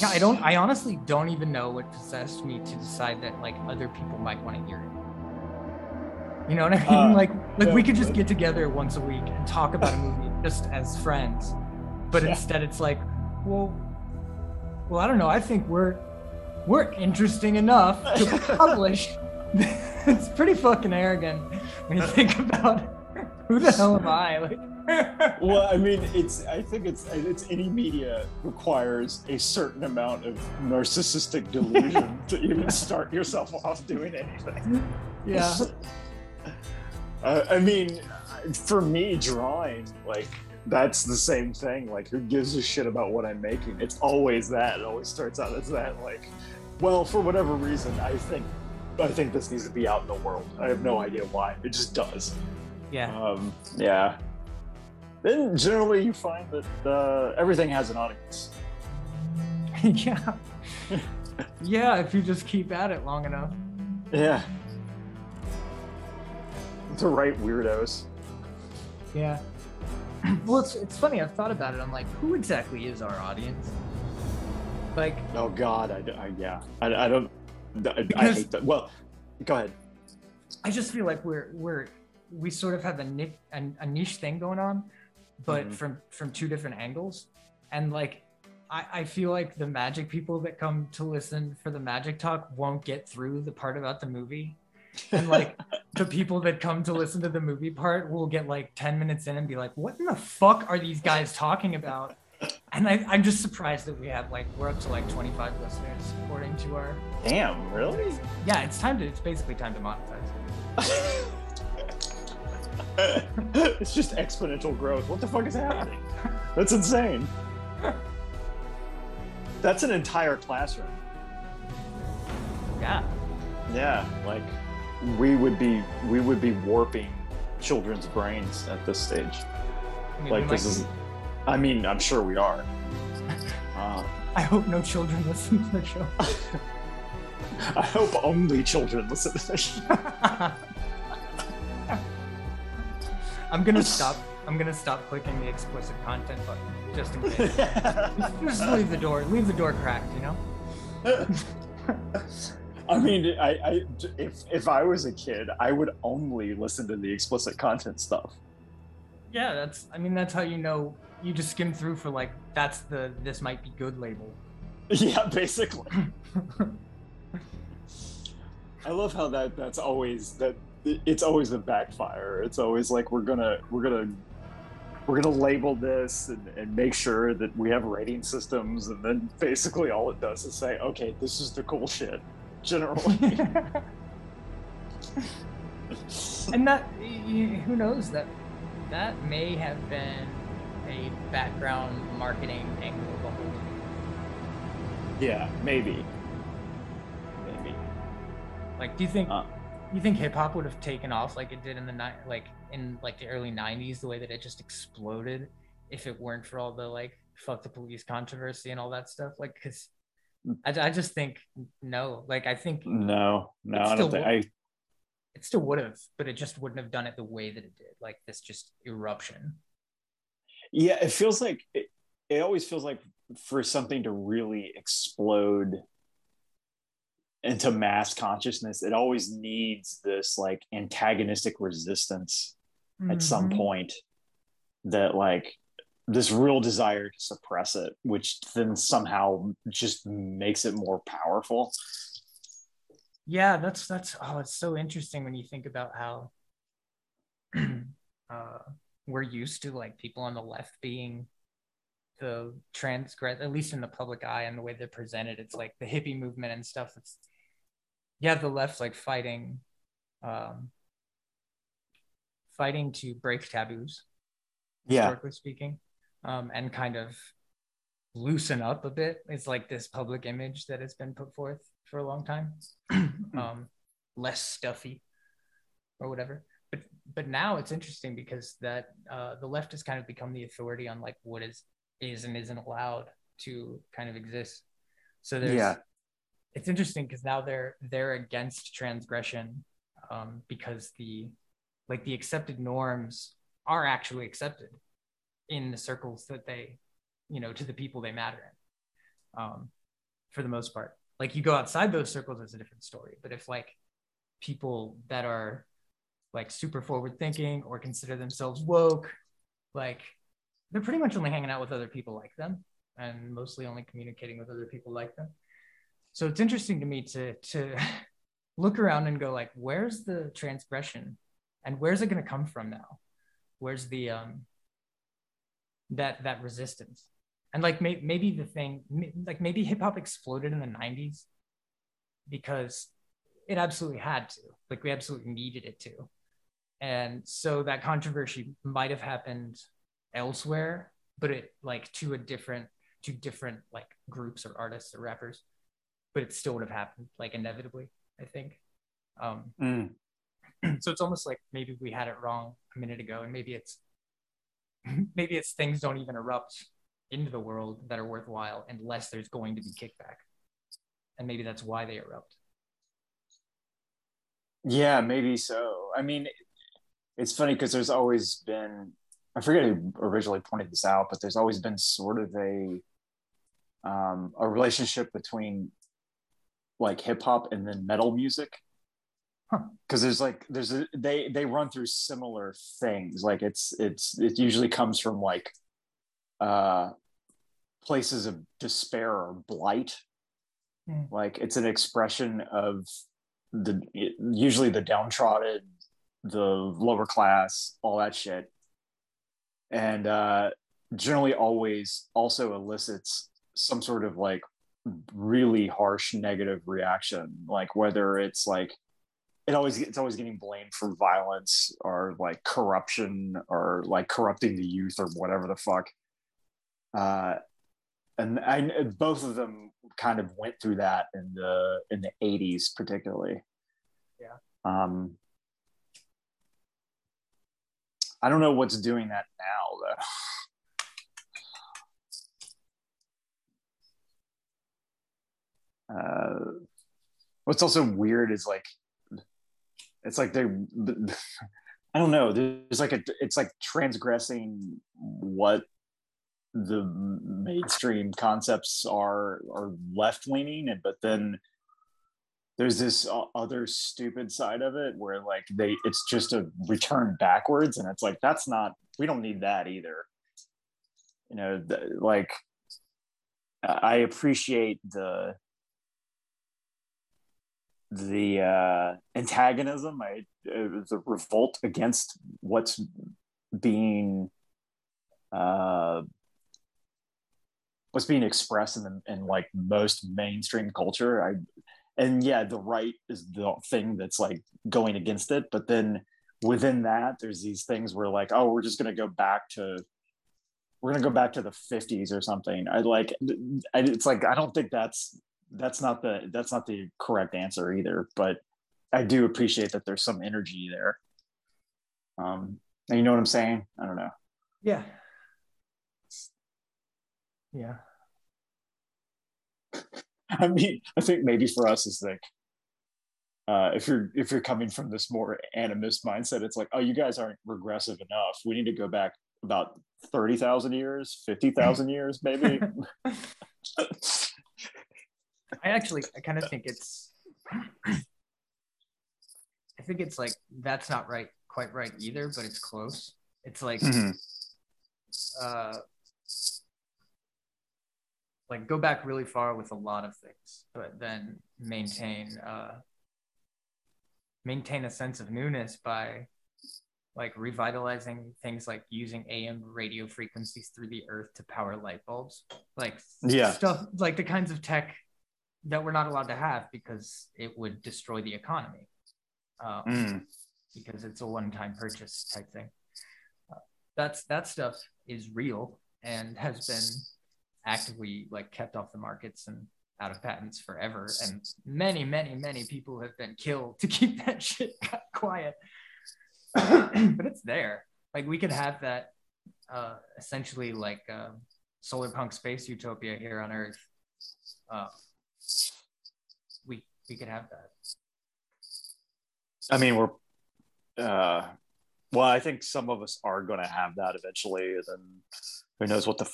Yeah, I honestly don't even know what possessed me to decide that like other people might want to hear it. You know what I mean? Like we could just get together once a week and talk about a movie just as friends. But instead it's like, well, I don't know. I think we're interesting enough to publish. It's pretty fucking arrogant when you think about it. Who the hell am I? Like, well, I mean, I think it's any media requires a certain amount of narcissistic delusion to even start yourself off doing anything. Yeah. I mean, for me, drawing, like, that's the same thing. Like, who gives a shit about what I'm making? It's always that. It always starts out as that. Like, well, for whatever reason, I think this needs to be out in the world. I have no idea why. It just does. Yeah. Yeah. Then generally you find that everything has an audience. Yeah. Yeah, if you just keep at it long enough. Yeah. The right weirdos. Yeah. Well, it's funny. I've thought about it. I'm like, who exactly is our audience? Like. Oh God. I hate that. Well, go ahead. I just feel like we sort of have a niche thing going on, but mm-hmm. from two different angles. And like, I feel like the magic people that come to listen for the magic talk won't get through the part about the movie. And like the people that come to listen to the movie part will get like 10 minutes in and be like, what in the fuck are these guys talking about? And I'm just surprised that we're up to like 25 listeners according to our... Damn, really? Yeah, it's basically time to monetize. It's just exponential growth. What the fuck is happening? That's insane. That's an entire classroom. Yeah. Yeah, like we would be warping children's brains at this stage. I mean, like this is. I mean, I'm sure we are. I hope no children listen to the show. I hope only children listen to the show. I'm gonna stop clicking the explicit content button just in case. Just leave the door cracked, you know. I mean, if I was a kid, I would only listen to the explicit content stuff. Yeah, that's how you know. You just skim through for like that's the this might be good label. Yeah, basically. I love how that's always that. It's always a backfire. It's always like we're gonna label this and make sure that we have rating systems, and then basically all it does is say, okay, this is the cool shit, generally. And that, who knows, that may have been a background marketing angle of the whole thing. Yeah, maybe. Like, do you think? You think hip hop would have taken off like it did in the early 90s, the way that it just exploded, if it weren't for all the like fuck the police controversy and all that stuff? Like, because I just think no. Like, I think no, I don't think it still would have, but it just wouldn't have done it the way that it did. Like this just eruption. Yeah, it feels like it always feels like for something to really explode into mass consciousness, it always needs this like antagonistic resistance mm-hmm. at some point, that like this real desire to suppress it, which then somehow just makes it more powerful. Yeah, that's it's so interesting when you think about how we're used to like people on the left being the transgress, at least in the public eye and the way they're presented. It's like the hippie movement and stuff. It's yeah, the left's like fighting to break taboos, yeah, historically speaking, and kind of loosen up a bit. It's like this public image that has been put forth for a long time, less stuffy or whatever. But now it's interesting because that the left has kind of become the authority on like what is and isn't allowed to kind of exist. So there's. Yeah. It's interesting because now they're against transgression because the accepted norms are actually accepted in the circles that they, you know, to the people they matter in. for the most part. Like, you go outside those circles, it's a different story. But if like people that are like super forward thinking or consider themselves woke, like they're pretty much only hanging out with other people like them and mostly only communicating with other people like them. So it's interesting to me to look around and go like, where's the transgression and where's it going to come from now? Where's the, that resistance? And like, maybe the thing, like maybe hip hop exploded in the 90s because it absolutely had to, like we absolutely needed it to. And so that controversy might've happened elsewhere, but it like to different like groups or artists or rappers, but it still would have happened like inevitably, I think. So it's almost like maybe we had it wrong a minute ago, and maybe it's things don't even erupt into the world that are worthwhile unless there's going to be kickback. And maybe that's why they erupt. Yeah, maybe so. I mean, it's funny because there's always been, I forget who originally pointed this out, but there's always been sort of a relationship between like hip hop and then metal music, because they run through similar things. Like it usually comes from like places of despair or blight. Like it's an expression of usually the downtrodden, the lower class, all that shit, and generally always also elicits some sort of like really harsh negative reaction, like whether it's like it's always getting blamed for violence or like corruption or like corrupting the youth or whatever the fuck. And both of them kind of went through that in the 80s particularly. Yeah. I don't know what's doing that now though. What's also weird is like it's like they I don't know, there's like it's like transgressing what the mainstream concepts are left-leaning, and but then there's this other stupid side of it where like it's just a return backwards, and it's like that's not, we don't need that either, you know. Like I appreciate the antagonism, the revolt against what's being expressed in like most mainstream culture. And yeah, the right is the thing that's like going against it, but then within that, there's these things where like, oh, we're gonna go back to the 50s or something. It's like I don't think that's not the correct answer either, but I do appreciate that there's some energy there. And you know what I'm saying? I don't know. Yeah. Yeah. I mean, I think maybe for us it's like, if you're coming from this more animist mindset, it's like, oh, you guys aren't regressive enough. We need to go back about 30,000 years, 50,000 years, maybe. I kind of think it's like, that's not right, quite right either, but it's close. It's like, like go back really far with a lot of things, but then maintain a sense of newness by like revitalizing things like using AM radio frequencies through the earth to power light bulbs, like stuff like the kinds of tech that we're not allowed to have because it would destroy the economy, because it's a one-time purchase type thing. That stuff is real and has been actively like kept off the markets and out of patents forever. And many, many, many people have been killed to keep that shit quiet. But it's there. Like we could have that essentially like solar punk space utopia here on Earth. We could have that. I mean, I think some of us are going to have that eventually, and then who knows what the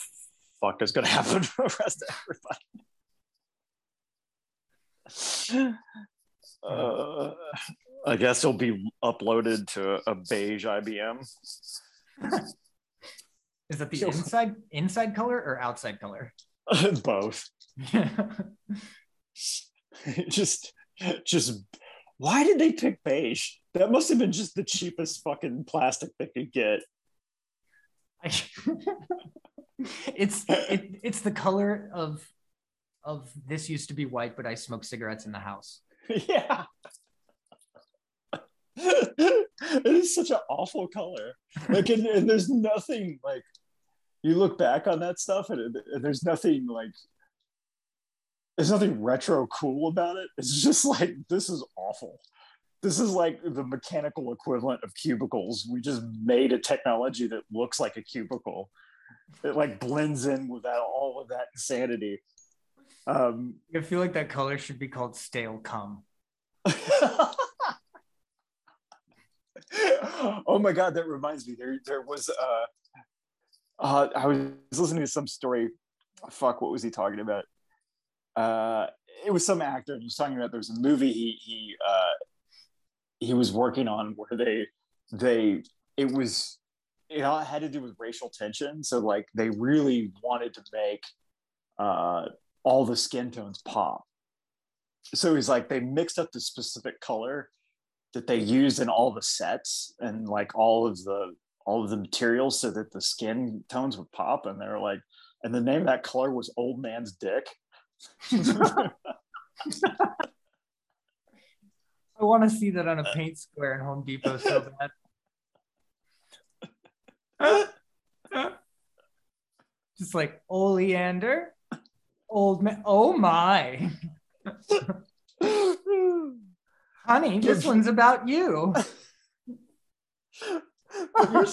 fuck is going to happen to the rest of everybody. I guess it'll be uploaded to a beige IBM. Is that the inside color or outside color? Both. Just why did they pick beige? That must have been just the cheapest fucking plastic they could get. It's the color of this used to be white, but I smoke cigarettes in the house. Yeah. It is such an awful color. Like, and there's nothing, like, you look back on that stuff and there's nothing, like, there's nothing retro cool about it. It's just like, this is awful. This is like the mechanical equivalent of cubicles. We just made a technology that looks like a cubicle. It like blends in without all of that insanity. I feel like that color should be called stale cum. Oh my God, that reminds me. There was, I was listening to some story. Fuck, what was he talking about? It was some actor, and he was talking about there was a movie he was working on where it had to do with racial tension. So like they really wanted to make all the skin tones pop. So he's like, they mixed up the specific color that they used in all the sets and like all of the materials so that the skin tones would pop. And they're like, and the name of that color was Old Man's Dick. I want to see that on a paint square in Home Depot so bad. Just like oleander, old man. Oh my. Honey, this one's about you. You're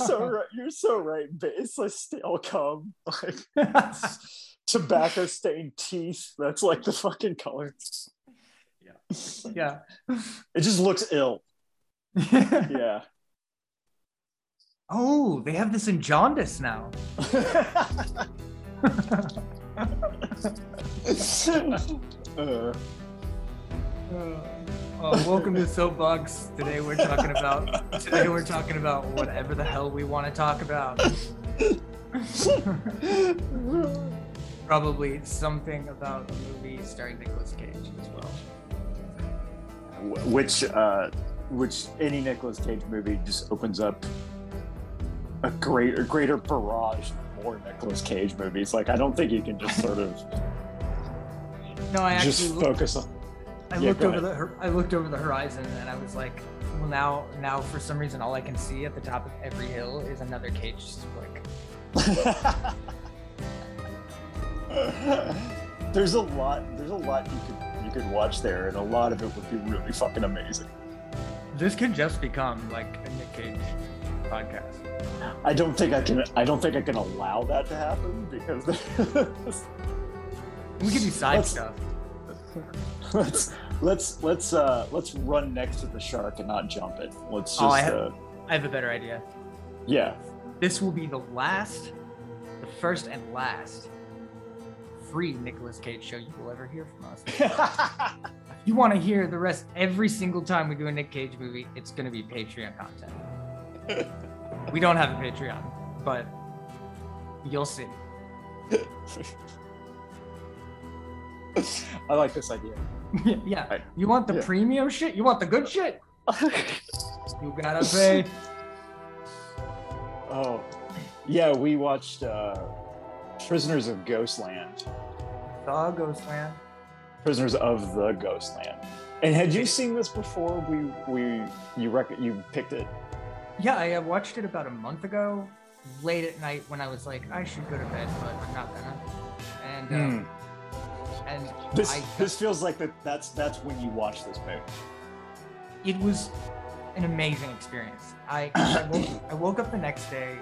so right. But it's like stale cum, like tobacco stained teeth. That's like the fucking color. Yeah. It just looks ill. Yeah. Oh, they have this in jaundice now. Welcome to Soapbox. Today we're talking about whatever the hell we want to talk about. Probably something about a movie starring Nicolas Cage as well. Which any Nicolas Cage movie just opens up a greater barrage of more Nicolas Cage movies. Like I don't think you can just sort of I looked over the horizon and I was like, well, now for some reason all I can see at the top of every hill is another Cage flick. There's a lot you could watch there, and a lot of it would be really fucking amazing. This could just become like a Nick Cage podcast. I don't think I can allow that to happen because we could do side stuff. Let's run next to the shark and not jump it. Let's just. I have a better idea. Yeah. This will be the first and last free Nicolas Cage show you will ever hear from us. If you want to hear the rest every single time we do a Nick Cage movie, it's going to be Patreon content. We don't have a Patreon, but you'll see. I like this idea. Yeah. Right. You want the premium shit? You want the good shit? You gotta pay. Oh. Yeah, we watched Prisoners of Ghostland. The Ghostland. Prisoners of the Ghostland. And had you seen this before? You picked it? Yeah, I watched it about a month ago, late at night when I was like, I should go to bed, but I'm not gonna. And and this feels like that's when you watch this movie. It was an amazing experience. I woke up the next day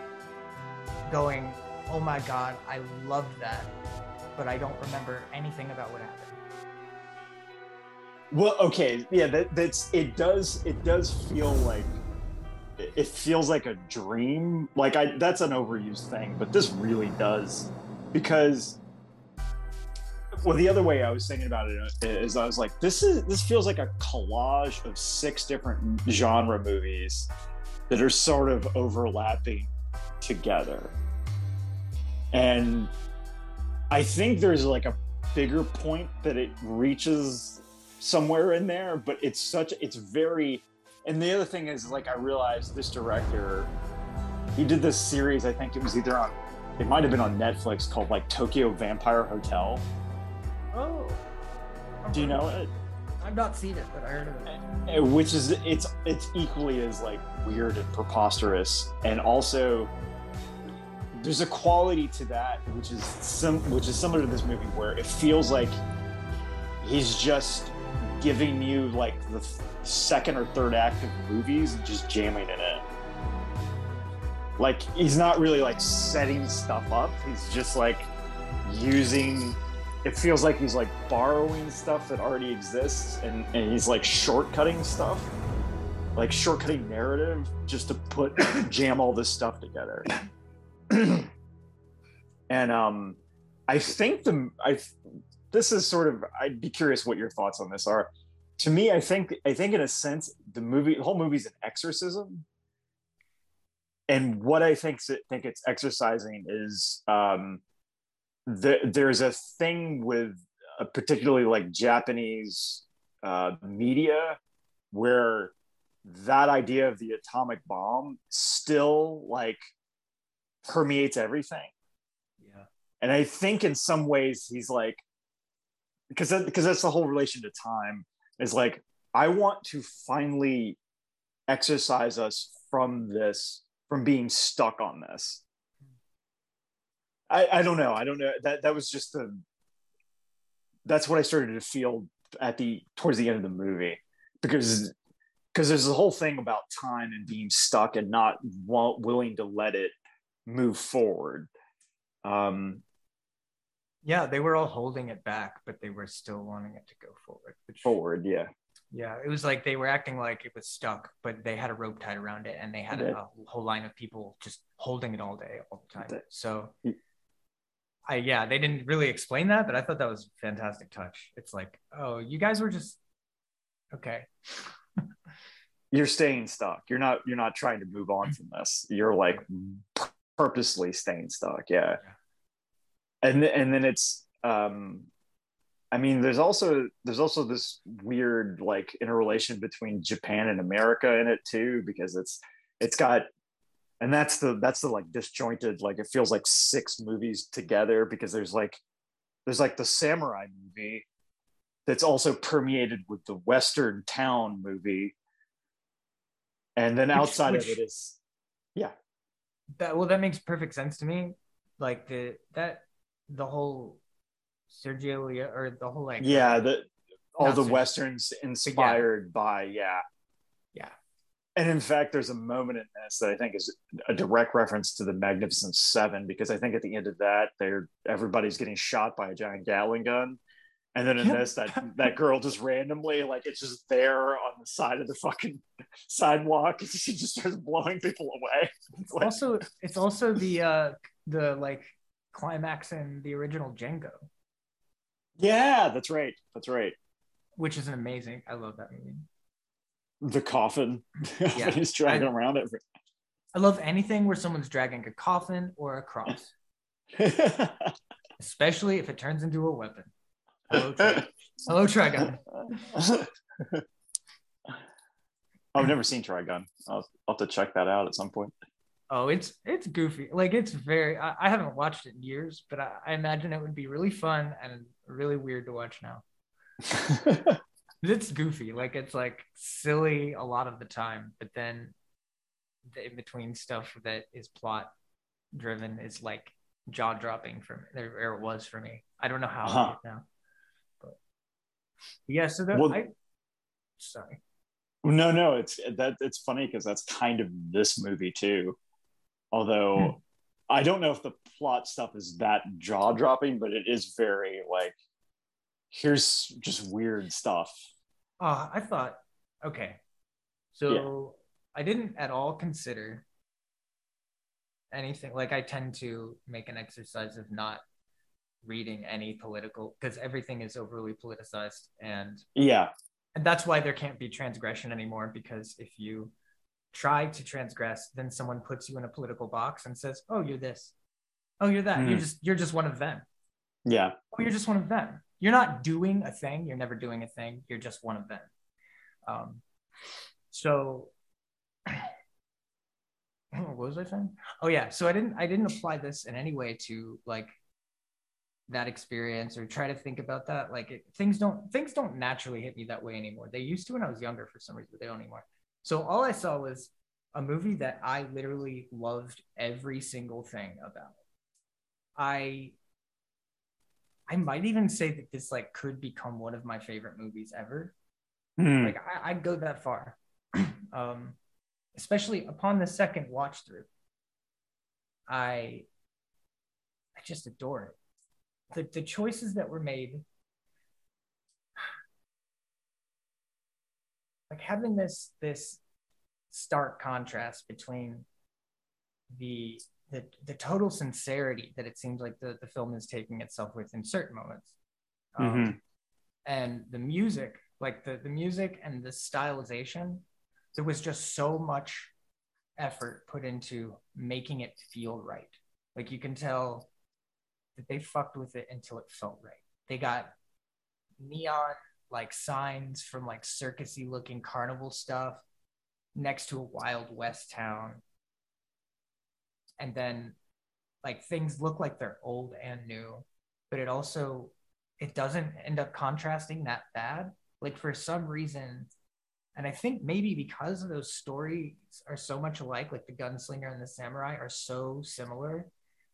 going, oh my God, I loved that, but I don't remember anything about what happened. Well, okay, yeah, it feels like a dream. Like that's an overused thing, but this really does, because Well, the other way I was thinking about it is I was like, this feels like a collage of 6 different genre movies that are sort of overlapping together. And I think there's like a bigger point that it reaches somewhere in there, but and the other thing is, like, I realized this director, he did this series, I think it was either on, it might have been on Netflix, called like Tokyo Vampire Hotel. Oh. Do you know it? I've not seen it, but I remember it. Which is, it's equally as like weird and preposterous, and also there's a quality to that which is similar to this movie, where it feels like he's just giving you like the second or third act of movies and just jamming it in. Like, he's not really like setting stuff up. He's just like using. It feels like he's like borrowing stuff that already exists, and he's like shortcutting stuff, like shortcutting narrative, just to jam all this stuff together. And I'd be curious what your thoughts on this are. To me, I think in a sense, the whole movie's an exorcism. And what I think it's exercising is there's a thing with particularly like Japanese media where that idea of the atomic bomb still like permeates everything. Yeah. And I think in some ways he's like, because that's the whole relation to time, is like, I want to finally exercise us from being stuck on this. I don't know. That was just that's what I started to feel towards the end of the movie, because there's the whole thing about time and being stuck and not willing to let it move forward. Yeah, they were all holding it back, but they were still wanting it to go forward. Yeah. Yeah, it was like they were acting like it was stuck, but they had a rope tied around it, and they had a whole line of people just holding it all day, all the time. So, they didn't really explain that, but I thought that was a fantastic touch. It's like, oh, you guys were just okay. You're staying stuck. You're not trying to move on from this. You're like purposely staying stuck. Yeah. And then it's I mean, there's also this weird like interrelation between Japan and America in it too, because it's got, and that's the like disjointed, like it feels like 6 movies together, because there's like the samurai movie that's also permeated with the Western town movie, and then outside of it is, yeah. That makes perfect sense to me, like the whole Sergio Leone, or the whole like the Westerns inspired by and in fact there's a moment in this that I think is a direct reference to the Magnificent Seven, because I think at the end of that everybody's getting shot by a giant Gatling gun, and then in this that girl just randomly, like, it's just there on the side of the fucking sidewalk, she just starts blowing people away. It's also the like climax in the original Django. Yeah, that's right. Which is amazing. I love that movie. The coffin. Yeah. He's dragging around it. I love anything where someone's dragging a coffin or a cross. Especially if it turns into a weapon. Hello, Trigon. I've never seen Trigon. I'll have to check that out at some point. Oh, it's goofy. Like, it's very. I haven't watched it in years, but I imagine it would be really fun and really weird to watch now. It's goofy. Like, it's like silly a lot of the time, but then the in between stuff that is plot driven is like jaw dropping for me. There it was for me. I don't know how I did it now. But yeah. So that. Sorry. No. It's funny because that's kind of this movie too. Although I don't know if the plot stuff is that jaw-dropping, but it is very like, here's just weird stuff. I thought, okay. So yeah. I didn't at all consider anything. Like, I tend to make an exercise of not reading any political, because everything is overly politicized, and that's why there can't be transgression anymore, because if you try to transgress, then someone puts you in a political box and says, oh, you're this, oh, you're that, you're just one of them. You're just one of them. You're not doing a thing. You're never doing a thing. You're just one of them. So what was I saying? Oh yeah. So I didn't apply this in any way to like that experience or try to think about that. Like things don't naturally hit me that way anymore. They used to when I was younger for some reason, but they don't anymore. So all I saw was a movie that I literally loved every single thing about. I might even say that this like could become one of my favorite movies ever. Like I'd go that far, especially upon the second watch through. I just adore it. The choices that were made, like having this stark contrast between the total sincerity that it seems like the film is taking itself with in certain moments, and the music, like the music and the stylization, there was just so much effort put into making it feel right. Like you can tell that they fucked with it until it felt right. They got neon like signs from like circusy looking carnival stuff next to a Wild West town. And then like things look like they're old and new, but it also, it doesn't end up contrasting that bad. Like for some reason, and I think maybe because those stories are so much alike, like the gunslinger and the samurai are so similar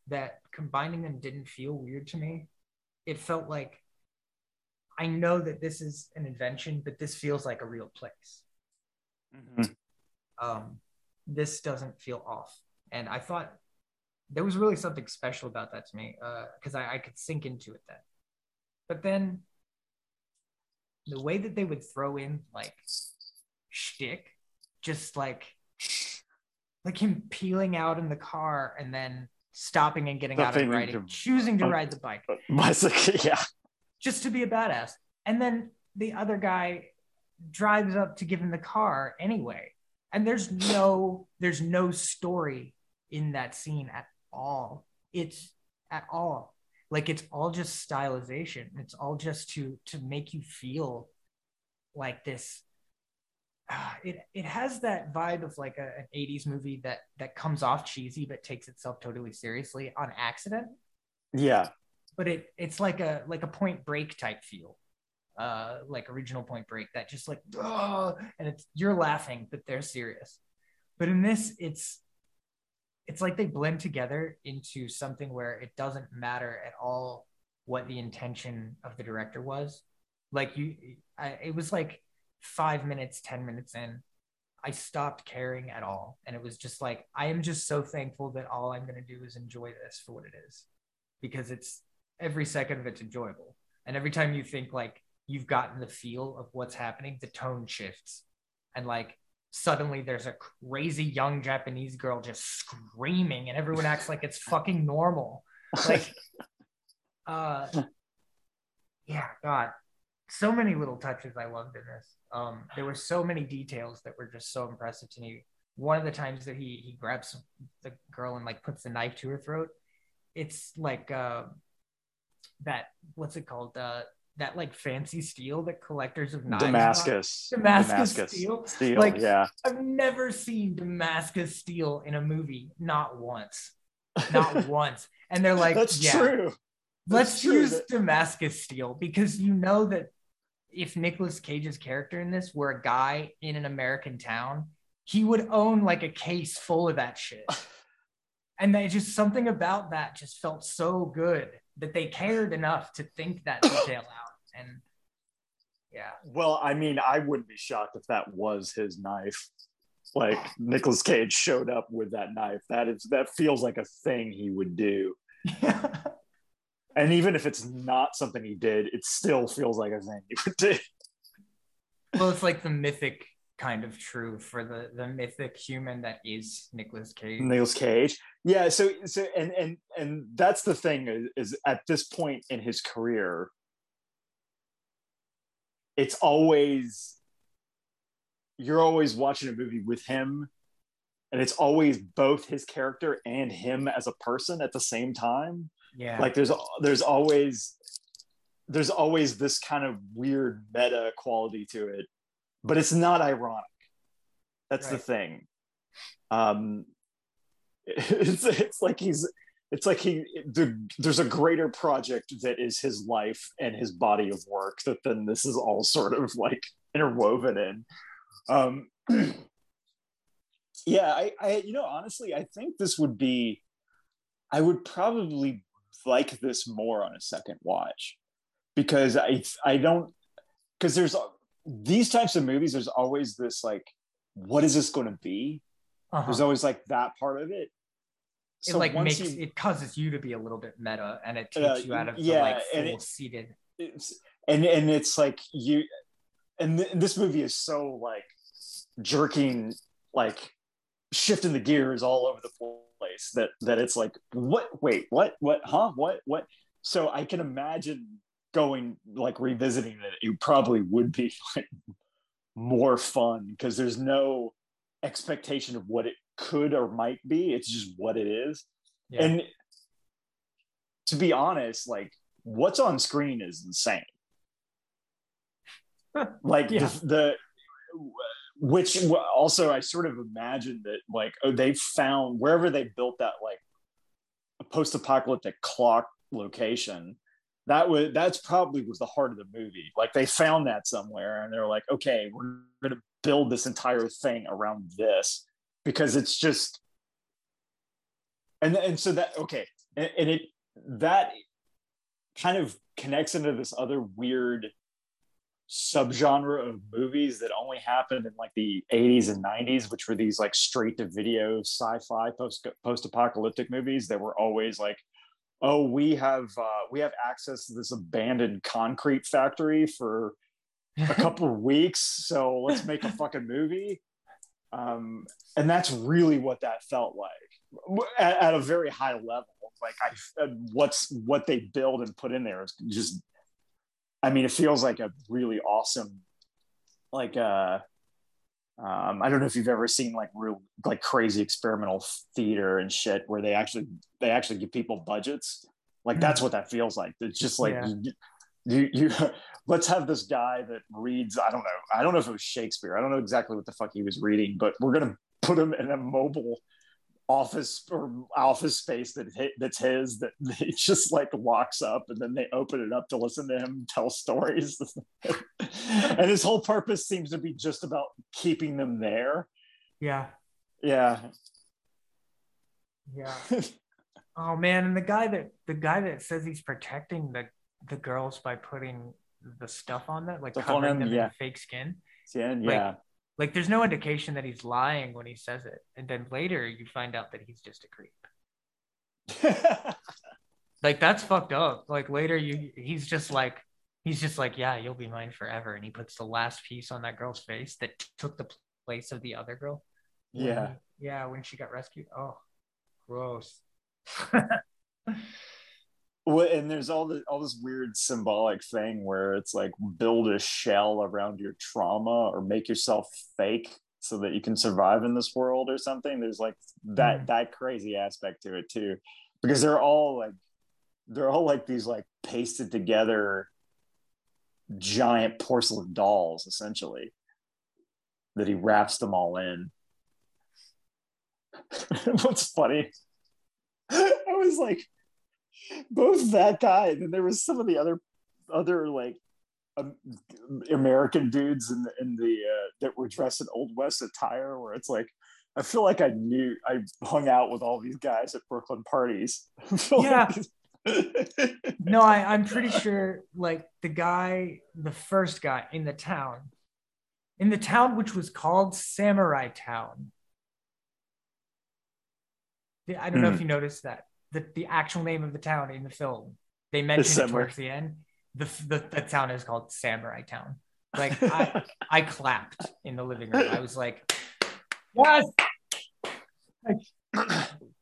that combining them didn't feel weird to me. It felt like, I know that this is an invention, but this feels like a real place. This doesn't feel off. And I thought there was really something special about that to me, because I could sink into it then. But then the way that they would throw in like shtick, just like him peeling out in the car and then stopping and getting out and riding, choosing to ride the bicycle, just to be a badass. And then the other guy drives up to give him the car anyway. And there's no story in that scene at all. It's all just stylization. It's all just to make you feel like this. It has that vibe of like an 80s movie that comes off cheesy but takes itself totally seriously on accident. Yeah. But it's like a Point Break type feel. Like original Point Break, that just like, oh, and it's, you're laughing, but they're serious. But in this, it's like they blend together into something where it doesn't matter at all what the intention of the director was. Like it was like 5 minutes, 10 minutes in, I stopped caring at all. And it was just like, I am just so thankful that all I'm going to do is enjoy this for what it is, because it's every second of it's enjoyable. And every time you think like you've gotten the feel of what's happening, the tone shifts. And like, suddenly there's a crazy young Japanese girl just screaming and everyone acts like it's fucking normal. Like, God, so many little touches I loved in this. There were so many details that were just so impressive to me. One of the times that he grabs the girl and like puts the knife to her throat, it's like that, what's it called? That like fancy steel that collectors of knives. Damascus steel. Like, yeah. I've never seen Damascus steel in a movie, not once. And they're like, that's true. Let's use Damascus steel, because you know that if Nicolas Cage's character in this were a guy in an American town, he would own like a case full of that shit. And they just, something about that just felt so good that they cared enough to think that detail out. And yeah. Well, I mean, I wouldn't be shocked if that was his knife. Like Nicolas Cage showed up with that knife. That feels like a thing he would do. And even if it's not something he did, it still feels like a thing he would do. Well, it's like the mythic kind of true for the mythic human that is Nicolas Cage. Yeah. So that's the thing is at this point in his career, it's always, you're always watching a movie with him, and it's always both his character and him as a person at the same time. Yeah. Like there's always this kind of weird meta quality to it, but it's not ironic. That's right. The thing. There's a greater project that is his life and his body of work that then this is all sort of like interwoven in. Yeah, I honestly, I think I would probably like this more on a second watch, because because there's these types of movies, there's always this like, what is this going to be? Uh-huh. There's always like that part of it. So it like makes it causes you to be a little bit meta, and it takes you out of the like full seated. And it's like you, and this movie is so like jerking, like shifting the gears all over the place that it's like, what, wait, what, huh? What? So I can imagine going like revisiting it probably would be like more fun, because there's no expectation of what it could or might be. It's just what it is. Yeah. And to be honest, like what's on screen is insane. Like yeah. Which also I sort of imagined that like, oh, they found wherever they built that like a post-apocalyptic clock location, that's probably was the heart of the movie. Like they found that somewhere and they're like, okay, we're going to build this entire thing around this, because it's just, and so that, okay. And it, that kind of connects into this other weird subgenre of movies that only happened in like the 80s and 90s, which were these like straight to video sci-fi post-apocalyptic movies that were always like, oh, we have access to this abandoned concrete factory for a couple of weeks, so let's make a fucking movie. And that's really what that felt like at a very high level. Like what they build and put in there is just, I mean, it feels like a really awesome, like, I don't know if you've ever seen like real, like crazy experimental theater and shit where they actually give people budgets. Like, that's what that feels like. It's just like, yeah. you let's have this guy that reads, I don't know if it was Shakespeare. I don't know exactly what the fuck he was reading, but we're going to put him in a mobile office space that's his, that he just like locks up, and then they open it up to listen to him tell stories. And his whole purpose seems to be just about keeping them there. Yeah Oh man, and the guy that says he's protecting the girls by putting the stuff on them, like covering them in fake skin, yeah, like there's no indication that he's lying when he says it. And then later you find out that he's just a creep. Like that's fucked up. Like later he's just like, yeah, you'll be mine forever. And he puts the last piece on that girl's face that took the place of the other girl. Yeah. When she got rescued. Oh, gross. Well, and there's all this weird symbolic thing where it's like build a shell around your trauma or make yourself fake so that you can survive in this world or something. There's like that crazy aspect to it too, because they're all like these like pasted together giant porcelain dolls essentially that he wraps them all in. What's funny? I was like, both that guy and then there was some of the other like American dudes in the that were dressed in Old West attire, where it's like, I feel like I hung out with all these guys at Brooklyn parties. Yeah. No, I'm pretty sure like the first guy in the town which was called Samurai Town. I don't know if you noticed that. The actual name of the town in the film, they mentioned it towards the end. The town is called Samurai Town. Like I clapped in the living room. I was like, yes.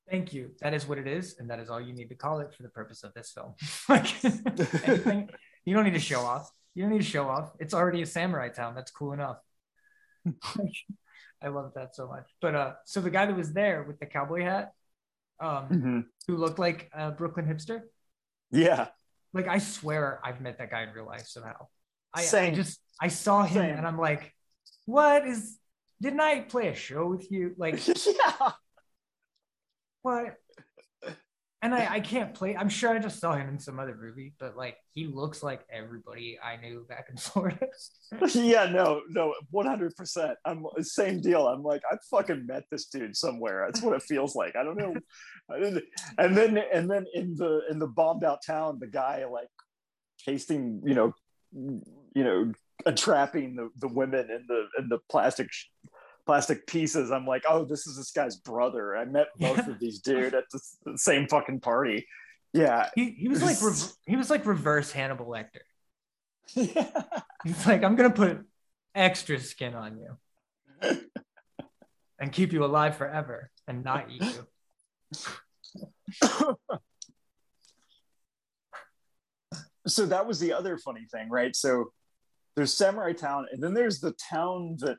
Thank you. That is what it is. And that is all you need to call it for the purpose of this film. Like, anything, you don't need to show off. You don't need to show off. It's already a samurai town. That's cool enough. I love that so much. But so the guy that was there with the cowboy hat, who looked like a Brooklyn hipster. Yeah. Like, I swear I've met that guy in real life somehow. I saw him and I'm like, didn't I play a show with you? Like, yeah. What? And I can't play. I'm sure I just saw him in some other movie, but like, he looks like everybody I knew back in Florida. Yeah, no, 100%. Same deal. I'm like, I've fucking met this dude somewhere. That's what it feels like. I don't know. And then in the bombed out town, the guy like tasting, you know, entrapping the women in the plastic pieces. I'm like, oh, this is this guy's brother. I met both of these dude at the same fucking party. Yeah, he was like reverse Hannibal Lecter. Yeah. He's like, I'm gonna put extra skin on you and keep you alive forever and not eat you. So that was the other funny thing, right? So there's Samurai Town, and then there's the town that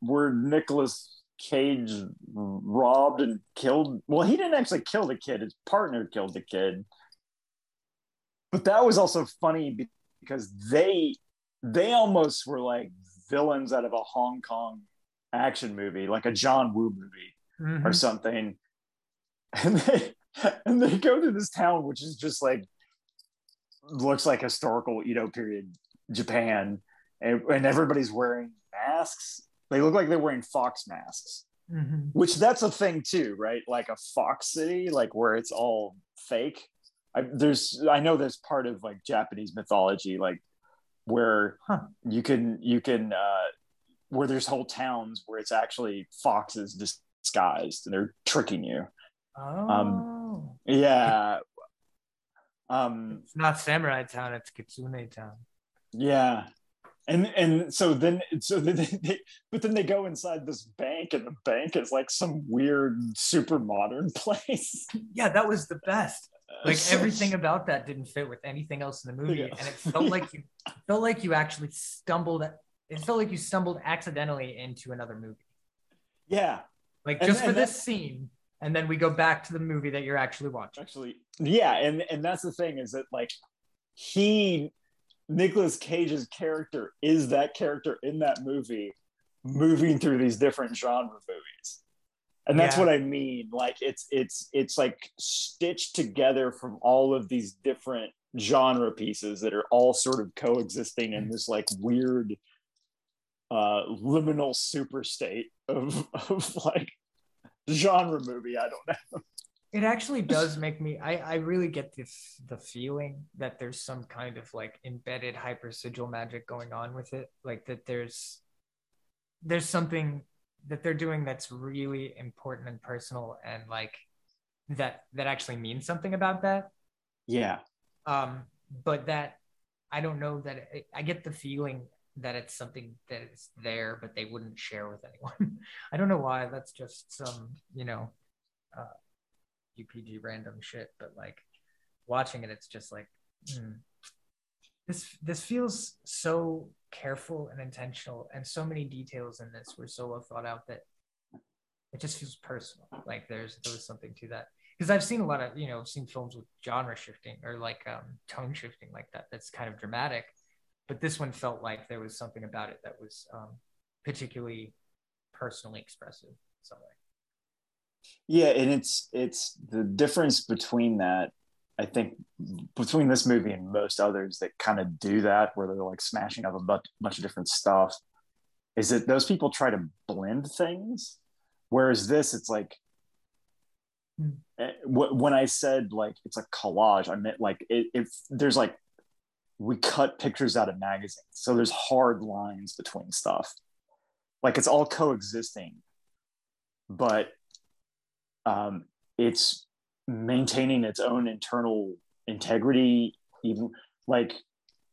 where Nicolas Cage robbed and killed. Well, he didn't actually kill the kid. His partner killed the kid. But that was also funny because they almost were like villains out of a Hong Kong action movie, like a John Woo movie or something. And they go to this town, which is just like, looks like historical Edo period Japan, and everybody's wearing masks. They look like they're wearing fox masks, which that's a thing too, right? Like a fox city, like where it's all fake. I know there's part of like Japanese mythology, like where you can where there's whole towns where it's actually foxes disguised and they're tricking you. Oh, yeah. It's not Samurai Town, it's Kitsune Town. Yeah. And so then they go inside this bank, and the bank is like some weird super modern place. Yeah, that was the best. Like everything about that didn't fit with anything else in the movie. Yeah. And it felt like you stumbled accidentally into another movie. Yeah. Like this scene. And then we go back to the movie that you're actually watching. Actually, yeah, and that's the thing, is that like Nicolas Cage's character is that character in that movie, moving through these different genre movies, and that's what I mean. Like it's like stitched together from all of these different genre pieces that are all sort of coexisting in this like weird liminal super state of like genre movie. I don't know. It actually does make me I really get the feeling that there's some kind of like embedded hyper sigil magic going on with it, like that there's something that they're doing that's really important and personal, and like that actually means something about that. Yeah. But that I don't know, that I get the feeling that it's something that is there, but they wouldn't share with anyone. I don't know why. That's just some, UPG random shit. But like watching it, it's just like, this feels so careful and intentional, and so many details in this were so well thought out that it just feels personal. Like there was something to that. Because I've seen a lot of, seen films with genre shifting or like tone shifting like that. That's kind of dramatic. But this one felt like there was something about it that was particularly personally expressive in some way. Yeah, and it's the difference between that, I think, between this movie and most others that kind of do that, where they're like smashing up a bunch of different stuff, is that those people try to blend things. Whereas this, it's like, when I said like, it's a collage, I meant like, if there's like, we cut pictures out of magazines. So there's hard lines between stuff. Like it's all coexisting, but it's maintaining its own internal integrity. Even like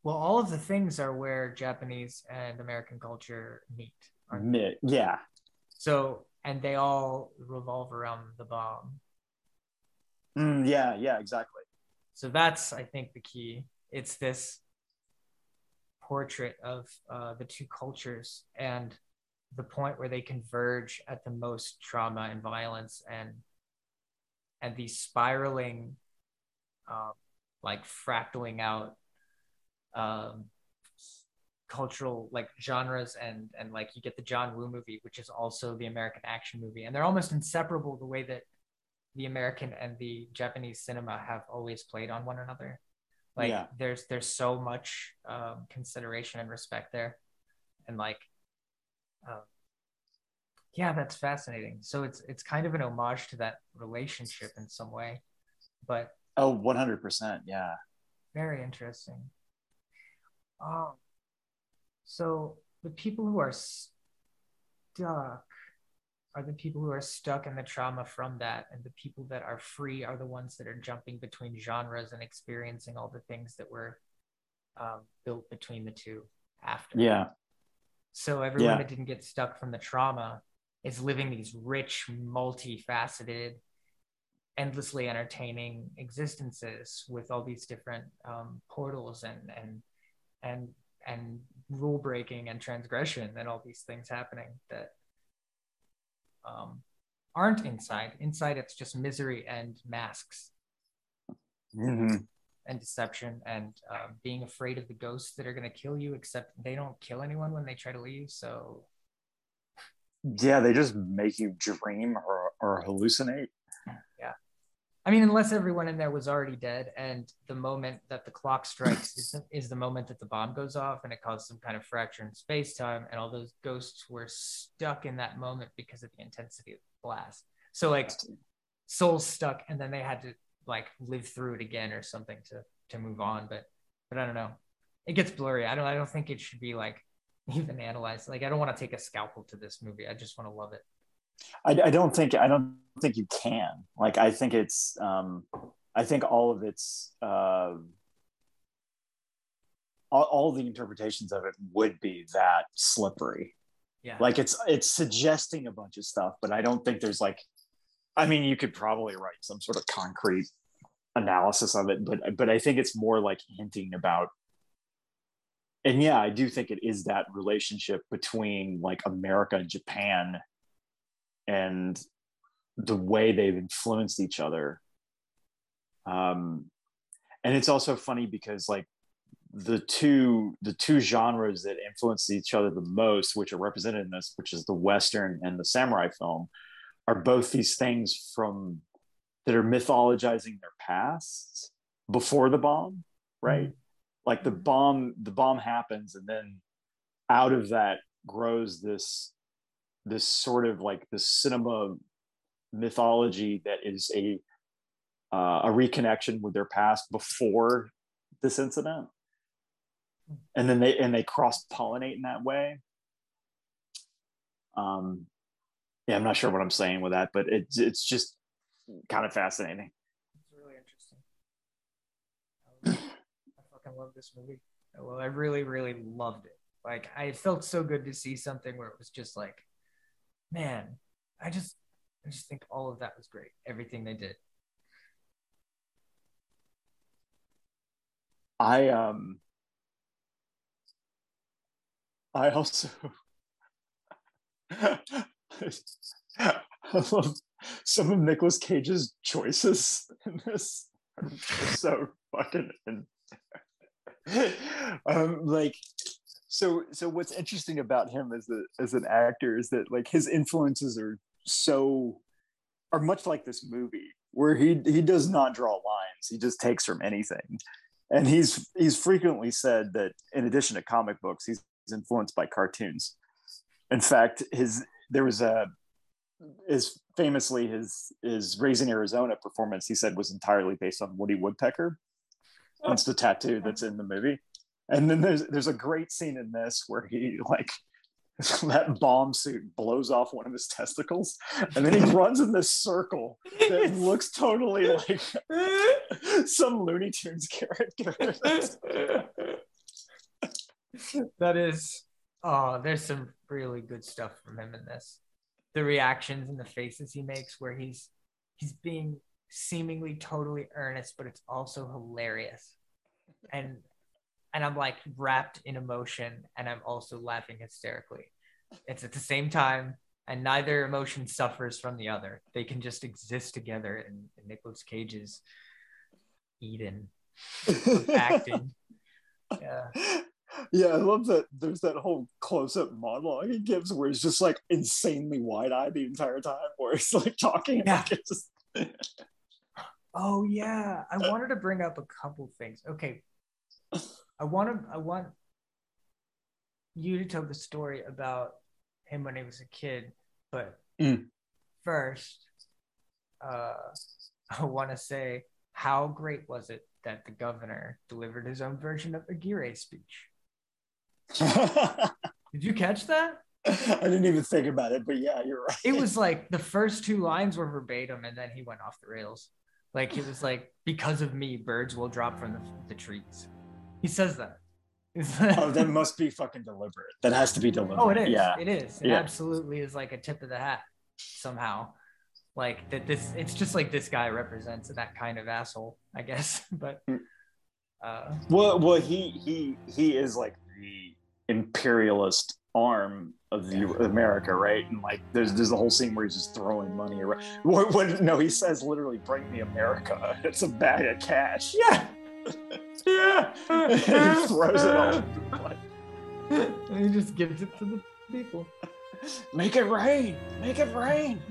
Well, all of the things are where Japanese and American culture meet. Yeah. So, and they all revolve around the bomb. Yeah, exactly. So that's, I think, the key. It's this portrait of the two cultures and the point where they converge at the most trauma and violence, and these spiraling, like fractaling out cultural like genres, and like you get the John Woo movie, which is also the American action movie, and they're almost inseparable the way that the American and the Japanese cinema have always played on one another. Like there's so much consideration and respect there, and like yeah, that's fascinating. So it's kind of an homage to that relationship in some way, but 100%, yeah, very interesting. So the people who are stuck are the people who are stuck in the trauma from that, and the people that are free are the ones that are jumping between genres and experiencing all the things that were built between the two after. Yeah. So everyone that didn't get stuck from the trauma is living these rich, multifaceted, endlessly entertaining existences with all these different portals and rule breaking and transgression and all these things happening that aren't inside. Inside, it's just misery and masks and deception and being afraid of the ghosts that are going to kill you, except they don't kill anyone when they try to leave. So yeah, they just make you dream or hallucinate. Yeah. I mean, unless everyone in there was already dead, and the moment that the clock strikes is the moment that the bomb goes off, and it caused some kind of fracture in space-time, and all those ghosts were stuck in that moment because of the intensity of the blast. So, like, souls stuck, and then they had to, like, live through it again or something to move on, but I don't know. It gets blurry. I don't think it should be, like, even analyzed. Like, I don't want to take a scalpel to this movie. I just want to love it. I don't think you can. Like, I think it's I think all of its all the interpretations of it would be that slippery. Yeah. Like it's suggesting a bunch of stuff, but I don't think there's like, I mean, you could probably write some sort of concrete analysis of it, but I think it's more like hinting about. And yeah, I do think it is that relationship between like America and Japan, and the way they've influenced each other. And it's also funny because like the two genres that influence each other the most, which are represented in this, which is the Western and the samurai film, are both these things from that are mythologizing their past before the bomb, right? Like the bomb happens, and then out of that grows this sort of like the cinema mythology that is a reconnection with their past before this incident, and then they cross pollinate in that way. Yeah, I'm not sure what I'm saying with that, but it's just kind of fascinating. It's really interesting. I fucking love this movie. Well, I really, really loved it. Like, I felt so good to see something where it was just like, man, I just think all of that was great. Everything they did. I also I love some of Nicolas Cage's choices in this are so fucking like. So what's interesting about him as an actor is that like his influences are much like this movie, where he does not draw lines. He just takes from anything. And he's frequently said that in addition to comic books, he's influenced by cartoons. In fact, famously his Raising Arizona performance, he said, was entirely based on Woody Woodpecker. That's the tattoo that's in the movie. And then there's a great scene in this where he like that bomb suit blows off one of his testicles, and then he runs in this circle that looks totally like some Looney Tunes character. That is, there's some really good stuff from him in this. The reactions and the faces he makes where he's being seemingly totally earnest, but it's also hilarious. And I'm like wrapped in emotion, and I'm also laughing hysterically. It's at the same time, and neither emotion suffers from the other. They can just exist together in Nicolas Cage's Eden of acting. Yeah. Yeah, I love that there's that whole close-up monologue he gives where he's just like insanely wide-eyed the entire time, where he's like talking. Yeah. Like just... Oh yeah, I wanted to bring up a couple things. Okay, I want you to tell the story about him when he was a kid, but first, I want to say, how great was it that the governor delivered his own version of Aguirre's speech? Did you catch that? I didn't even think about it, but yeah, you're right. It was like the first two lines were verbatim, and then he went off the rails. Like, he was like, because of me, birds will drop from the trees. He says that. Oh, that must be fucking deliberate. That has to be deliberate. Oh, it is. Yeah. It is. It absolutely is like a tip of the hat somehow. Like that, it's just like this guy represents that kind of asshole, I guess. But well, he is like the imperialist arm of America, right? And like there's the whole scene where he's just throwing money around. No, he says literally, "Bring me America." It's a bag of cash. Yeah, yeah. And he throws it all. And he just gives it to the people. Make it rain. Make it rain.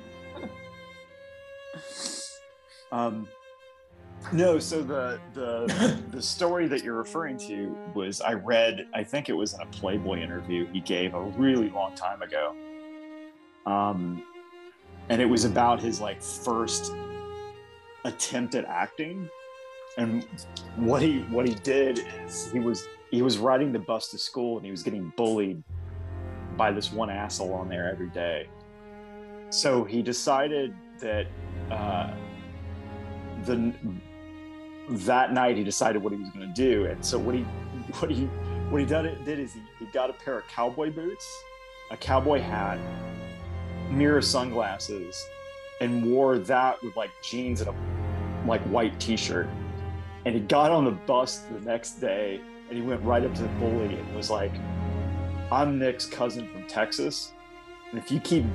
No, so the story that you're referring to was, I read, I think it was in a Playboy interview he gave a really long time ago, and it was about his like first attempt at acting. And what he did is he was riding the bus to school, and he was getting bullied by this one asshole on there every day. So he decided that that night he decided what he was going to do. And so what he did is he got a pair of cowboy boots, a cowboy hat, mirror sunglasses, and wore that with like jeans and a like white t-shirt. And he got on the bus the next day, and he went right up to the bully and was like, "I'm Nick's cousin from Texas, and if you keep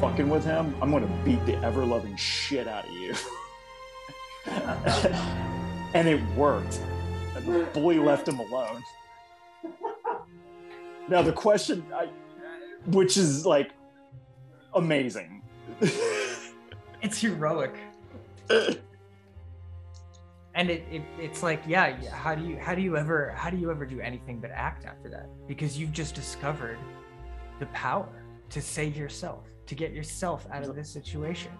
fucking with him, I'm gonna beat the ever-loving shit out of you." And it worked. And the bully left him alone. Now the question, which is like amazing. It's heroic. And it's like, yeah, how do you ever do anything but act after that? Because you've just discovered the power to save yourself, to get yourself out of this situation.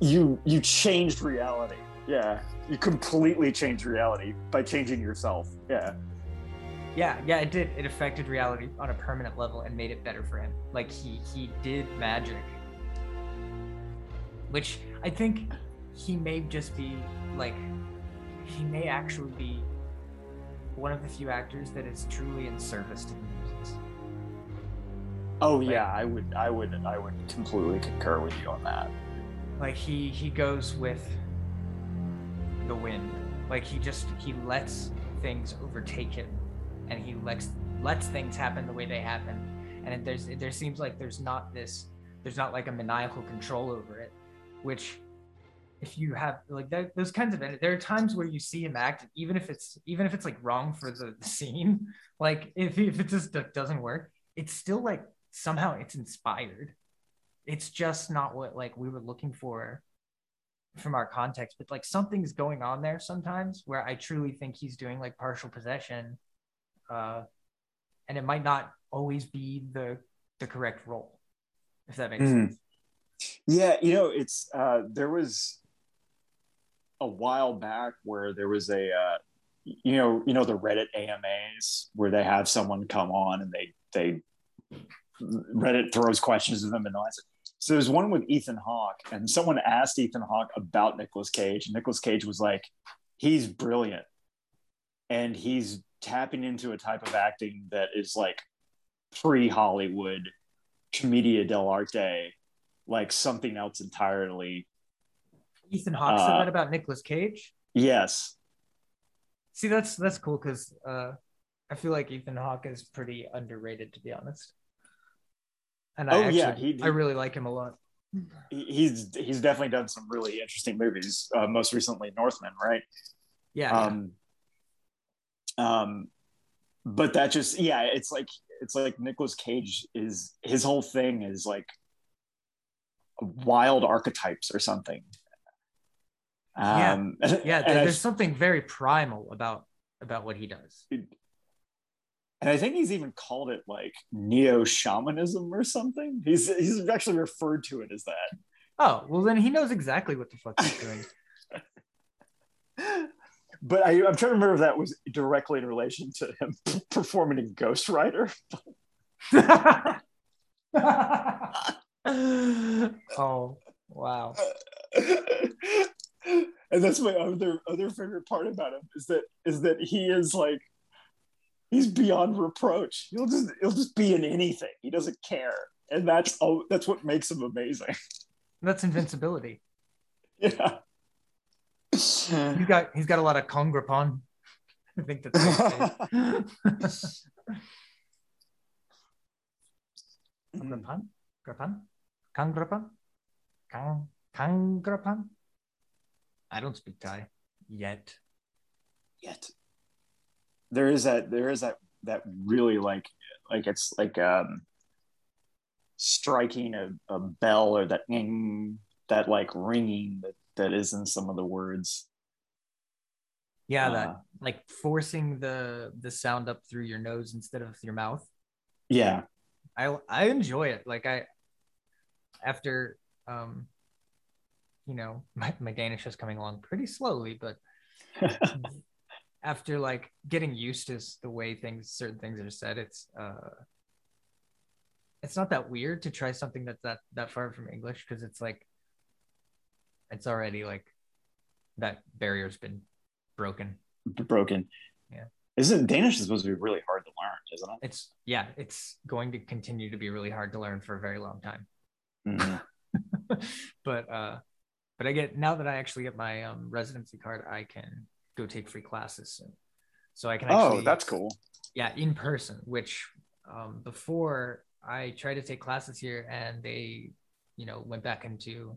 You changed reality. Yeah, you completely changed reality by changing yourself. Yeah, it did. It affected reality on a permanent level and made it better for him. Like he did magic, which I think he may actually be one of the few actors that is truly in service to the audience. Oh like, yeah, I would completely concur with you on that. Like he goes with the wind. Like he lets things overtake him, and he lets things happen the way they happen. And there seems like there's not like a maniacal control over it, which if you have like that, those kinds of, there are times where you see him act, even if it's like wrong for the scene, like if it just doesn't work, it's still like, somehow it's inspired. It's just not what like we were looking for from our context, but like something's going on there sometimes where I truly think he's doing like partial possession, and it might not always be the correct role, if that makes sense. Yeah, you know, it's there was a while back where there was a you know the Reddit AMAs where they have someone come on and they Reddit throws questions at them and all that. So there's one with Ethan Hawke, and someone asked Ethan Hawke about Nicolas Cage, and Nicolas Cage was like, "He's brilliant." and he's tapping into a type of acting that is like pre-Hollywood Commedia dell'arte, like something else entirely. Ethan Hawke said that about Nicolas Cage? Yes. See, that's cool, because I feel like Ethan Hawke is pretty underrated, to be honest. And I really like him a lot. He's definitely done some really interesting movies. Most recently, Northman, right? Yeah. But that just it's like Nicolas Cage is, his whole thing is like wild archetypes or something. There's something very primal about what he does. And I think he's even called it like neo-shamanism or something. He's actually referred to it as that. Oh, well then he knows exactly what the fuck he's doing. But I'm trying to remember if that was directly in relation to him performing in Ghost Rider. Oh, wow. And that's my other favorite part about him is that he is like, he's beyond reproach. He'll just be in anything. He doesn't care, and that's what makes him amazing. That's invincibility. Yeah. He's got a lot of Kongrapon. I think that's Kongrapon. I don't speak Thai yet. There is that really like it's like striking a bell, or that like ringing that is in some of the words. Yeah, that like forcing the sound up through your nose instead of your mouth. Yeah, I enjoy it. Like after my Danish is coming along pretty slowly, but after like getting used to the way certain things are said, it's not that weird to try something that's that far from English, because it's like it's already like that barrier's been broken. Yeah. Isn't Danish supposed to be really hard to learn, isn't it? It's going to continue to be really hard to learn for a very long time. Mm-hmm. But I get, now that I actually get my residency card, I can go take free classes soon. So I can actually, that's cool. Yeah, in person, which before I tried to take classes here and they, went back into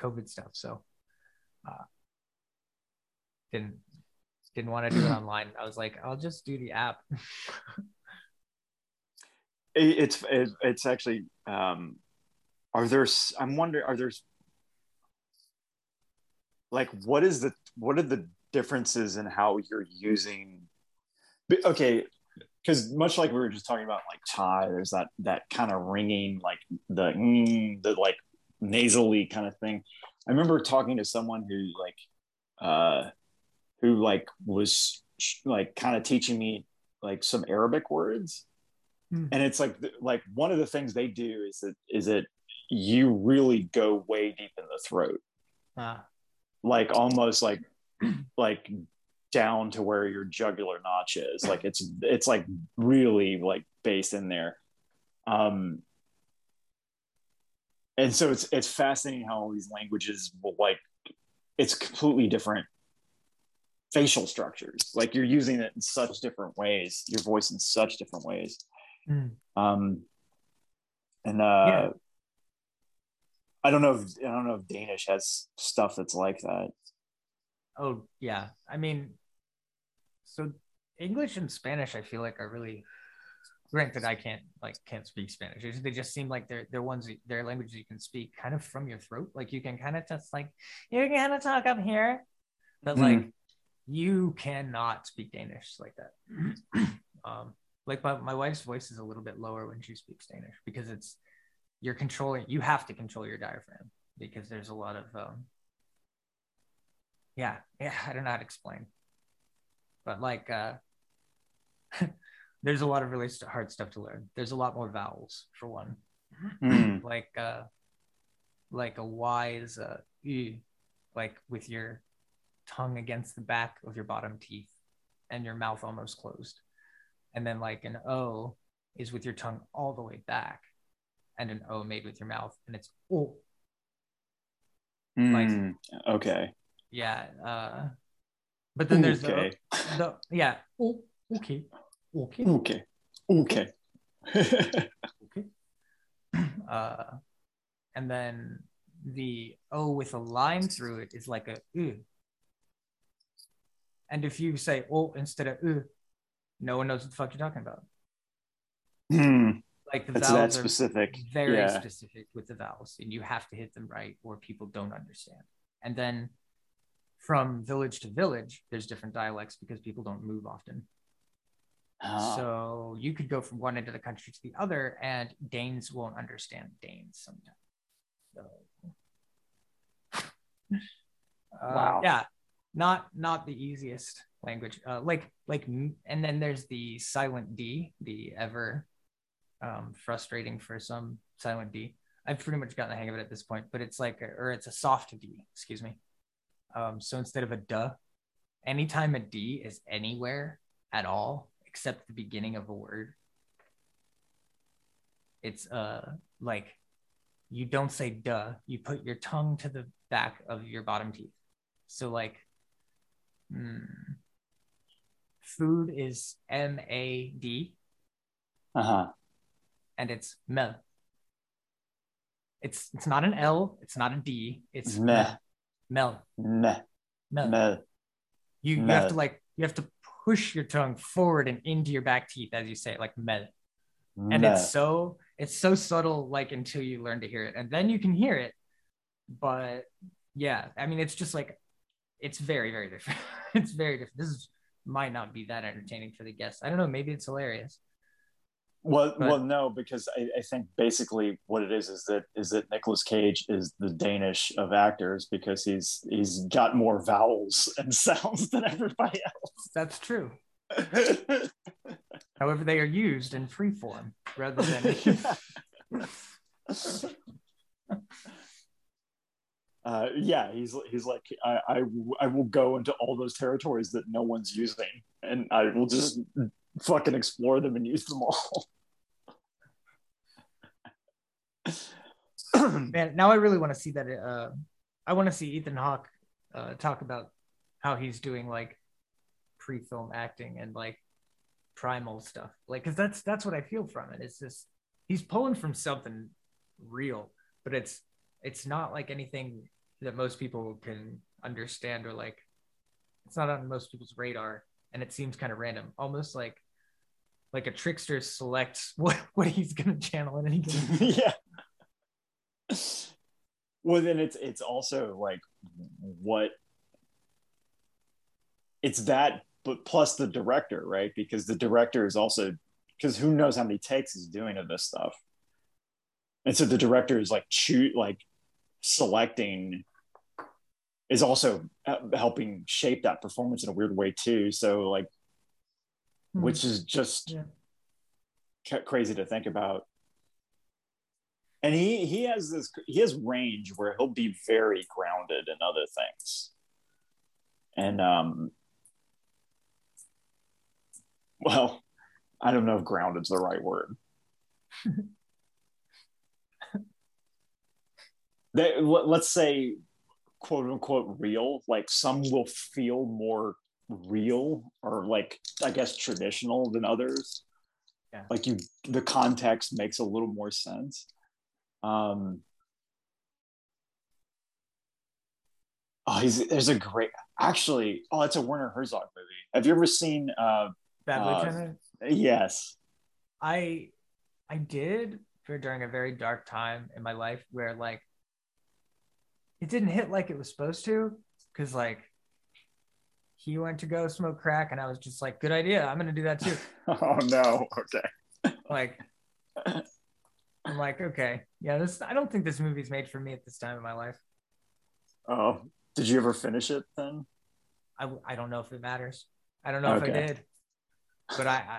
COVID stuff. So didn't want to do it online. I was like, I'll just do the app. It's actually, I'm wondering, like, what are the differences in how you're using? Okay, because much like we were just talking about, like Thai, there's that kind of ringing, like the like nasally kind of thing. I remember talking to someone who was like kind of teaching me like some Arabic words, and it's like one of the things they do is that you really go way deep in the throat, like almost like down to where your jugular notch is. Like it's like really like based in there. And so it's fascinating how all these languages will, like, it's completely different facial structures. Like you're using it in such different ways, your voice in such different ways. Mm. Yeah. I don't know if Danish has stuff that's like that. Oh yeah, I mean, so English and Spanish, I feel like, are really. Granted, I can't speak Spanish. They just seem like they're languages you can speak kind of from your throat. Like you can kind of just like, you can kind of talk up here, but like you cannot speak Danish like that. Like my wife's voice is a little bit lower when she speaks Danish, because you have to control your diaphragm, because there's a lot of I don't know how to explain, but like there's a lot of really hard stuff to learn. There's a lot more vowels, for one. Mm. Like a Y is a E, like with your tongue against the back of your bottom teeth. and your mouth almost closed. And then like an O is with your tongue all the way back and an O made with your mouth, and it's O. Like, okay. Yeah. But then there's the yeah. Oh, okay. Okay. Okay. Okay. Okay. And then the O with a line through it is like a U. And if you say O instead of U, no one knows what the fuck you're talking about. Like the vowels specific. Are very specific with the vowels, and you have to hit them right or people don't understand. And then from village to village, there's different dialects because people don't move often. Oh. So you could go from one end of the country to the other, and Danes won't understand Danes sometimes. So, wow. Yeah, not the easiest language. Like, and then there's the silent D, the ever frustrating for some silent D. I've pretty much gotten the hang of it at this point, but it's like, or it's a soft D, excuse me. So instead of a duh, anytime a D is anywhere at all, except the beginning of a word, it's like, you don't say duh, you put your tongue to the back of your bottom teeth. So like, food is M-A-D. Uh-huh. And it's meh. It's not an L, it's not a D, it's meh. Mel. Meh. Mel. Mel. You have to like, you have to push your tongue forward and into your back teeth as you say it, like mel. And it's so subtle, like until you learn to hear it, and then you can hear it. But yeah, I mean, it's just like, it's very, very different. It's very different. Might not be that entertaining for the guests. I don't know. Maybe it's hilarious. Well, no, because I think basically what it is that Nicolas Cage is the Danish of actors because he's got more vowels and sounds than everybody else. That's true. However, they are used in free form rather than. He's like, I will go into all those territories that no one's using, and I will just fucking explore them and use them all. Man, now I really want to see that. I want to see Ethan Hawke talk about how he's doing like pre-film acting and like primal stuff, like, because that's what I feel from it. It's just he's pulling from something real, but it's not like anything that most people can understand, or like it's not on most people's radar, and it seems kind of random, almost like a trickster selects what he's going to channel in any given. Yeah. Well, then it's also like what it's that, but plus the director, right? Because the director is also, because who knows how many takes he's doing of this stuff, and so the director is like selecting is also helping shape that performance in a weird way too. So like, which is just crazy to think about. And he has range where he'll be very grounded in other things. And well, I don't know if grounded's the right word. Let's say, quote unquote, real, like some will feel more real or like, I guess, traditional than others. Yeah. Like the context makes a little more sense. There's a great, actually, it's a Werner Herzog movie. Have you ever seen Bad Lieutenant? Yes. I did during a very dark time in my life where like, it didn't hit like it was supposed to, because like he went to go smoke crack and I was just like, good idea, I'm gonna do that too. Oh no. Okay. Like I'm like, okay, yeah, this, I don't think this movie's made for me at this time in my life. Oh, did you ever finish it then? I don't know if it matters. I don't know. Okay. If I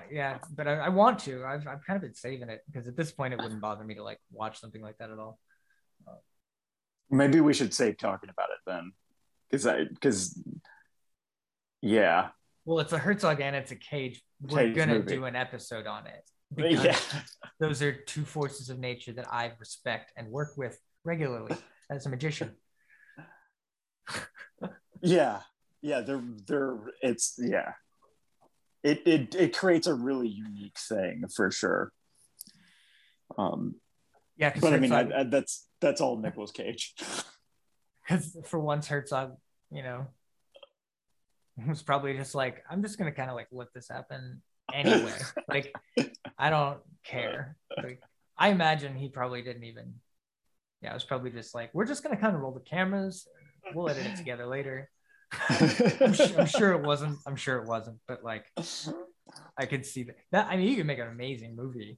did, but I want to. I've kind of been saving it because at this point it wouldn't bother me to like watch something like that at all. Maybe we should save talking about it then, because well, it's a Herzog and it's a Cage. We're going to do an episode on it. Because those are two forces of nature that I respect and work with regularly as a magician. It creates a really unique thing for sure. But Herzog, I mean, that's all Nicolas Cage. Because for once, Herzog, you know, was probably just like, I'm just gonna kind of like let this happen anyway. Like, I don't care. Like, I imagine he probably didn't even. Yeah, it was probably just like, we're just gonna kind of roll the cameras. We'll edit it together later. I'm sure it wasn't, but like, I could see that. I mean, you could make an amazing movie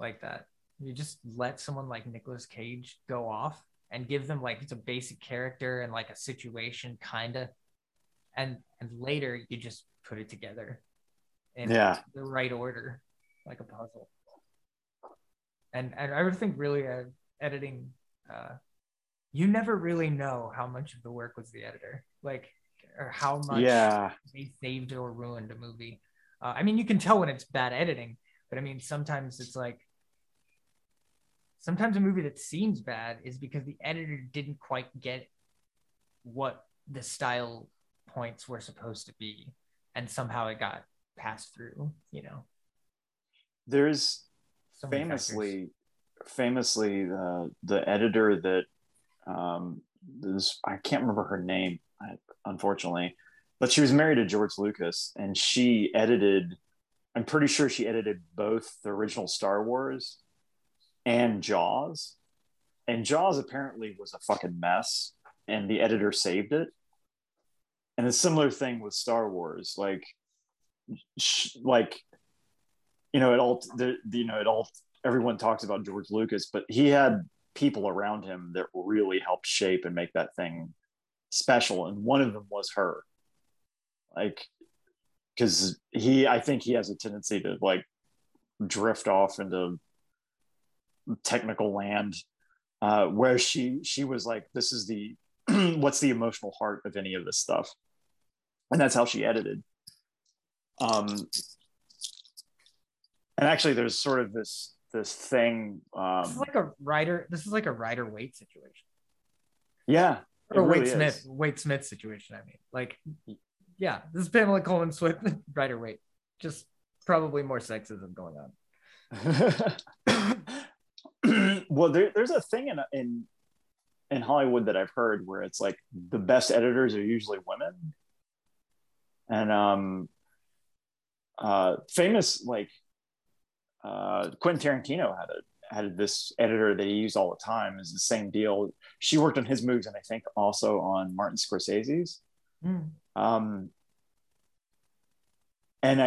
like that. You just let someone like Nicolas Cage go off and give them like, it's a basic character and like a situation kinda, and later you just put it together in the right order, like a puzzle. And I would think really editing, you never really know how much of the work was the editor, like, or how much they saved or ruined a movie. I mean, you can tell when it's bad editing, but I mean, sometimes it's like, sometimes a movie that seems bad is because the editor didn't quite get what the style points were supposed to be, and somehow it got passed through, you know. There's so famously the editor that I can't remember her name, unfortunately, but she was married to George Lucas, and she edited, I'm pretty sure she edited both the original Star Wars and Jaws. And Jaws apparently was a fucking mess, and the editor saved it. And a similar thing with Star Wars, everyone talks about George Lucas, but he had people around him that really helped shape and make that thing special, and one of them was her, like, because I think he has a tendency to like drift off into technical land, where she was like, this is the what's the emotional heart of any of this stuff, and that's how she edited. And actually there's sort of this thing, this is like a Rider-Waite situation. Yeah, or Waite-Smith situation, I mean, like, yeah, this is Pamela Coleman-Smith, Rider-Waite, just probably more sexism going on. Well, there's a thing in Hollywood that I've heard where it's like the best editors are usually women, and famous like Quentin Tarantino had this editor that he used all the time. Is the same deal. She worked on his movies, and I think also on Martin Scorsese's. Mm. And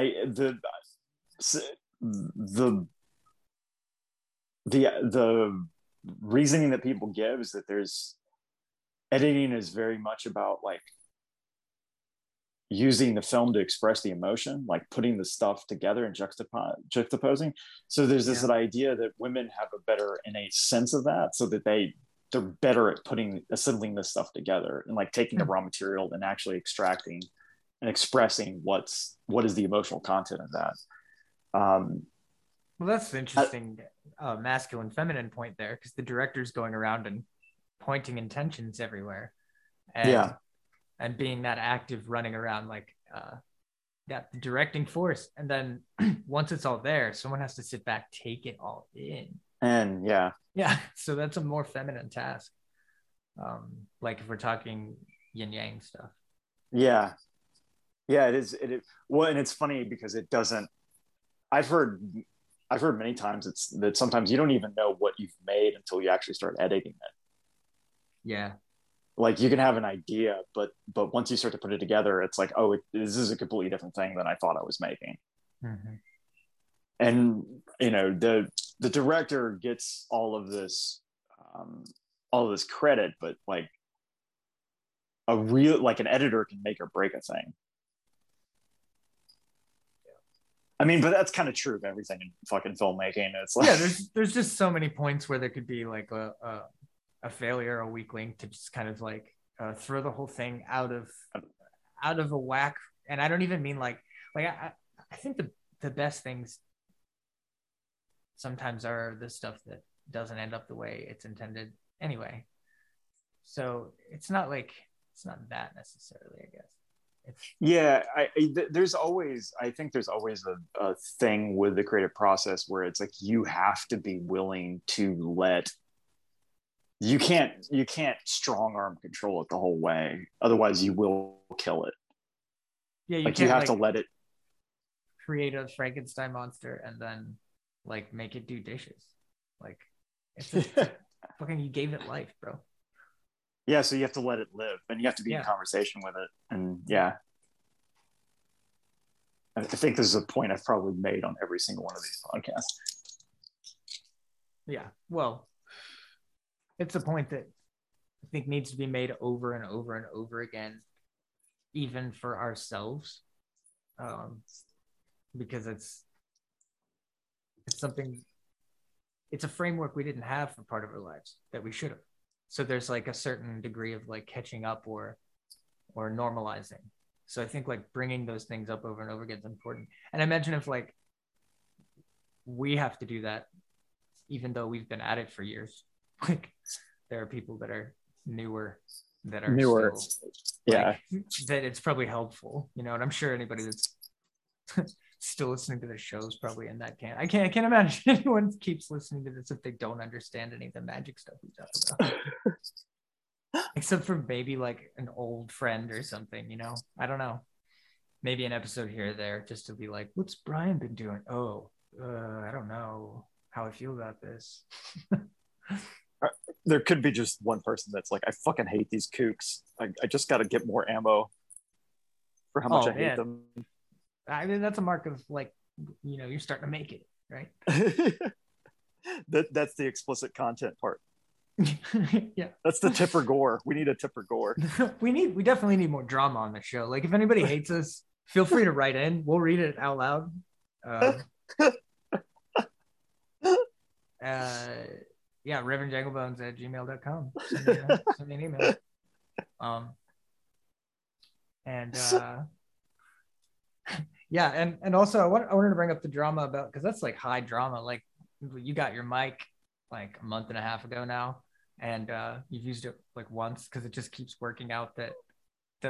the reasoning that people give is that there's editing is very much about like using the film to express the emotion, like putting the stuff together and juxtaposing. So there's this idea that women have a better innate sense of that, so that they're better at assembling this stuff together and like taking the raw material and actually extracting and expressing what is the emotional content of that. Well, that's an interesting masculine feminine point there, because the director's going around and pointing intentions everywhere. And being that active, running around like that directing force, and then once it's all there, someone has to sit back, take it all in, and so that's a more feminine task, like if we're talking yin yang stuff. It is well, and it's funny because it doesn't, I've heard many times that sometimes you don't even know what you've made until you actually start editing it. Like, you can have an idea, but once you start to put it together, it's like, oh, this is a completely different thing than I thought I was making. Mm-hmm. And, you know, the director gets all of this credit, but like an editor can make or break a thing. I mean, but that's kind of true of everything in fucking filmmaking. It's like, there's just so many points where there could be like a failure, a weak link, to just kind of like throw the whole thing out of a whack and I don't even mean like I think the best things sometimes are the stuff that doesn't end up the way it's intended anyway. So it's not like, it's not that necessarily, I guess. Yeah, I think there's always a thing with the creative process where it's like you have to be willing to let, you can't strong arm control it the whole way, otherwise you will kill it. Yeah, you have to let it create a Frankenstein monster and then like make it do dishes. Like it's fucking, you gave it life, bro. Yeah, so you have to let it live, and you have to be in conversation with it, and yeah. I think this is a point I've probably made on every single one of these podcasts. Yeah, well, it's a point that I think needs to be made over and over and over again, even for ourselves, because it's something, it's a framework we didn't have for part of our lives that we should have. So there's like a certain degree of like catching up or normalizing. So I think like bringing those things up over and over again is important. And I imagine if like we have to do that, even though we've been at it for years, like there are people that are newer. Still, yeah. Like, that it's probably helpful, you know, and I'm sure anybody that's still listening to the show's probably in that camp. I can't imagine anyone keeps listening to this if they don't understand any of the magic stuff we talk about. Except for maybe like an old friend or something, you know? I don't know. Maybe an episode here or there just to be like, what's Brian been doing? Oh, I don't know how I feel about this. There could be just one person that's like, I fucking hate these kooks. I just got to get more ammo for how much I hate them. I mean, that's a mark of like, you know, you're starting to make it, right? That's the explicit content part. Yeah, that's the Tipper Gore. We need a Tipper Gore. We definitely need more drama on the show. Like, if anybody hates us, feel free to write in. We'll read it out loud. Yeah, reverendjanglebones@gmail.com. Send me an email. Yeah, and also I wanted to bring up the drama about, because that's like high drama. Like you got your mic like a month and a half ago now, and you've used it like once because it just keeps working out that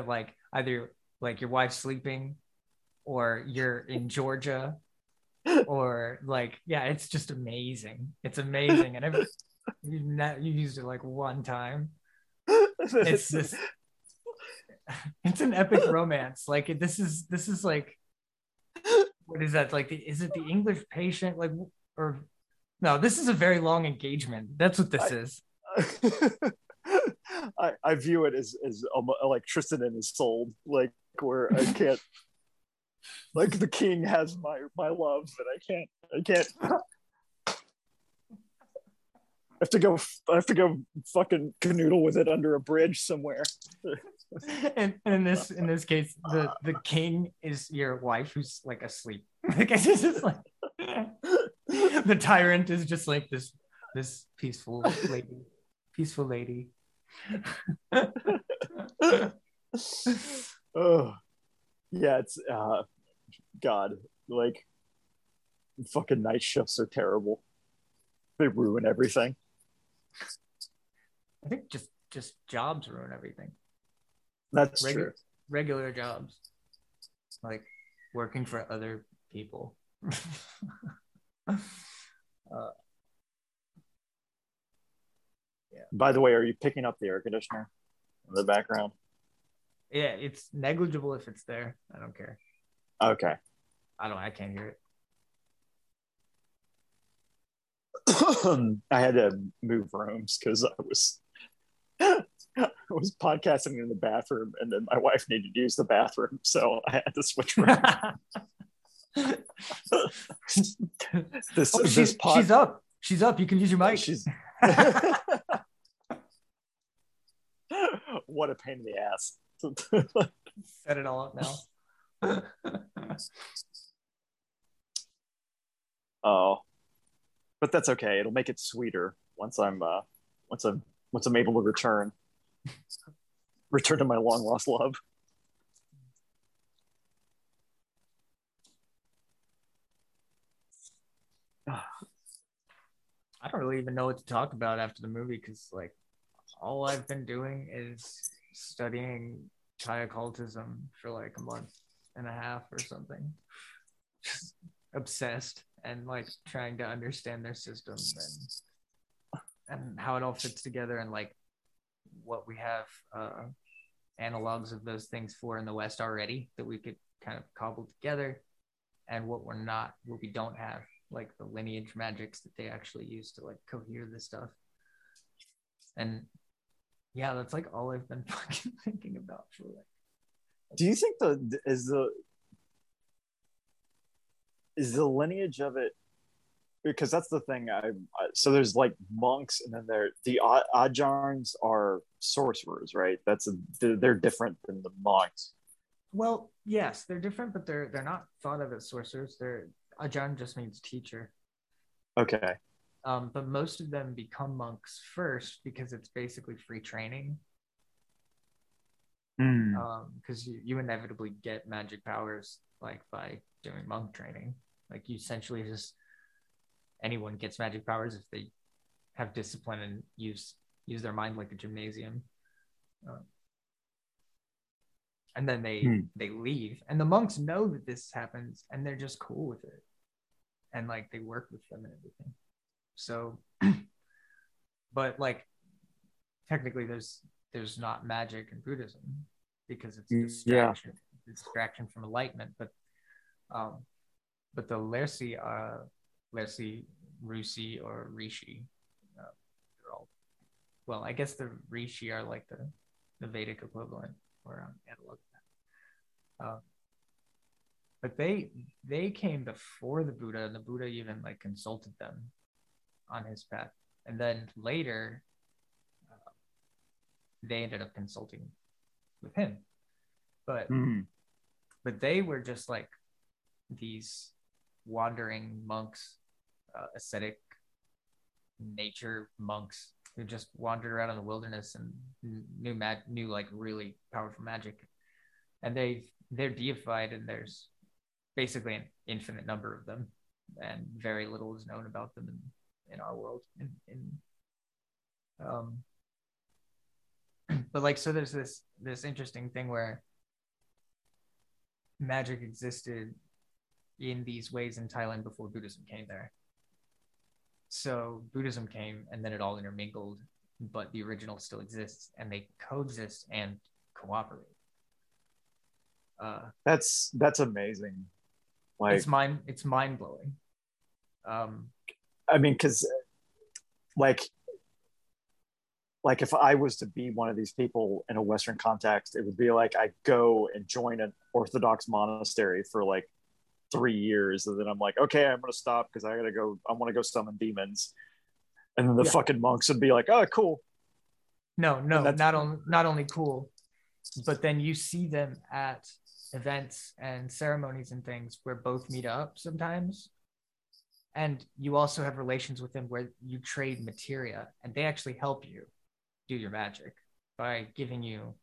like either like your wife's sleeping or you're in Georgia or like, yeah, it's just amazing. It's amazing, and you used it like one time. It's this. It's an epic romance. Like this is like, what is that? Like, is it the English Patient? Like, or no, this is a very long engagement. That's what this is. I view it as like Tristan and Isolde, like where I can't, like the king has my love, but I can't. I have to go fucking canoodle with it under a bridge somewhere. And in this case, the king is your wife, who's like asleep. Like it's just like the tyrant is just like this peaceful lady. Oh, yeah, it's God, like fucking night shifts are terrible. They ruin everything. I think just jobs ruin everything. That's true. Regular jobs, like working for other people. Yeah. By the way, are you picking up the air conditioner in the background? Yeah, it's negligible if it's there. I don't care. Okay. I can't hear it. I had to move rooms because I was podcasting in the bathroom, and then my wife needed to use the bathroom, so I had to switch rooms. She's up. You can use your mic. What a pain in the ass. Set it all up now. Oh, but that's okay. It'll make it sweeter once I'm able to return to my long lost love. I don't really even know what to talk about after the movie, because like all I've been doing is studying Thai occultism for like a month and a half or something. Just obsessed and like trying to understand their system and how it all fits together, and like what we have analogs of those things for in the West already that we could kind of cobble together, and what we're not, what we don't have, like the lineage magics that they actually use to like cohere this stuff. And yeah, that's like all I've been fucking thinking about for like. Do you think is the lineage of it, because that's the thing, so there's like monks, and then the Ajarns are sorcerers, right? They're different than the monks. Well, yes, they're different, but they're not thought of as sorcerers. Ajahn just means teacher. Okay. But most of them become monks first because it's basically free training. Because you inevitably get magic powers like by doing monk training. Like you essentially just, anyone gets magic powers if they have discipline and use their mind like a gymnasium. And then they leave, and the monks know that this happens, and they're just cool with it, and like they work with them and everything. So, but like technically, there's not magic in Buddhism because it's a distraction, distraction from enlightenment. But the Lersi, Rusi, or Rishi, they're all, well, I guess the Rishi are like the Vedic equivalent. Or analog that. But they came before the Buddha, and the Buddha even like consulted them on his path, and then later they ended up consulting with him. But but they were just like these wandering monks, ascetic nature monks who just wandered around in the wilderness and knew like really powerful magic, and they're deified, and there's basically an infinite number of them, and very little is known about them in our world. But like, so there's this interesting thing where magic existed in these ways in Thailand before Buddhism came there. So Buddhism came, and then it all intermingled, but the original still exists, and they coexist and cooperate. That's amazing. Like, it's mind blowing. I mean, because like if I was to be one of these people in a Western context, it would be like I go and join an Orthodox monastery for like 3 years, and then I'm like, okay, I'm gonna stop because I want to go summon demons, and then the fucking monks would be like, oh, cool. No, not only cool, but then you see them at events and ceremonies and things where both meet up sometimes, and you also have relations with them where you trade materia, and they actually help you do your magic by giving you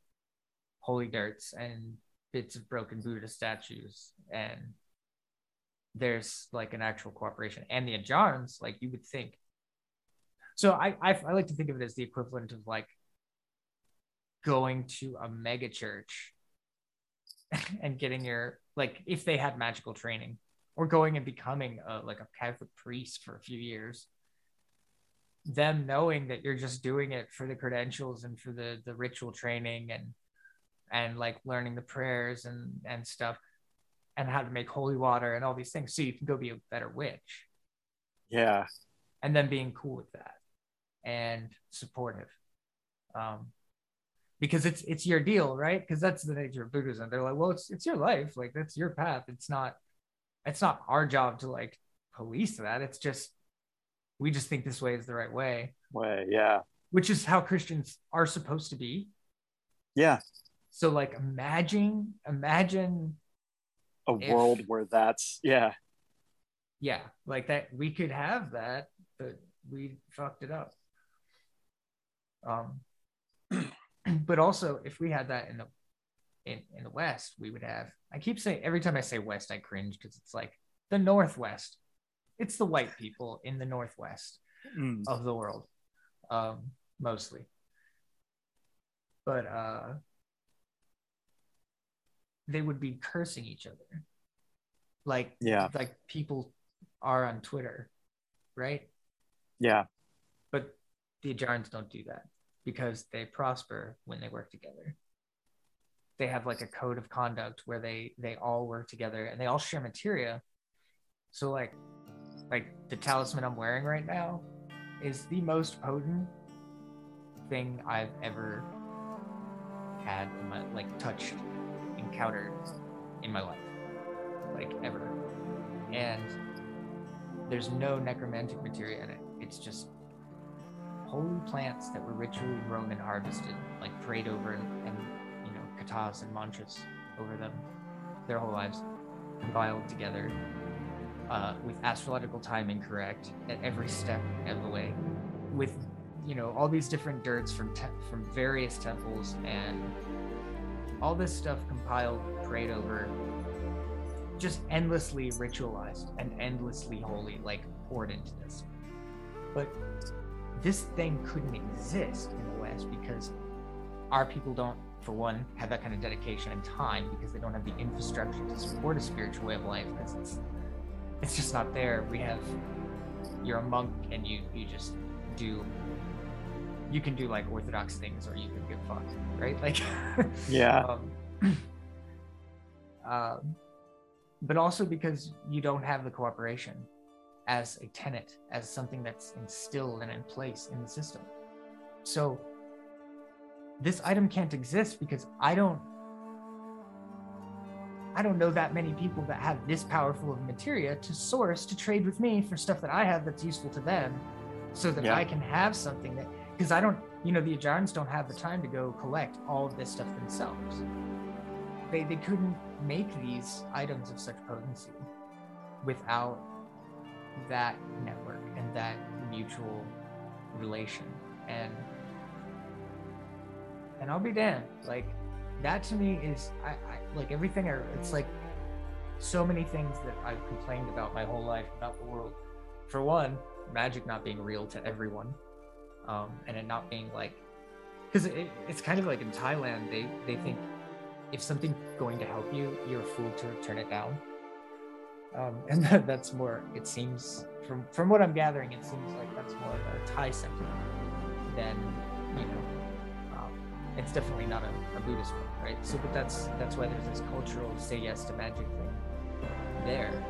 holy dirts and bits of broken Buddha statues, and there's like an actual cooperation. And the Ajarns, like you would think. So I like to think of it as the equivalent of like going to a mega church and getting your, like if they had magical training, or going and becoming like a Catholic priest for a few years. Them knowing that you're just doing it for the credentials and for the ritual training and like learning the prayers and stuff. And how to make holy water and all these things, so you can go be a better witch. Yeah. And then being cool with that and supportive, because it's your deal, right? Because that's the nature of Buddhism. They're like, well, it's your life, like that's your path. It's not our job to like police that. It's just we just think this way is the right way. Way, yeah. Which is how Christians are supposed to be. Yeah. So like imagine. A world where that's like that we could have that, but we fucked it up. But also if we had that in the West, we would have, I keep saying, every time I say West I cringe, because it's like the Northwest. It's the white people in the Northwest of the world, mostly. But they would be cursing each other. Like, yeah. Like people are on Twitter, right? Yeah. But the Ajarans don't do that because they prosper when they work together. They have like a code of conduct where they all work together and they all share materia. So like the talisman I'm wearing right now is the most potent thing I've ever had in my, like, touched, encountered in my life, like, ever. And there's no necromantic materia in it. It's just holy plants that were ritually grown and harvested, like prayed over and you know, katas and mantras over them their whole lives, compiled together with astrological time incorrect at every step of the way, with, you know, all these different dirts from various temples and all this stuff compiled, prayed over, just endlessly ritualized and endlessly holy, like, poured into this. But this thing couldn't exist in the West because our people don't, for one, have that kind of dedication and time, because they don't have the infrastructure to support a spiritual way of life. Because it's just not there. We have, you're a monk and you just do, you can do like orthodox things or you can give fuck, right? Like, yeah. But also because you don't have the cooperation as a tenet, as something that's instilled and in place in the system. So this item can't exist because I don't know that many people that have this powerful of materia to source, to trade with me for stuff that I have that's useful to them, so that, yeah, I can have something that, because I don't, you know, the Ajarans don't have the time to go collect all of this stuff themselves. They couldn't make these items of such potency without that network and that mutual relation. And I'll be damned, like, that to me is, I like everything. It's like so many things that I've complained about my whole life about the world. For one, magic not being real to everyone, and it not being like, because it's kind of like in Thailand, they think if something's going to help you, you're a fool to turn it down. And that's more, it seems, from what I'm gathering, it seems like that's more of a Thai sentiment than, you know, it's definitely not a Buddhist one, right? So, but that's why there's this cultural say yes to magic thing there.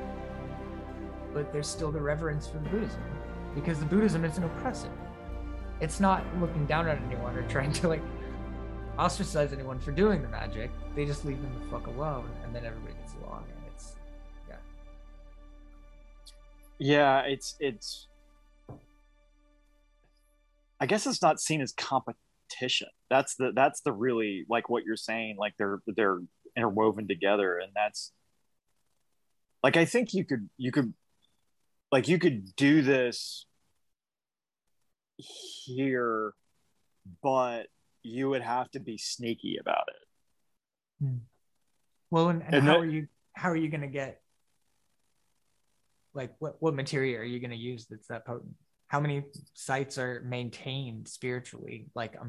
But there's still the reverence for Buddhism, because the Buddhism isn't oppressive. It's not looking down on anyone or trying to, like, ostracize anyone for doing the magic. They just leave them the fuck alone, and then everybody gets along. And it's, yeah. Yeah, it's I guess it's not seen as competition. That's the really, like, what you're saying, like, they're interwoven together, and that's, like, I think you could like, you could do this here, but you would have to be sneaky about it. Well, and how are you going to get, like, what material are you going to use that's that potent? How many sites are maintained spiritually, like a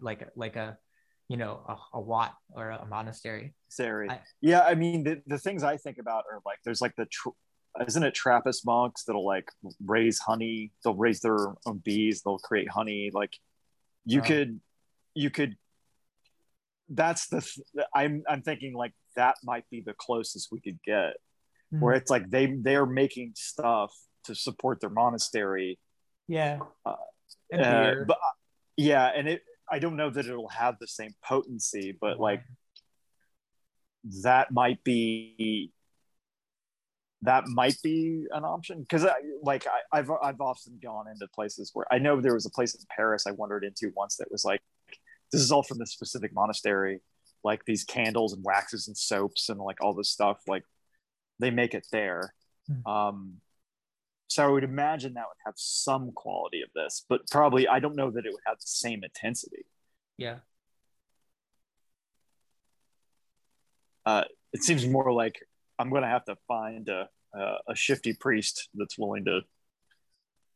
like a you know, a Watt or a monastery? Yeah, I mean, the things I think about are, like, there's, like, isn't it Trappist monks that'll, like, raise honey? They'll raise their own bees. They'll create honey. Like, you could. That's the. I'm thinking, like, that might be the closest we could get, where it's like they are making stuff to support their monastery. Yeah. But yeah, and it. I don't know that it'll have the same potency, but like that might be an option. Because I've often gone into places where, I know there was a place in Paris I wandered into once that was like, this is all from this specific monastery, like these candles and waxes and soaps and like all this stuff, like they make it there. So I would imagine that would have some quality of this, but probably, I don't know that it would have the same intensity. Yeah. It seems more like I'm going to have to find a shifty priest that's willing to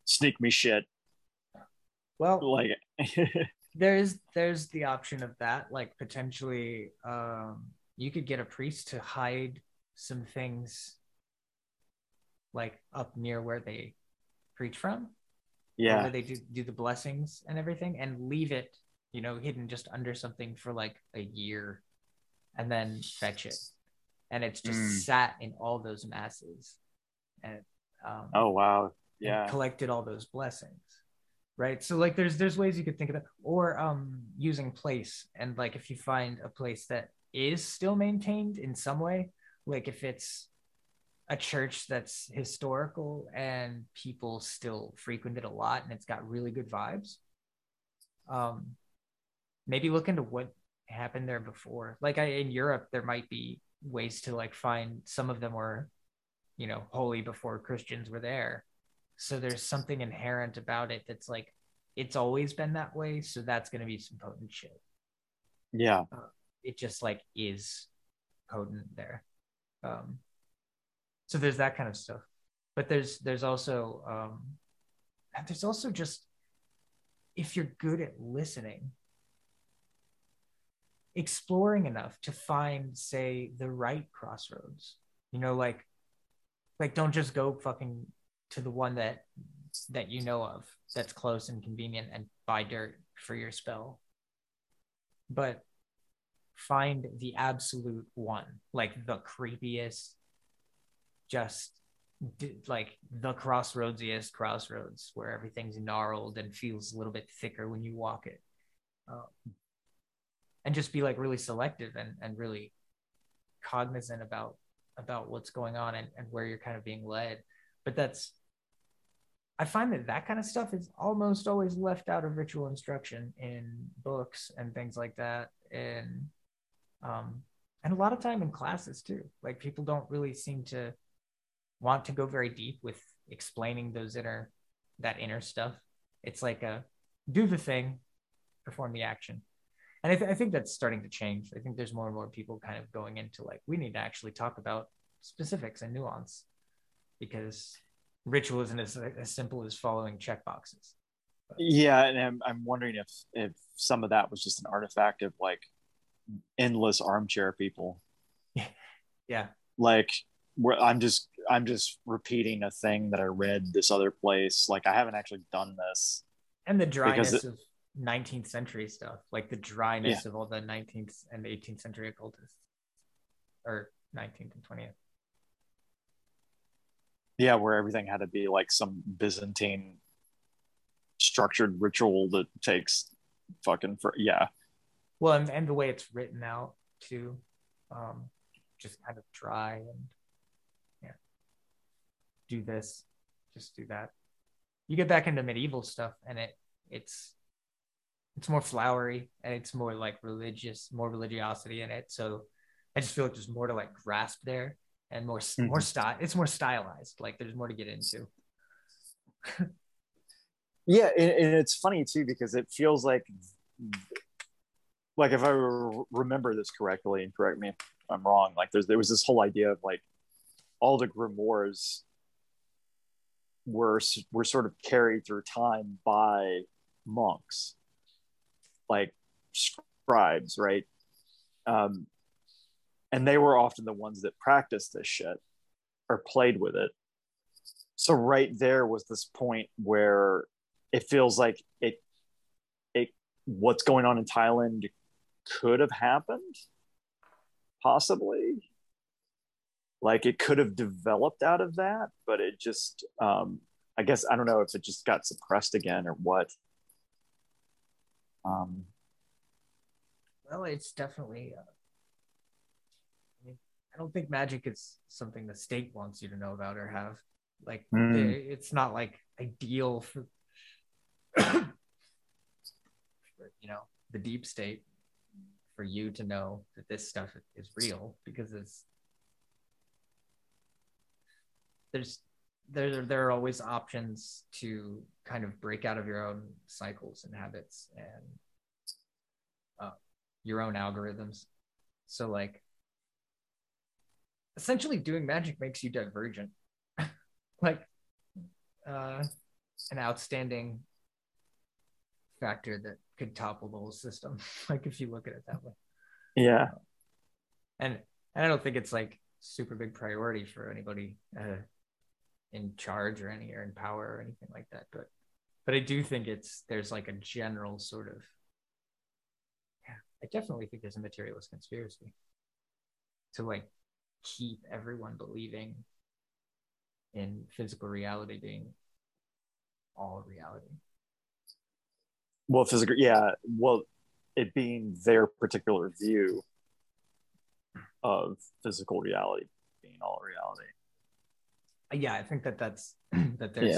sneak me shit. Well, like there's the option of that. Like potentially, you could get a priest to hide some things, like up near where they preach from. Yeah, where they do the blessings and everything, and leave it, you know, hidden just under something for like a year, and then fetch it, and it's just sat in all those masses, and oh wow, yeah, collected all those blessings. Right, so like there's ways you could think of that, or using place, and like if you find a place that is still maintained in some way, like if it's a church that's historical and people still frequent it a lot and it's got really good vibes, maybe look into what happened there before. Like in Europe, there might be ways to like find, some of them were, you know, holy before Christians were there. So there's something inherent about it that's like, it's always been that way, so that's going to be some potent shit. Yeah. It just like is potent there. So there's that kind of stuff. But there's also, there's also just, if you're good at listening, exploring enough to find, say, the right crossroads. You know, like don't just go fucking to the one that you know of that's close and convenient and buy dirt for your spell, but find the absolute one, like the creepiest, just like the crossroadsiest crossroads where everything's gnarled and feels a little bit thicker when you walk it, and just be like really selective and really cognizant about what's going on and where you're kind of being led. But that's, I find that kind of stuff is almost always left out of ritual instruction in books and things like that. And a lot of time in classes too. Like people don't really seem to want to go very deep with explaining that inner stuff. It's like do the thing, perform the action. And I think that's starting to change. I think there's more and more people kind of going into like, we need to actually talk about specifics and nuance, because ritual isn't as simple as following checkboxes. Yeah, and I'm wondering if some of that was just an artifact of like endless armchair people. Yeah. Like where I'm just repeating a thing that I read this other place. Like I haven't actually done this. And the dryness of 19th century stuff, like the dryness of all the 19th and 18th century occultists, or 19th and 20th. Yeah, where everything had to be like some Byzantine structured ritual that takes fucking for Well, and the way it's written out too, just kind of dry and do this, just do that. You get back into medieval stuff, and it's more flowery and it's more like religious, more religiosity in it. So I just feel like there's more to like grasp there. And more style. It's more stylized. Like there's more to get into. Yeah, and it's funny too, because it feels like if I remember this correctly, and correct me if I'm wrong, like there was this whole idea of like all the grimoires were sort of carried through time by monks, like scribes, right? And they were often the ones that practiced this shit or played with it. So right there was this point where it feels like it what's going on in Thailand could have happened, possibly. Like it could have developed out of that, but it just, I guess, I don't know if it just got suppressed again or what. Well, it's definitely... I don't think magic is something the state wants you to know about or have. Like, it's not like ideal for, you know, the deep state for you to know that this stuff is real, because there are always options to kind of break out of your own cycles and habits and your own algorithms. So like, essentially doing magic makes you divergent like an outstanding factor that could topple the whole system, like if you look at it that way. Yeah. And I don't think it's like super big priority for anybody in charge or any or in power or anything like that, but I do think there's like a general sort of, yeah, I definitely think there's a materialist conspiracy to like keep everyone believing in physical reality being all reality. Well, physical, yeah, well, it being their particular view of physical reality being all reality. Yeah, I think that there's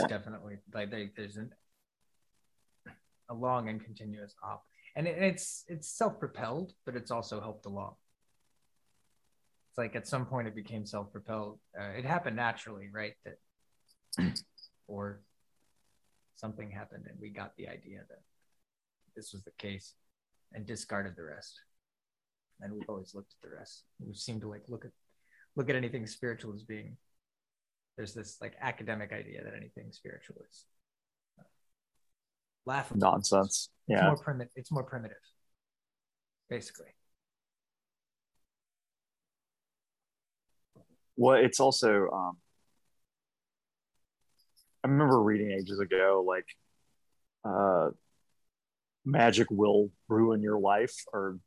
definitely like there's a long and continuous op, and it's self-propelled, but it's also helped along. It's like at some point it became self-propelled. It happened naturally, right? That or something happened, and we got the idea that this was the case, and discarded the rest. And we've always looked at the rest. We seem to like look at anything spiritual as being. There's this like academic idea that anything spiritual is laughable nonsense. Yeah, it's more primitive, basically. Well, it's also I remember reading ages ago, like magic will ruin your life or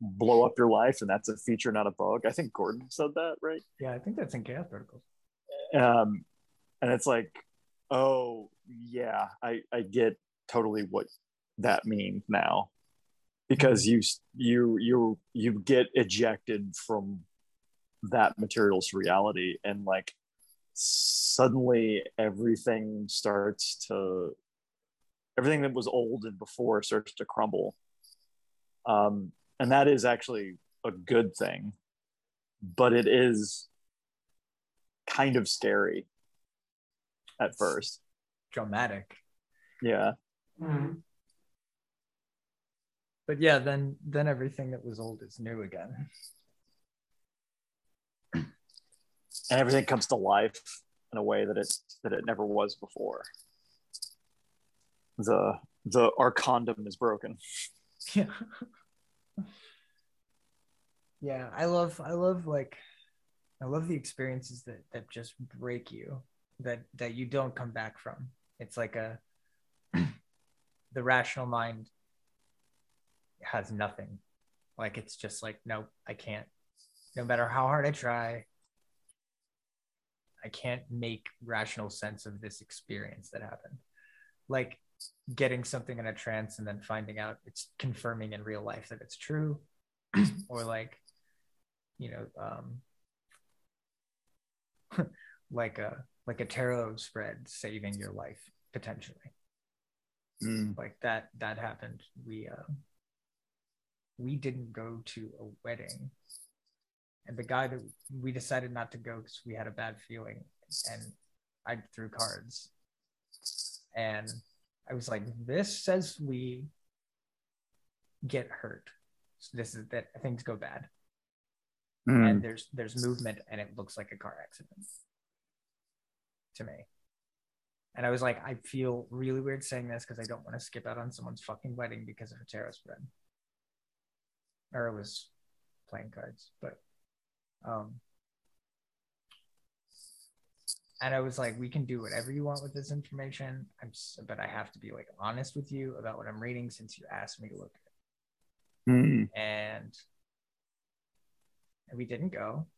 blow up your life, and that's a feature, not a bug. I think Gordon said that, right? Yeah, I think that's in Chaos Protocols. And it's like, oh yeah, I get totally what that means now, because you get ejected from that material's reality, and like suddenly everything that was old and before starts to crumble, and that is actually a good thing, but it is kind of scary at first. Dramatic. Yeah. Mm-hmm. But yeah, then everything that was old is new again. And everything comes to life in a way that it never was before. The our condom is broken. Yeah. Yeah, I love the experiences that just break you, that you don't come back from. It's like the rational mind has nothing. Like, it's just like, nope, I can't. No matter how hard I try, I can't make rational sense of this experience that happened. Like getting something in a trance and then finding out it's confirming in real life that it's true. Or like, you know, like a tarot spread saving your life potentially. Like that happened. We didn't go to a wedding, and the guy that we decided not to go because we had a bad feeling, and I threw cards, and I was like, this says we get hurt, so this is that things go bad. And there's movement, and it looks like a car accident to me. And I was like, I feel really weird saying this because I don't want to skip out on someone's fucking wedding because of a tarot spread. Or it was playing cards, but and I was like, we can do whatever you want with this information. But I have to be like honest with you about what I'm reading since you asked me to look at it. And we didn't go.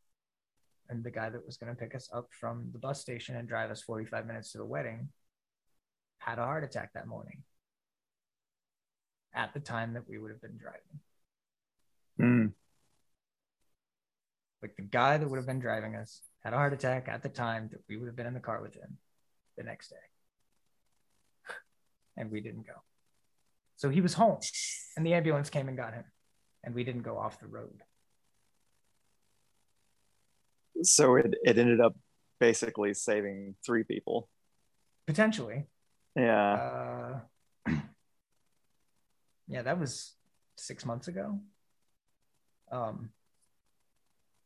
And the guy that was going to pick us up from the bus station and drive us 45 minutes to the wedding had a heart attack that morning at the time that we would have been driving. Like the guy that would have been driving us had a heart attack at the time that we would have been in the car with him the next day. And we didn't go. So he was home, and the ambulance came and got him, and we didn't go off the road. So it ended up basically saving three people. Potentially. Yeah. Yeah, that was 6 months ago.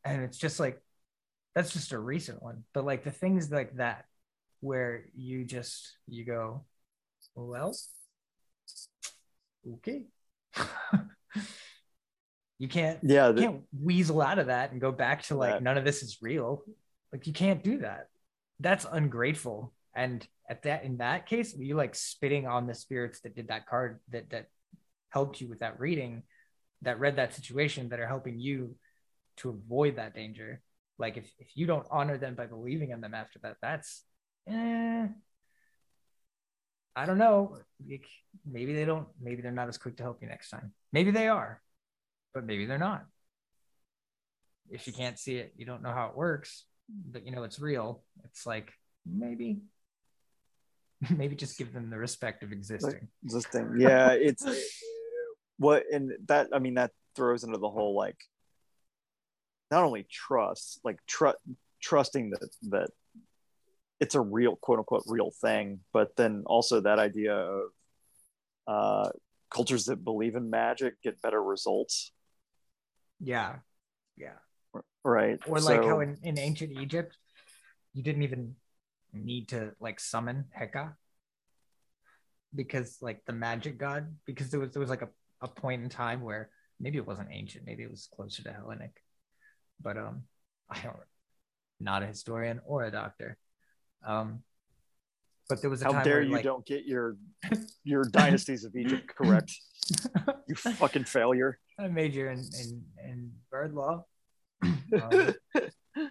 And it's just like, that's just a recent one, but like the things like that where you just, you go, well, okay. you can't weasel out of that and go back to like, none of this is real. Like you can't do that. That's ungrateful. And at that, in that case, you like spitting on the spirits that did that card, that helped you with that reading, that read that situation, that are helping you to avoid that danger. Like if you don't honor them by believing in them after that, that's, I don't know. Maybe they don't, maybe they're not as quick to help you next time. Maybe they are, but maybe they're not. If you can't see it, you don't know how it works, but you know it's real. It's like, maybe just give them the respect of existing. Yeah, it's what, and that, I mean, that throws into the whole like, not only trust, like trusting that it's a real, quote unquote, real thing, but then also that idea of cultures that believe in magic get better results. Yeah. Right. Or like how in ancient Egypt, you didn't even need to like summon Heka, because like the magic god, because there was like a point in time where maybe it wasn't ancient, maybe it was closer to Hellenic, but I don't, not a historian or a doctor. But there was a time. How dare you, like, don't get your dynasties of Egypt correct? You fucking failure! I major in bird law.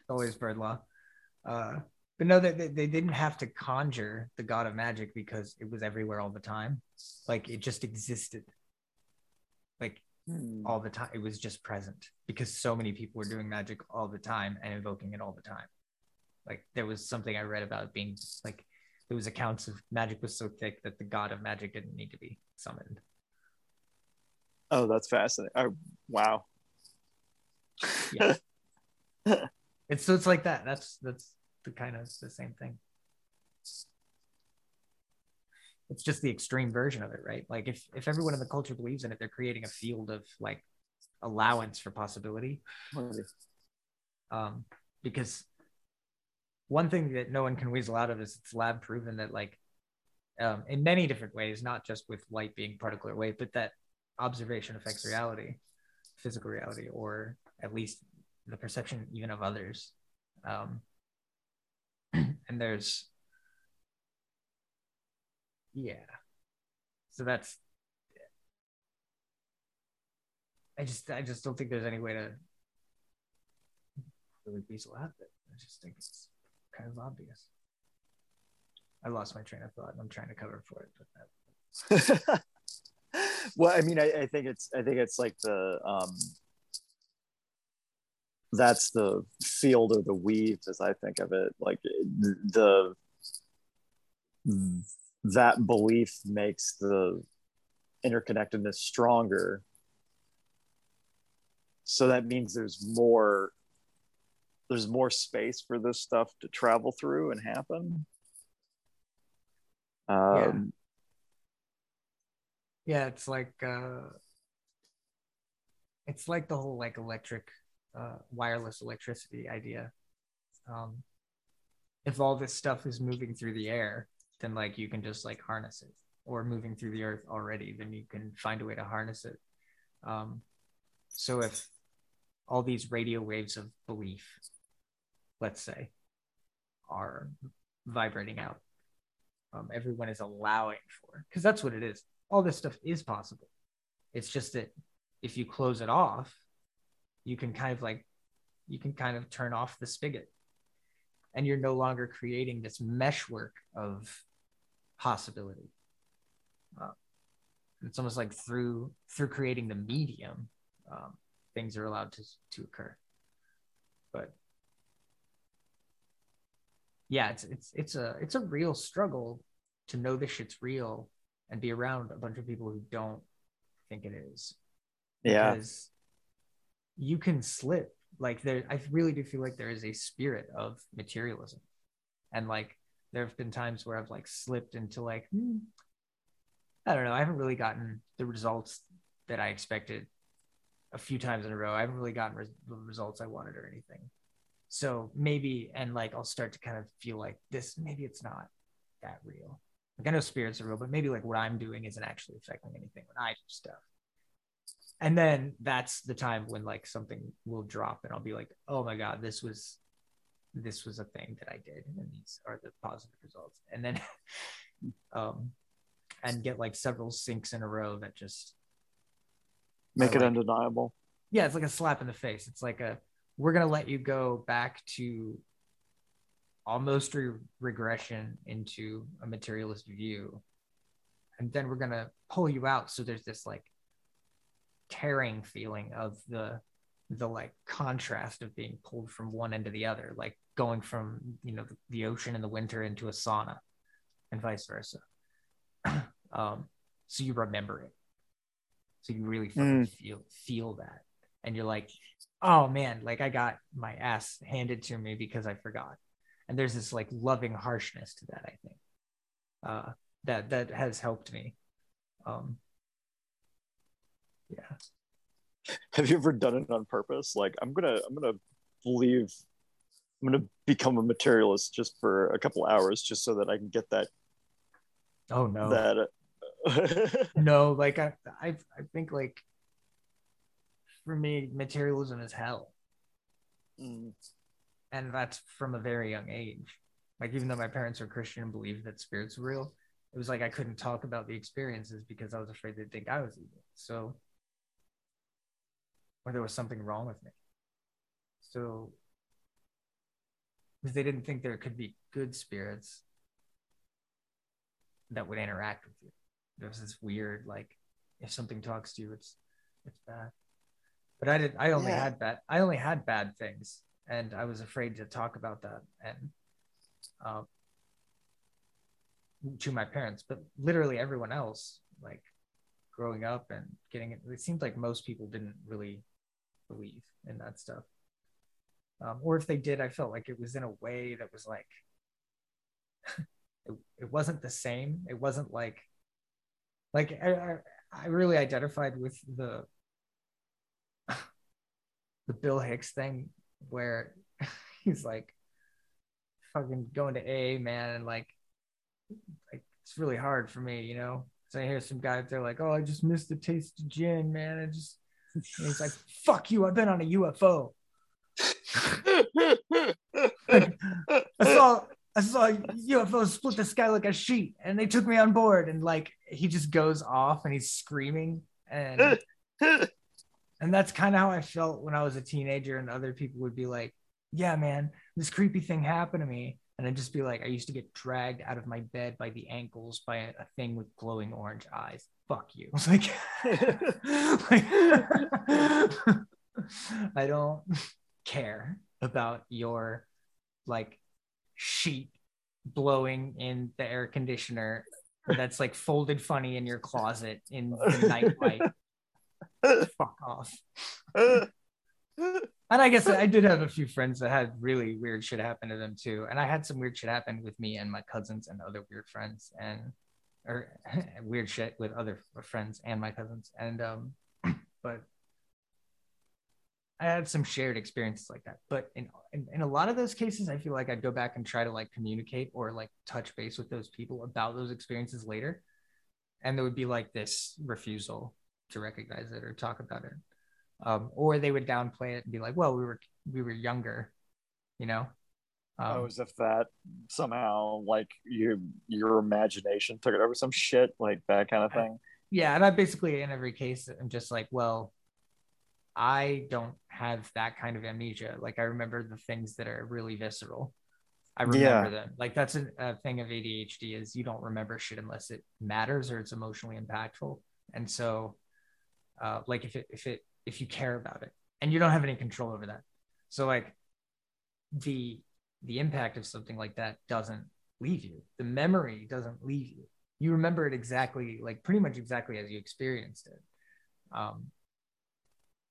Always bird law. But no, they didn't have to conjure the god of magic because it was everywhere all the time. Like it just existed. Like all the time, it was just present because so many people were doing magic all the time and invoking it all the time. Like there was something I read about being like, there was accounts of magic was so thick that the god of magic didn't need to be summoned. Oh, that's fascinating. Oh, wow. Yeah. It's like that. That's the kind of the same thing. It's just the extreme version of it, right? Like if everyone in the culture believes in it, they're creating a field of like allowance for possibility. Because one thing that no one can weasel out of is it's lab proven that like in many different ways, not just with light being particle wave, but that observation affects reality, physical reality, or at least the perception even of others. And there's, yeah. So that's, I just don't think there's any way to really weasel out of it. I just think it's kind of obvious. I lost my train of thought and I'm trying to cover for it, but that... Well, I mean, I think it's like the that's the field or the weave, as I think of it. Like that belief makes the interconnectedness stronger. So that means there's more space for this stuff to travel through and happen. Yeah, it's like the whole like electric, wireless electricity idea. If all this stuff is moving through the air, then like you can just like harness it, or moving through the earth already, then you can find a way to harness it. So if all these radio waves of belief, let's say, are vibrating out, everyone is allowing for, because that's what it is. All this stuff is possible. It's just that if you close it off, you can kind of turn off the spigot, and you're no longer creating this meshwork of possibility. It's almost like through creating the medium, things are allowed to occur. But yeah, it's a real struggle to know this shit's real and be around a bunch of people who don't think it is. Yeah. Because you can slip. Like I really do feel like there is a spirit of materialism. And like, there have been times where I've like slipped into like, I don't know. I haven't really gotten the results that I expected a few times in a row. I haven't really gotten the results I wanted or anything. So maybe, and like, I'll start to kind of feel like this, maybe it's not that real. Like, I know spirits are real, but maybe like what I'm doing isn't actually affecting anything when I do stuff. And then that's the time when like something will drop and I'll be like, oh my God, this was a thing that I did. And these are the positive results. And then, and get like several sinks in a row that just make it like, undeniable. Yeah. It's like a slap in the face. It's like we're going to let you go back to almost regression into a materialist view. And then we're going to pull you out. So there's this like tearing feeling of the like contrast of being pulled from one end to the other, like going from, you know, the ocean in the winter into a sauna and vice versa. So you remember it. So you really feel that. And you're like, oh man, like I got my ass handed to me because I forgot. And there's this like loving harshness to that, I think, that has helped me. Yeah. Have you ever done it on purpose? Like, I'm gonna become a materialist just for a couple hours, just so that I can get that. Oh no. That. No, like I think like. For me, materialism is hell. Mm. And that's from a very young age. Like, even though my parents were Christian and believed that spirits were real, it was like I couldn't talk about the experiences because I was afraid they'd think I was evil. So, or there was something wrong with me. So, because they didn't think there could be good spirits that would interact with you. There was this weird, like, if something talks to you, it's bad. But I didn't. I only had bad things, and I was afraid to talk about that and to my parents. But literally everyone else, like growing up and getting it, it seemed like most people didn't really believe in that stuff. Or if they did, I felt like it was in a way that was like it wasn't the same. It wasn't like I really identified with the Bill Hicks thing where he's like fucking going to AA, man, and like it's really hard for me, you know. So I hear some guy out there like, oh, I just missed the taste of gin, man. And he's like, fuck you, I've been on a UFO. Like, I saw UFOs split the sky like a sheet, and they took me on board, and like he just goes off and he's screaming and and that's kind of how I felt when I was a teenager, and other people would be like, yeah, man, this creepy thing happened to me. And I'd just be like, I used to get dragged out of my bed by the ankles by a thing with glowing orange eyes. Fuck you. I was like, I don't care about your like sheet blowing in the air conditioner that's like folded funny in your closet in the nightlight. Fuck off. And I guess I did have a few friends that had really weird shit happen to them too, and I had some weird shit happen with me and my cousins and other weird friends, or weird shit with other friends and my cousins, and but I had some shared experiences like that. But in a lot of those cases, I feel like I'd go back and try to like communicate or like touch base with those people about those experiences later, and there would be like this refusal to recognize it or talk about it, or they would downplay it and be like, well, we were younger, you know. Oh, as if that somehow like your imagination took it over, some shit like that kind of thing. Yeah. And I basically, in every case, I'm just like, well, I don't have that kind of amnesia. Like, I remember the things that are really visceral. I remember them. Like, that's a thing of ADHD, is you don't remember shit unless it matters or it's emotionally impactful. And so like if you care about it, and you don't have any control over that, so like the impact of something like that doesn't leave you. The memory doesn't leave you. You remember it exactly, like pretty much exactly as you experienced it,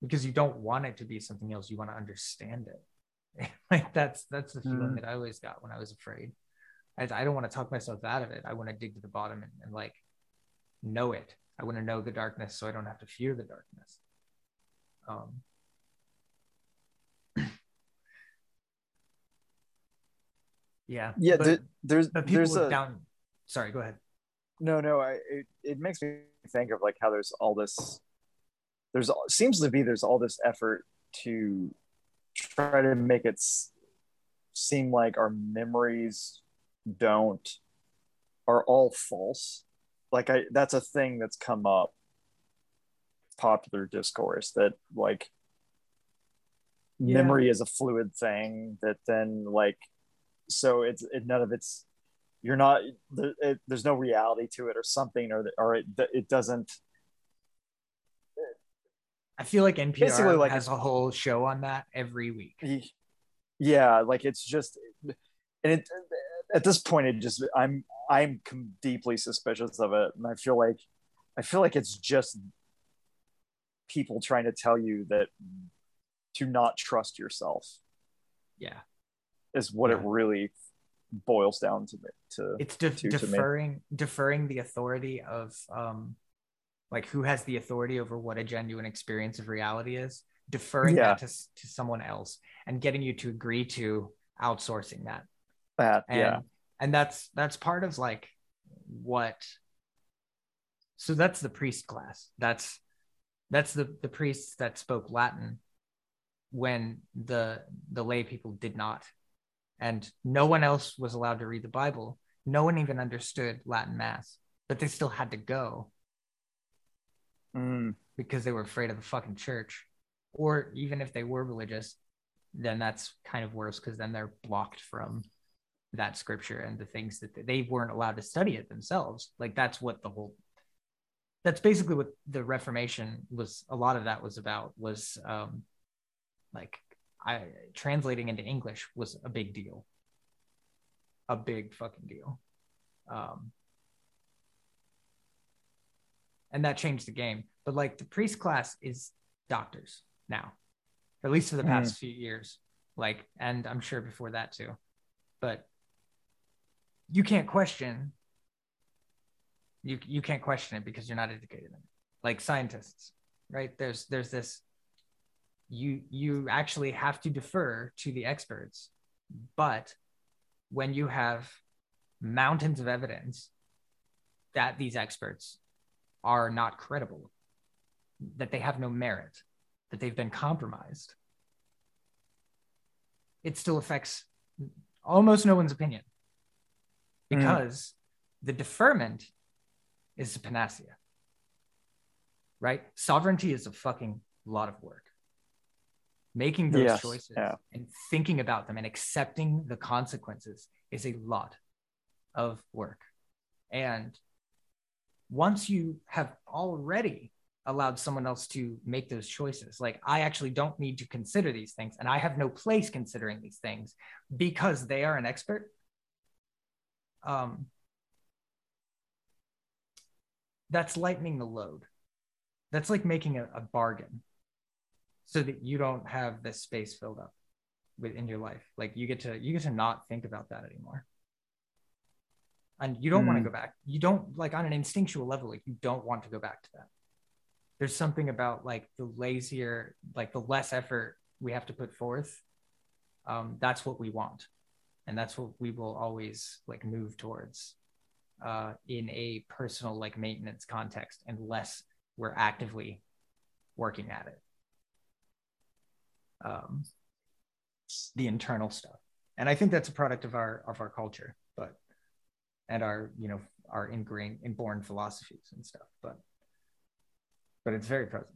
because you don't want it to be something else. You want to understand it. Like that's the feeling that I always got when I was afraid. I don't want to talk myself out of it. I want to dig to the bottom and like know it. I want to know the darkness so I don't have to fear the darkness. Yeah. Yeah. Sorry, go ahead. No. It makes me think of like how there's all this. There's all this effort to try to make it seem like our memories are all false. Like that's a thing that's come up. Popular discourse that like memory is a fluid thing that then like so it's none of it's you're not there's no reality to it or something it doesn't. I feel like NPR like, has a whole show on that every week. Yeah, like it's just and it at this point it just I'm deeply suspicious of it, and I feel like it's just people trying to tell you that to not trust yourself. Yeah, is what it really boils down to. Deferring the authority of like who has the authority over what a genuine experience of reality is, deferring that to someone else and getting you to agree to outsourcing and that's part of like what. So that's the priest class. That's the priests that spoke Latin when the lay people did not. And no one else was allowed to read the Bible. No one even understood Latin mass, but they still had to go because they were afraid of the fucking church. Or even if they were religious, then that's kind of worse because then they're blocked from that scripture and the things that they weren't allowed to study it themselves. Like that's basically what the Reformation was. A lot of that was about was translating into English was a big deal. A big fucking deal. And that changed the game. But like the priest class is doctors now, at least for the past few years. Like, and I'm sure before that too, but you can't question You can't question it because you're not educated in it. Like scientists, right? There's this, you actually have to defer to the experts, but when you have mountains of evidence that these experts are not credible, that they have no merit, that they've been compromised, it still affects almost no one's opinion because the deferment is the panacea, right? Sovereignty is a fucking lot of work. Making those choices and thinking about them and accepting the consequences is a lot of work. And once you have already allowed someone else to make those choices, like I actually don't need to consider these things and I have no place considering these things because they are an expert. That's lightening the load. That's like making a bargain so that you don't have this space filled up within your life. Like you get to not think about that anymore. And you don't want to go back. You don't like on an instinctual level, like you don't want to go back to that. There's something about like the lazier, like the less effort we have to put forth. That's what we want. And that's what we will always like move towards. In a personal like maintenance context unless we're actively working at it, the internal stuff. And I think that's a product of our culture, but and our, you know, our inborn philosophies and stuff, but it's very present.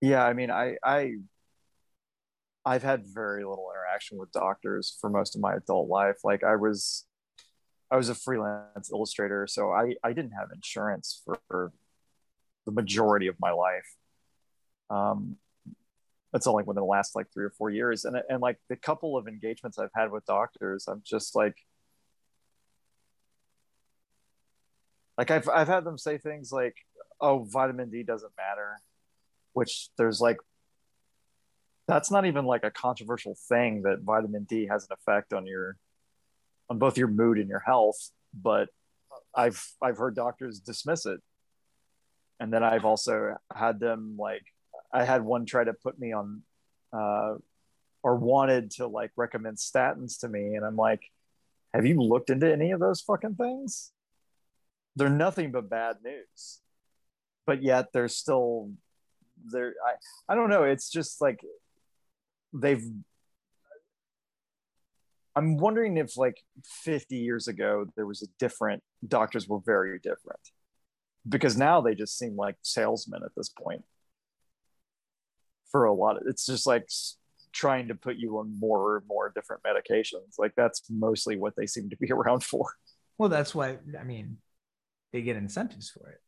Yeah, I mean I've had very little interaction with doctors for most of my adult life. Like I was a freelance illustrator, so I didn't have insurance for the majority of my life. That's only within the last like 3 or 4 years. And like the couple of engagements I've had with doctors, I'm just like I've had them say things like, oh, vitamin D doesn't matter, which there's like, that's not even like a controversial thing that vitamin D has an effect on on both your mood and your health, but I've heard doctors dismiss it. And then I've also had them like, I had one try to put me on or wanted to like recommend statins to me. And I'm like, have you looked into any of those fucking things? They're nothing but bad news. But yet they're still there. I don't know. It's just like I'm wondering if like 50 years ago, there was a different, doctors were very different, because now they just seem like salesmen at this point for a lot of, it's just like trying to put you on more and more different medications. Like that's mostly what they seem to be around for. Well, that's why, I mean, they get incentives for it.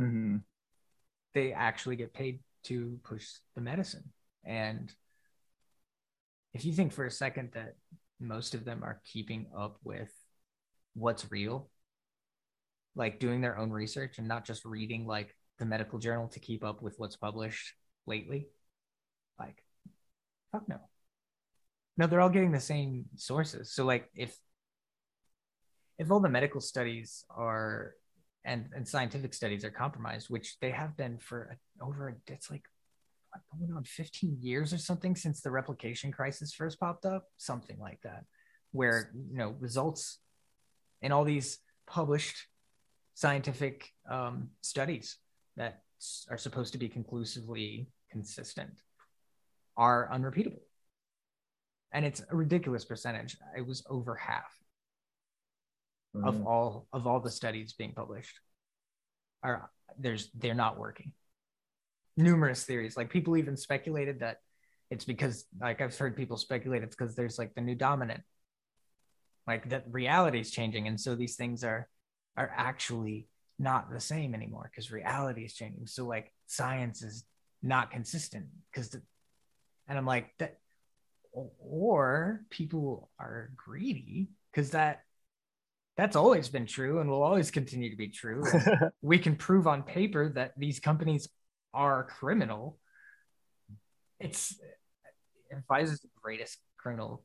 Mm-hmm. They actually get paid to push the medicine. And if you think for a second that most of them are keeping up with what's real, like doing their own research and not just reading like the medical journal to keep up with what's published lately, like fuck no. No, they're all getting the same sources. So like if all the medical studies are and scientific studies are compromised, which they have been for it's like going on 15 years or something since the replication crisis first popped up, something like that, where, you know, results in all these published scientific studies that are supposed to be conclusively consistent are unrepeatable. And it's a ridiculous percentage. It was over half of all the studies being published are they're not working. Numerous theories, like people even speculated that it's because, like I've heard people speculate it's because there's like the new dominant, like that reality is changing, and so these things are actually not the same anymore because reality is changing. So like science is not consistent and I'm like that, or people are greedy because that's always been true and will always continue to be true. We can prove on paper that these companies are criminal. Pfizer's the greatest criminal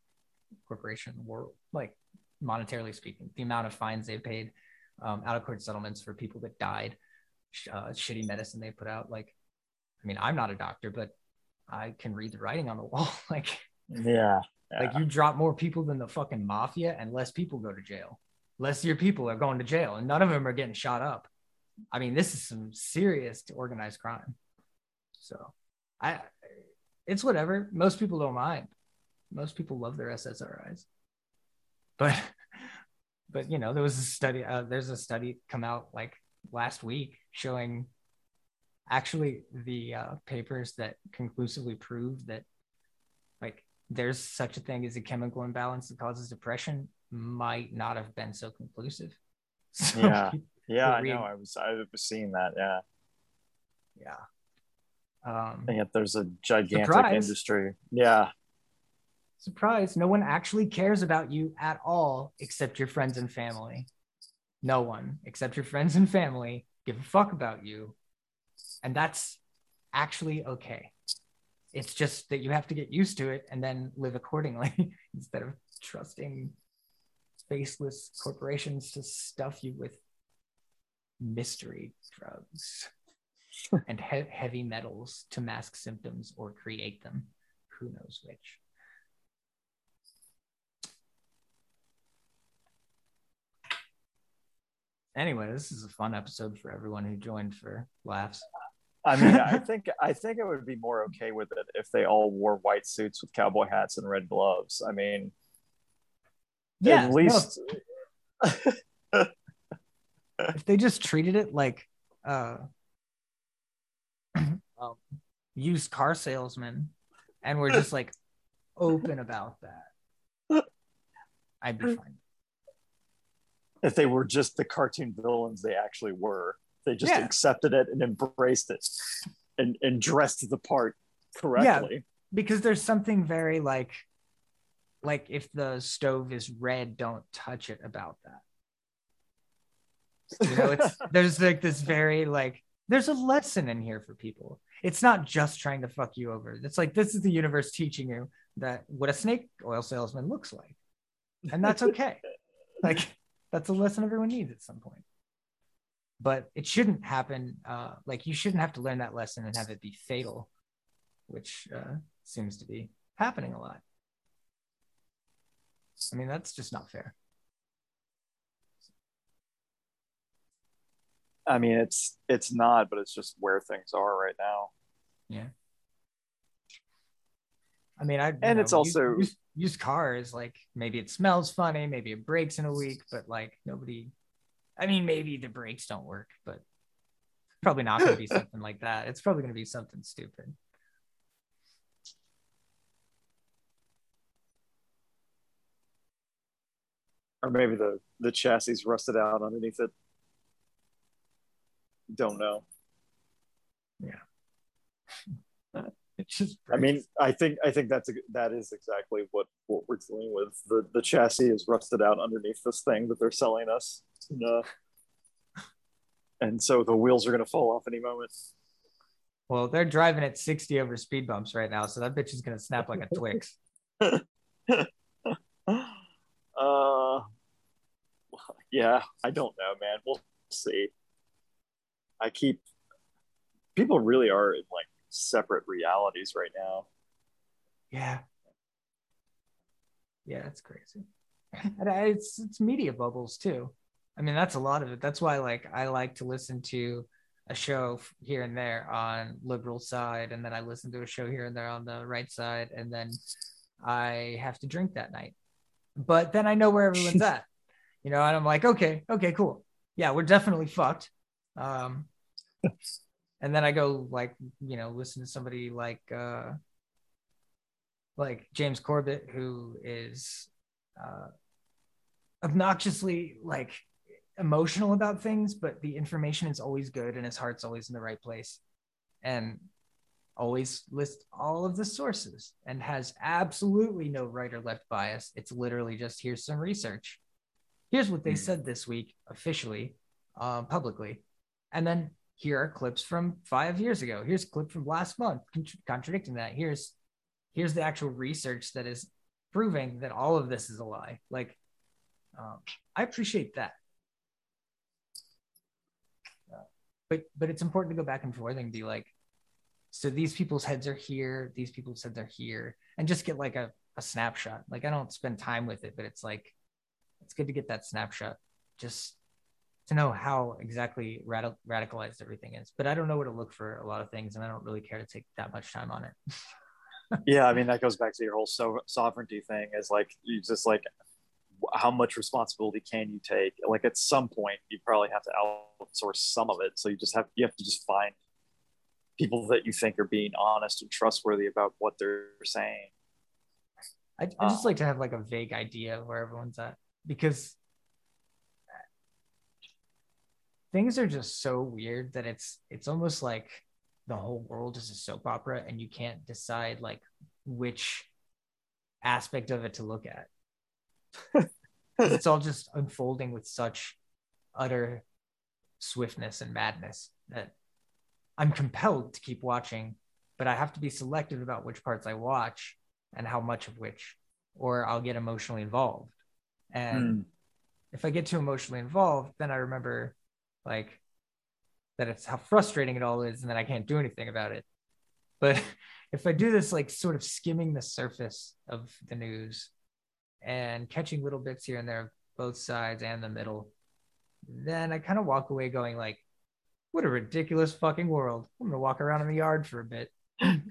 corporation in the world, like monetarily speaking. The amount of fines they paid, out of court settlements for people that died, shitty medicine they put out. Like, I mean, I'm not a doctor, but I can read the writing on the wall. Like, yeah, like you drop more people than the fucking mafia, and less people go to jail. Less of your people are going to jail, and none of them are getting shot up. I mean, this is some serious organized crime. So it's whatever. Most people don't mind. Most people love their SSRIs. But you know, there was a study, there's a study come out like last week showing actually the papers that conclusively prove that like there's such a thing as a chemical imbalance that causes depression might not have been so conclusive. So yeah. Yeah, I know. I was seeing that. Yeah. And yet there's a gigantic industry. Yeah. Surprise! No one actually cares about you at all, except your friends and family. No one except your friends and family give a fuck about you, and that's actually okay. It's just that you have to get used to it and then live accordingly instead of trusting faceless corporations to stuff you with mystery drugs and heavy metals to mask symptoms or create them. Who knows which? Anyway, this is a fun episode for everyone who joined for laughs. I mean, I think it would be more okay with it if they all wore white suits with cowboy hats and red gloves. I mean, yeah, at least. No. If they just treated it like used car salesmen and were just like open about that, I'd be fine. If they were just the cartoon villains they actually were, they just accepted it and embraced it and dressed the part correctly. Yeah, because there's something very like if the stove is red, don't touch it about that. You know, there's like this very there's a lesson in here for people. It's not just trying to fuck you over. It's like this is the universe teaching you that what a snake oil salesman looks like, and that's okay. Like that's a lesson everyone needs at some point, but it shouldn't happen. You shouldn't have to learn that lesson and have it be fatal, which seems to be happening a lot. I mean, that's just not fair. I mean, it's not, but it's just where things are right now. Yeah. I mean, used cars, like, maybe it smells funny, maybe it breaks in a week, but like nobody, I mean, maybe the brakes don't work, but probably not going to be something like that. It's probably going to be something stupid. Or maybe the chassis rusted out underneath it. Don't know. Yeah. It just breaks. I mean, I think that is exactly what we're dealing with. The chassis is rusted out underneath this thing that they're selling us. No. And so the wheels are going to fall off any moment. Well, they're driving at 60 over speed bumps right now, so that bitch is going to snap like a Twix. Yeah, I don't know, man. We'll see. People really are in like separate realities right now. Yeah. Yeah, it's crazy. And it's media bubbles too. I mean, that's a lot of it. That's why, like, I like to listen to a show here and there on liberal side, and then I listen to a show here and there on the right side, and then I have to drink that night. But then I know where everyone's at, you know, and I'm like, okay, cool. Yeah, we're definitely fucked. And then I go, like, you know, listen to somebody like James Corbett, who is obnoxiously, like, emotional about things, but the information is always good and his heart's always in the right place, and always lists all of the sources and has absolutely no right or left bias. It's literally just, here's some research, here's what they said this week officially, publicly, and then here are clips from 5 years ago, here's a clip from last month contradicting that, here's the actual research that is proving that all of this is a lie. Like, I appreciate that. But it's important to go back and forth and be like, so these people's heads are here, these people's heads are here, and just get like a snapshot. Like, I don't spend time with it, but it's like, it's good to get that snapshot just to know how exactly radicalized everything is. But I don't know where to look for a lot of things, and I don't really care to take that much time on it. Yeah, I mean, that goes back to your whole sovereignty thing, is like, you just like, how much responsibility can you take? Like, at some point you probably have to outsource some of it, so you have to just find people that you think are being honest and trustworthy about what they're saying. I just like to have like a vague idea of where everyone's at, because things are just so weird that it's almost like the whole world is a soap opera and you can't decide like which aspect of it to look at. It's all just unfolding with such utter swiftness and madness that I'm compelled to keep watching, but I have to be selective about which parts I watch and how much of which, or I'll get emotionally involved. And if I get too emotionally involved, then I remember like that it's how frustrating it all is, and then I can't do anything about it. But if I do this like sort of skimming the surface of the news and catching little bits here and there, both sides and the middle, then I kind of walk away going like, what a ridiculous fucking world. I'm gonna walk around in the yard for a bit and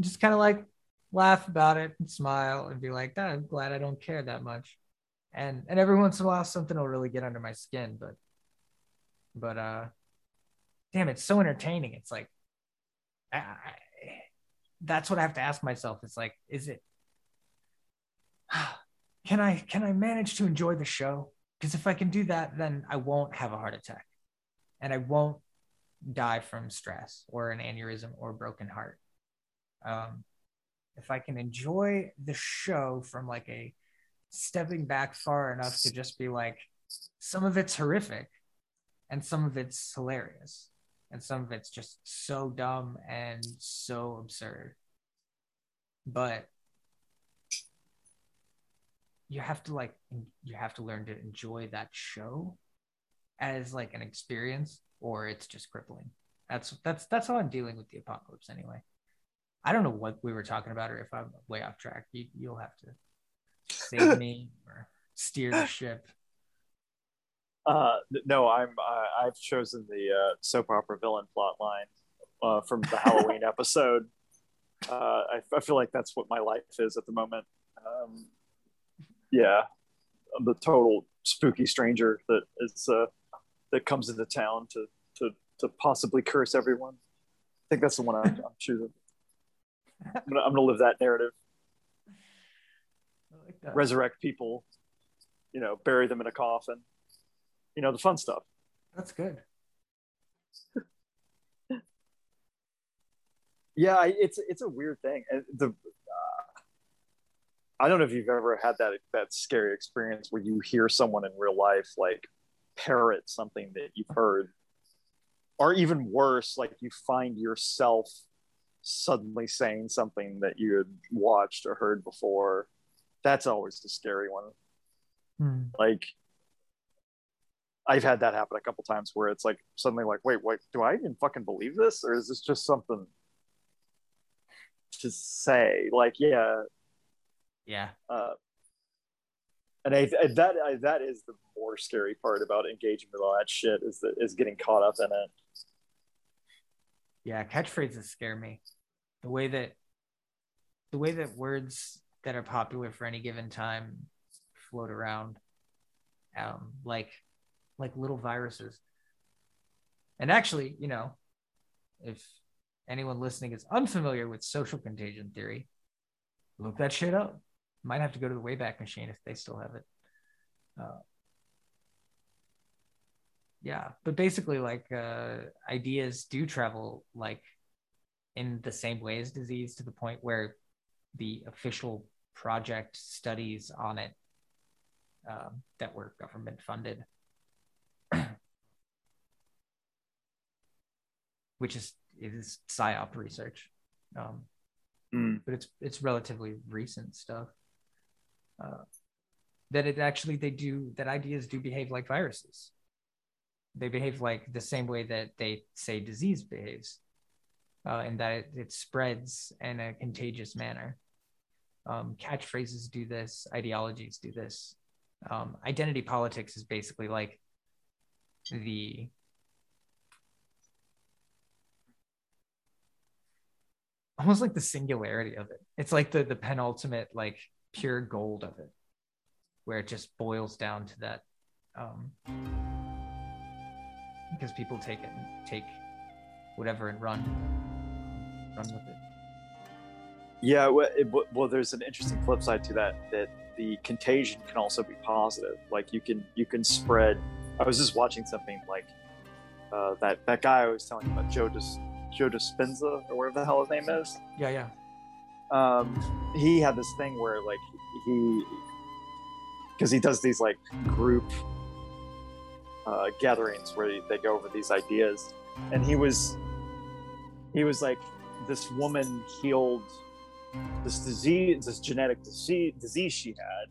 just kind of like laugh about it and smile and be like, I'm glad I don't care that much. And every once in a while something will really get under my skin, but damn, it's so entertaining. It's like, that's what I have to ask myself. It's like, is it, can I manage to enjoy the show? Because if I can do that, then I won't have a heart attack and I won't die from stress or an aneurysm or a broken heart. If I can enjoy the show from like a stepping back far enough to just be like, some of it's horrific and some of it's hilarious and some of it's just so dumb and so absurd. But you have to learn to enjoy that show as like an experience, or it's just crippling. That's how I'm dealing with the apocalypse anyway. I don't know what we were talking about, or if I'm way off track. You'll have to save me or steer the ship. No, I've chosen the soap opera villain plot line from the Halloween episode. I feel like that's what my life is at the moment. Yeah, I'm the total spooky stranger that is that comes into town to possibly curse everyone. I think that's the one I'm choosing. I'm gonna live that narrative. I like that. Resurrect people, bury them in a coffin. The fun stuff. That's good. Yeah, it's a weird thing. I don't know if you've ever had that scary experience where you hear someone in real life like parrot something that you've heard, or even worse, like you find yourself suddenly saying something that you had watched or heard before. That's always the scary one. Like, I've had that happen a couple times where it's like suddenly like, wait, what, do I even fucking believe this, or is this just something to say? Like, yeah. And that is the more scary part about engaging with all that shit, is getting caught up in it. Yeah, catchphrases scare me. The way that words that are popular for any given time float around, like little viruses. And actually, if anyone listening is unfamiliar with social contagion theory, look that shit up. Might have to go to the Wayback Machine if they still have it. Yeah, but basically, like, ideas do travel like in the same way as disease, to the point where the official project studies on it that were government funded, which is PSYOP research. But it's relatively recent stuff. Ideas do behave like viruses. They behave like the same way that they say disease behaves, and that it spreads in a contagious manner. Catchphrases do this. Ideologies do this. Identity politics is basically like almost like the singularity of it. It's like the penultimate, like, pure gold of it, where it just boils down to that, because people take whatever and run with it. Yeah, well, there's an interesting flip side to that the contagion can also be positive. Like, you can spread. I was just watching something like that guy I was telling you about, Joe Dispenza, or whatever the hell his name is. Yeah. He had this thing where, like, because he does these, like, group gatherings where they go over these ideas, and he was like, this woman healed this disease, this genetic disease she had,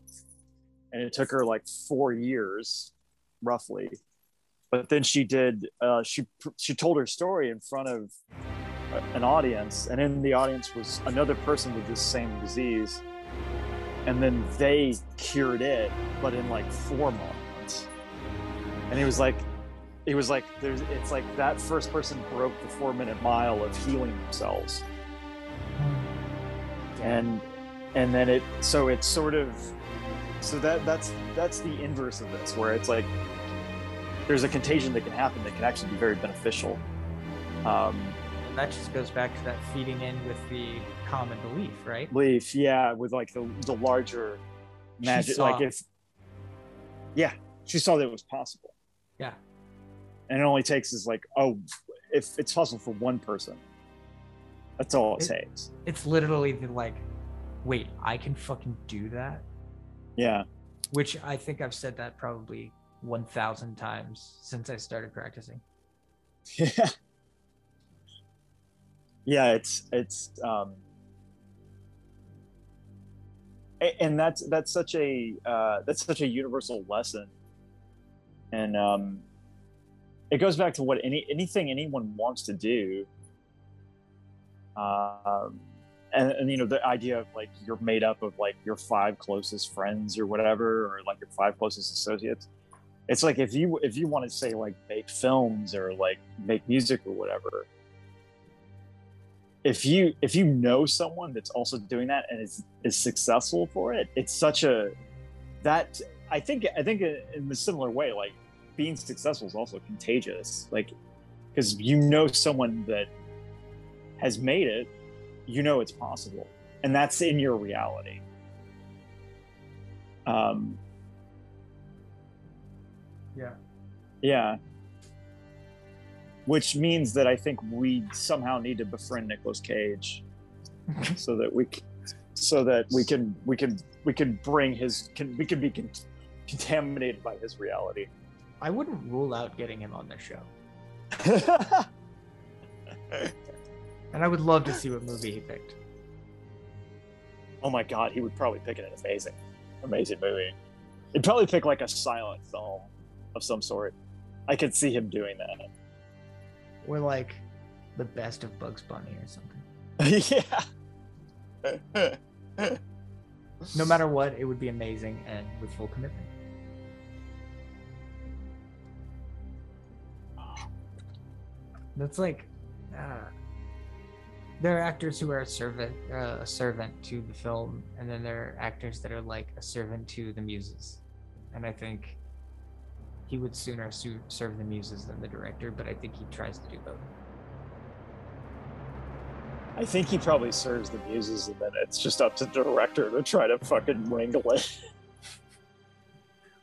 and it took her like 4 years, roughly. But then she did. She told her story in front of an audience, and in the audience was another person with this same disease, and then they cured it, but in like 4 months. And he was like, it's like that first person broke the 4-minute mile of healing themselves, and then it. So it's sort of, so that's the inverse of this, where it's like, there's a contagion that can happen that can actually be very beneficial. And that just goes back to that feeding in with the common belief, right? Belief, yeah, with like the larger magic. She saw that it was possible. Yeah. And it only takes is like, oh, if it's possible for one person, that's all it takes. It's literally the, like, wait, I can fucking do that? Yeah. Which I think I've said that probably 1,000 times since I started practicing. Yeah, it's and that's such a universal lesson, and it goes back to what anything anyone wants to do. And you know, the idea of like you're made up of like your five closest friends or whatever, or like your five closest associates. It's like if you want to say like make films or like make music or whatever, if you know someone that's also doing that and is successful for it, it's such a that I think in a similar way, like being successful is also contagious, like because you know someone that has made it. You know it's possible, and that's in your reality. Yeah. Which means that I think we somehow need to befriend Nicolas Cage, so that we can be contaminated by his reality. I wouldn't rule out getting him on the show. And I would love to see what movie he picked. Oh my God, he would probably pick an amazing movie. He'd probably pick like a silent film of some sort. I could see him doing that. Or like the best of Bugs Bunny or something. Yeah. No matter what, it would be amazing and with full commitment. That's like... There are actors who are a servant to the film, and then there are actors that are like a servant to the muses. And I think he would sooner serve the muses than the director, but I think he tries to do both. I think he probably serves the muses, and then it's just up to the director to try to fucking wrangle it.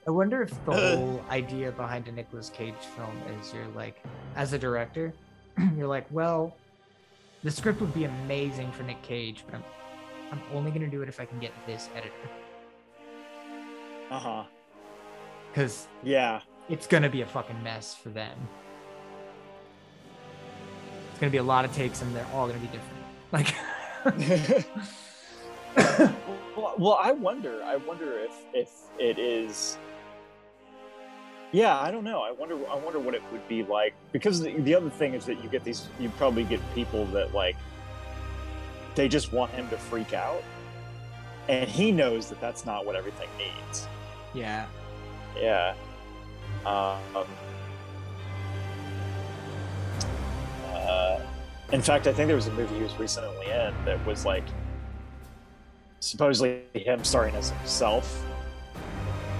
I wonder if the whole idea behind a Nicolas Cage film is you're like, as a director, you're like, well, the script would be amazing for Nick Cage, but I'm only going to do it if I can get this editor. Uh-huh. Because yeah, it's going to be a fucking mess for them. It's going to be a lot of takes, and they're all going to be different. Like, well, I wonder if it is. Yeah, I don't know. I wonder what it would be like, because the other thing is that you probably get people that like, they just want him to freak out, and he knows that that's not what everything needs. Yeah. In fact, I think there was a movie he was recently in that was like, supposedly him starring as himself,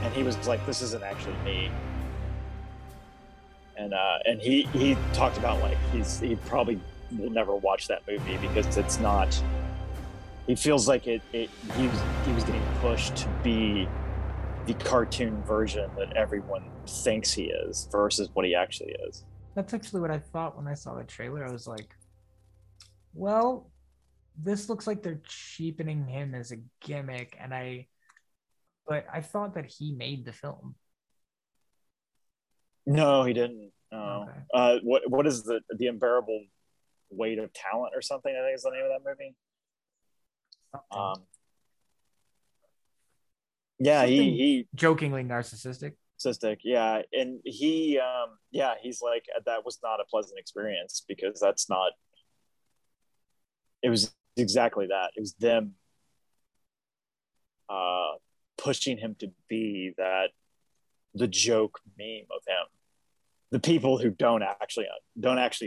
and he was like, "This isn't actually me." And he talked about like he probably will never watch that movie because it's not. He feels like he was getting pushed to be the cartoon version that everyone thinks he is versus what he actually is. That's actually what I thought when I saw the trailer. I was like, well, this looks like they're cheapening him as a gimmick, but I thought that he made the film. No, he didn't. No. Okay. What is the unbearable weight of talent or something? I think is the name of that movie. Yeah, he jokingly narcissistic. Yeah, and he he's like, that was not a pleasant experience, because that's not. It was exactly that. It was them. Pushing him to be that, the joke meme of him, the people who don't actually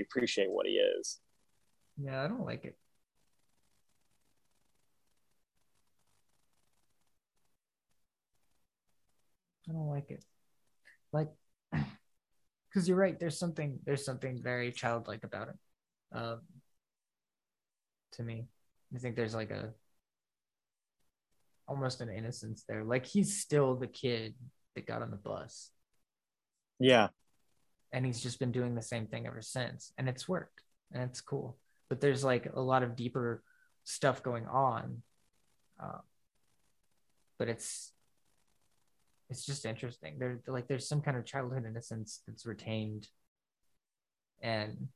appreciate what he is. Yeah, I don't like it. Like, because you're right. There's something very childlike about it. To me, I think there's like a. Almost an innocence there. Like, he's still the kid that got on the bus. Yeah. And he's just been doing the same thing ever since. And it's worked. And it's cool. But there's like a lot of deeper stuff going on. But it's just interesting. There's some kind of childhood innocence that's retained. And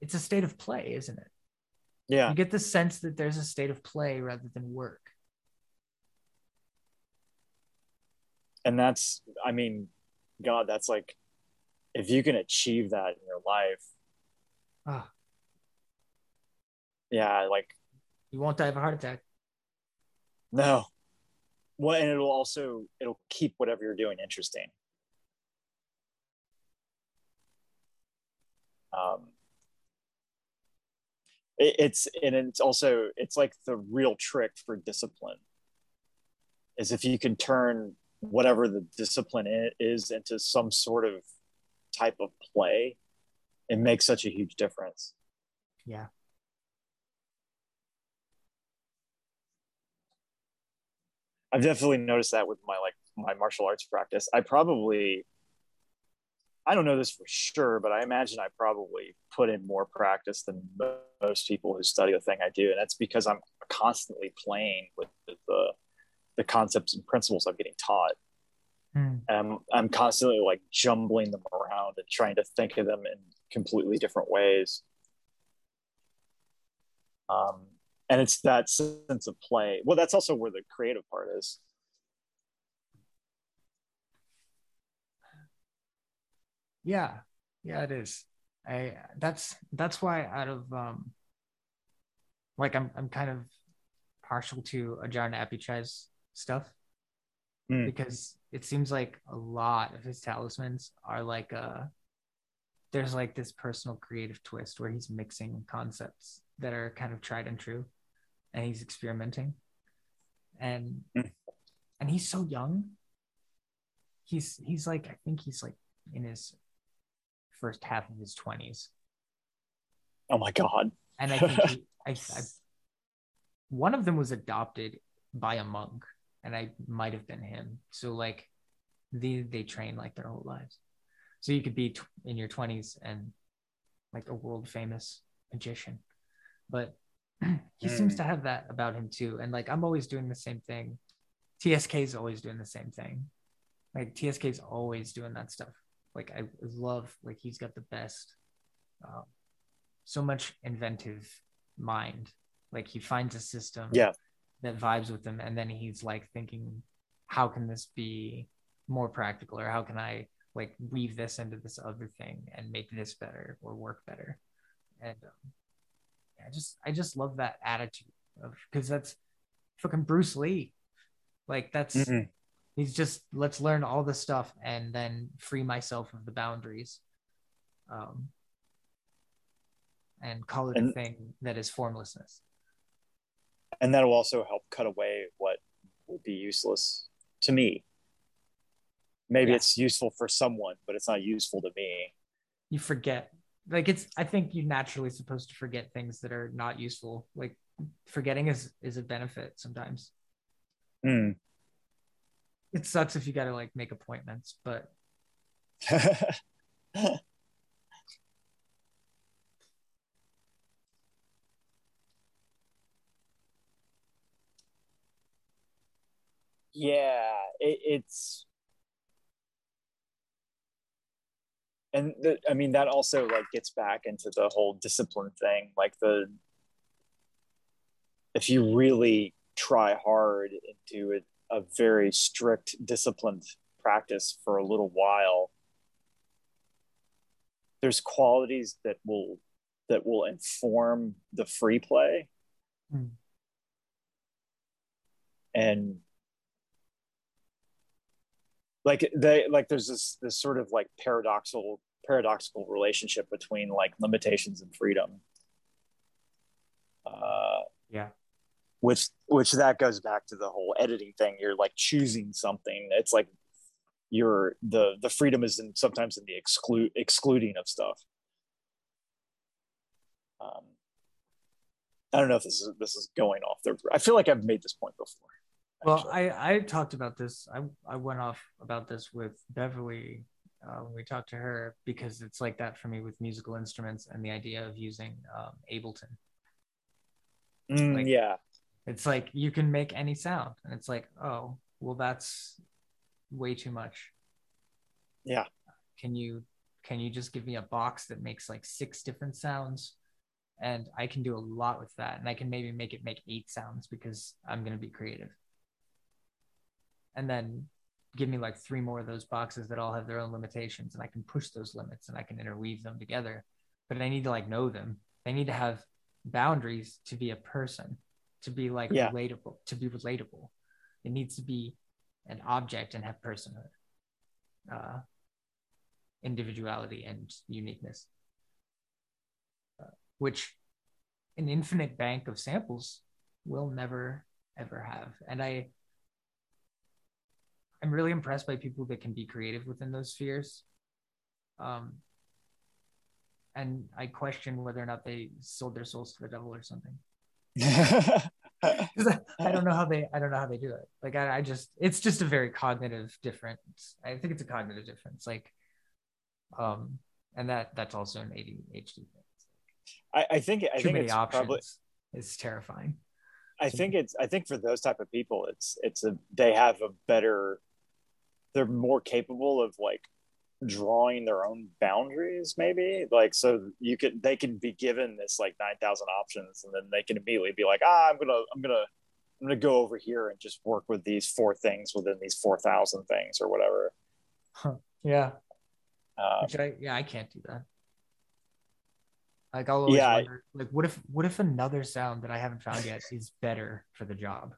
it's a state of play, isn't it? Yeah. You get the sense that there's a state of play rather than work. And that's, I mean, God, that's like, if you can achieve that in your life. Yeah, like you won't die of a heart attack. No. Well, and it'll also, it'll keep whatever you're doing interesting. It's like the real trick for discipline is if you can turn whatever the discipline is into some sort of type of play, it makes such a huge difference. Yeah. I've definitely noticed that with my martial arts practice. I don't know this for sure, but I imagine I probably put in more practice than most people who study the thing I do. And that's because I'm constantly playing with the concepts and principles I'm getting taught. Mm. And I'm constantly like jumbling them around and trying to think of them in completely different ways. And it's that sense of play. Well, that's also where the creative part is. Yeah, it is. That's why out of I'm kind of partial to Ajahn Apichai's stuff because it seems like a lot of his talismans are like there's like this personal creative twist where he's mixing concepts that are kind of tried and true, and he's experimenting, and he's so young. He's like, I think he's like in his first half of his 20s. Oh my god. And I think one of them was adopted by a monk, and I might have been him. So like they train like their whole lives, so you could be in your 20s and like a world famous magician. But he seems to have that about him too. And like I'm always doing the same thing. TSK's always doing the same thing. Like TSK's always doing that stuff. Like I love, like he's got the best, so much inventive mind. Like he finds a system that vibes with him, and then he's like thinking, how can this be more practical, or how can I like weave this into this other thing and make this better or work better? And I just love that attitude of, because that's fucking Bruce Lee. Like that's. Mm-hmm. He's just, let's learn all this stuff and then free myself of the boundaries, and call it a thing that is formlessness. And that'll also help cut away what will be useless to me. Maybe it's useful for someone, but it's not useful to me. You forget. Like I think you're naturally supposed to forget things that are not useful. Like forgetting is a benefit sometimes. Hmm. It sucks if you got to like make appointments, but it's. And I mean, that also like gets back into the whole discipline thing. Like if you really try hard and do it, a very strict, disciplined practice for a little while, there's qualities that will inform the free play. Mm. And like there's this sort of like paradoxical relationship between like limitations and freedom. Which that goes back to the whole editing thing. You're like choosing something. It's like you're the freedom is sometimes in the excluding of stuff. I don't know if this is going off there. I feel like I've made this point before. Well, I talked about this. I went off about this with Beverly when we talked to her, because it's like that for me with musical instruments and the idea of using Ableton. It's like you can make any sound, and it's like, oh, well, that's way too much. Yeah. Can you just give me a box that makes like 6 different sounds, and I can do a lot with that, and I can maybe make it make 8 sounds because I'm going to be creative. And then give me like 3 more of those boxes that all have their own limitations, and I can push those limits and I can interweave them together, but I need to like know them. They need to have boundaries to be a person, to be like relatable, to be relatable. It needs to be an object and have personhood, individuality and uniqueness, which an infinite bank of samples will never ever have. And I'm really impressed by people that can be creative within those spheres. And I question whether or not they sold their souls to the devil or something. I don't know how they do it. Like I just, it's just a very cognitive difference. I think it's a cognitive difference. Like, and that's also an ADHD thing. I think it's probably, it's terrifying. I think for those type of people, they have a better, they're more capable of like drawing their own boundaries, maybe, like, so they can be given this like 9,000 options, and then they can immediately be like, I'm gonna go over here and just work with these four things within these 4,000 things or whatever. Yeah. I can't do that. Like I'll always wonder, like what if another sound that I haven't found yet is better for the job?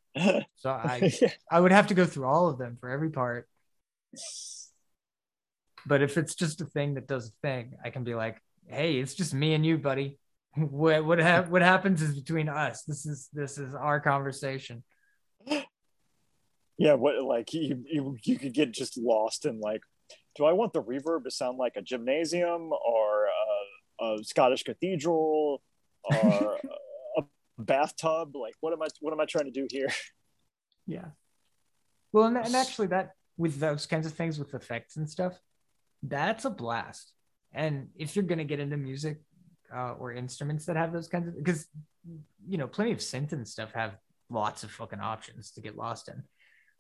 So I would have to go through all of them for every part. But if it's just a thing that does a thing, I can be like, hey, it's just me and you, buddy. What happens is between us. This is our conversation. Yeah, what, like you could get just lost in like, do I want the reverb to sound like a gymnasium or a Scottish cathedral or a bathtub? Like, what am I trying to do here? Yeah. Well, and actually that, with those kinds of things, with effects and stuff, that's a blast. And if you're going to get into music or instruments that have those kinds of, because, you know, plenty of synth and stuff have lots of fucking options to get lost in.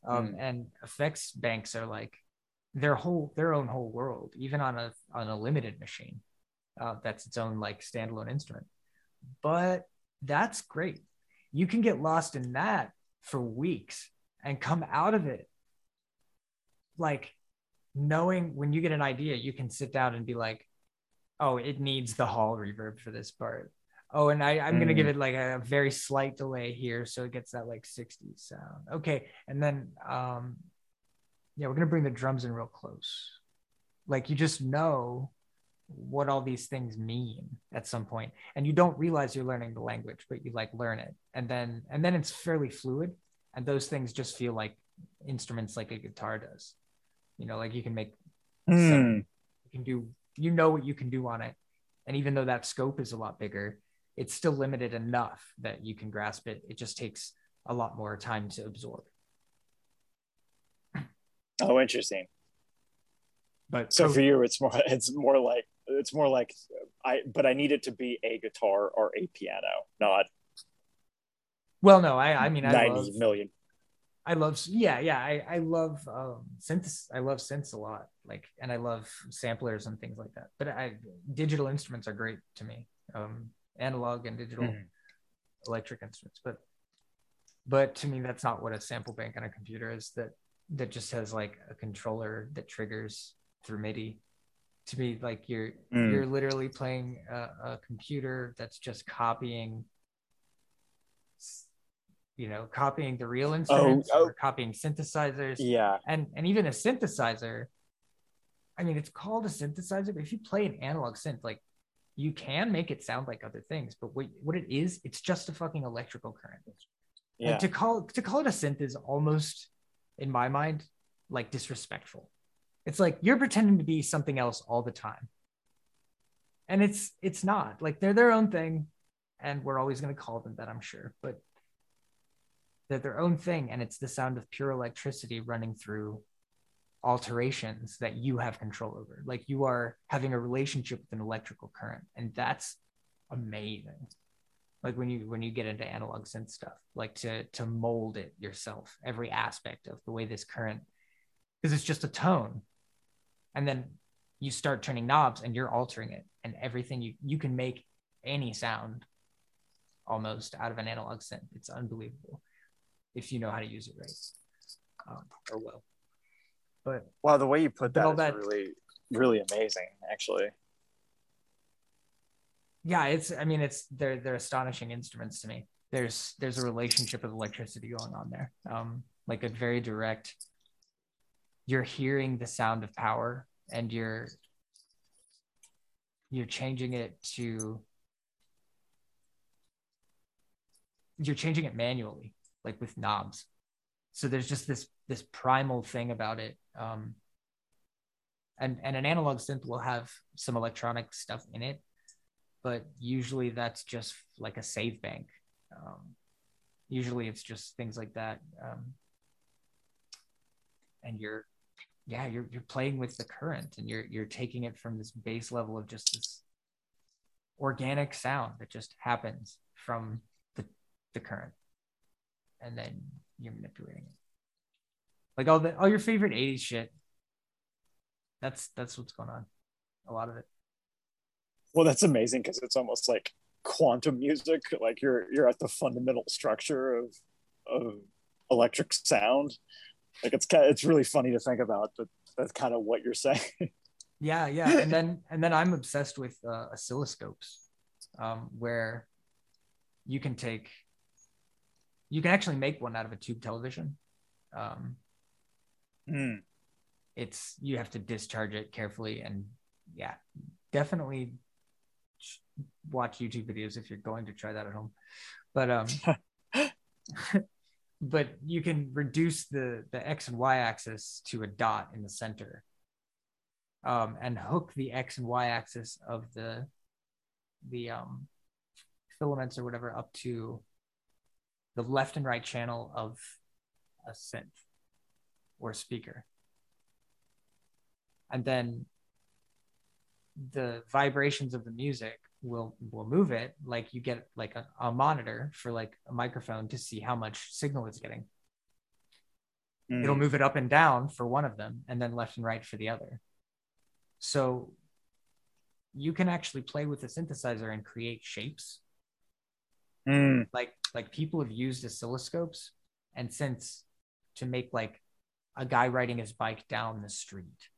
And effects banks are like their own whole world, even on a limited machine. That's its own like standalone instrument, but that's great. You can get lost in that for weeks and come out of it like knowing, when you get an idea, you can sit down and be like, oh, it needs the hall reverb for this part. Oh, and I'm going to give it like a very slight delay here, so it gets that like 60s sound. Okay. And then we're going to bring the drums in real close. Like, you just know what all these things mean at some point, and you don't realize you're learning the language, but you like learn it, and then it's fairly fluid, and those things just feel like instruments, like a guitar does, you know, like you can make seven, you can do, you know what you can do on it, and even though that scope is a lot bigger, it's still limited enough that you can grasp it. It just takes a lot more time to absorb. Oh, interesting. But so for you, it's more like I need it to be a guitar or a piano, not. Well, no, I mean, 90 million. I love synth. I love synths a lot, like, and I love samplers and things like that. But digital instruments are great to me, analog and digital electric instruments. But to me, that's not what a sample bank on a computer is. That just has like a controller that triggers through MIDI. To me, like you're literally playing a computer that's just copying. You know, copying the real instruments, or copying synthesizers. Yeah. And even a synthesizer, I mean, it's called a synthesizer, but if you play an analog synth, like, you can make it sound like other things, but what it is, it's just a fucking electrical current. Yeah. And to call it a synth is almost, in my mind, like disrespectful. It's like you're pretending to be something else all the time. And it's not. Like, they're their own thing, and we're always going to call them that, I'm sure, but they're their own thing, and it's the sound of pure electricity running through alterations that you have control over. Like, you are having a relationship with an electrical current, and that's amazing. Like, when you get into analog synth stuff, like to mold it yourself, every aspect of the way this current, because it's just a tone, and then you start turning knobs and you're altering it, and everything you can make any sound almost out of an analog synth. It's unbelievable if you know how to use it right, or well. But wow, the way you put that is really, really amazing, actually. Yeah, it's, I mean, it's, they're astonishing instruments to me. There's a relationship with electricity going on there. Like a very direct, you're hearing the sound of power and you're changing it to, you're changing it manually, like with knobs. So there's just this primal thing about it. And an analog synth will have some electronic stuff in it, but usually that's just like a save bank. Usually it's just things like that. And you're playing with the current, and you're taking it from this base level of just this organic sound that just happens from the current, and then you're manipulating it. Like all your favorite 80s shit. That's what's going on. A lot of it. Well, that's amazing, because it's almost like quantum music. Like you're at the fundamental structure of electric sound. Like it's really funny to think about, but that's kind of what you're saying. Yeah. And then I'm obsessed with oscilloscopes, where you can actually make one out of a tube television. You have to discharge it carefully, and yeah, definitely watch YouTube videos if you're going to try that at home. But but you can reduce the X and Y axis to a dot in the center, and hook the X and Y axis of the filaments or whatever up to the left and right channel of a synth or speaker. And then the vibrations of the music will move it. Like you get like a monitor for like a microphone to see how much signal it's getting. Mm. It'll move it up and down for one of them, and then left and right for the other. So you can actually play with the synthesizer and create shapes. Mm. Like people have used oscilloscopes and synths to make like a guy riding his bike down the street.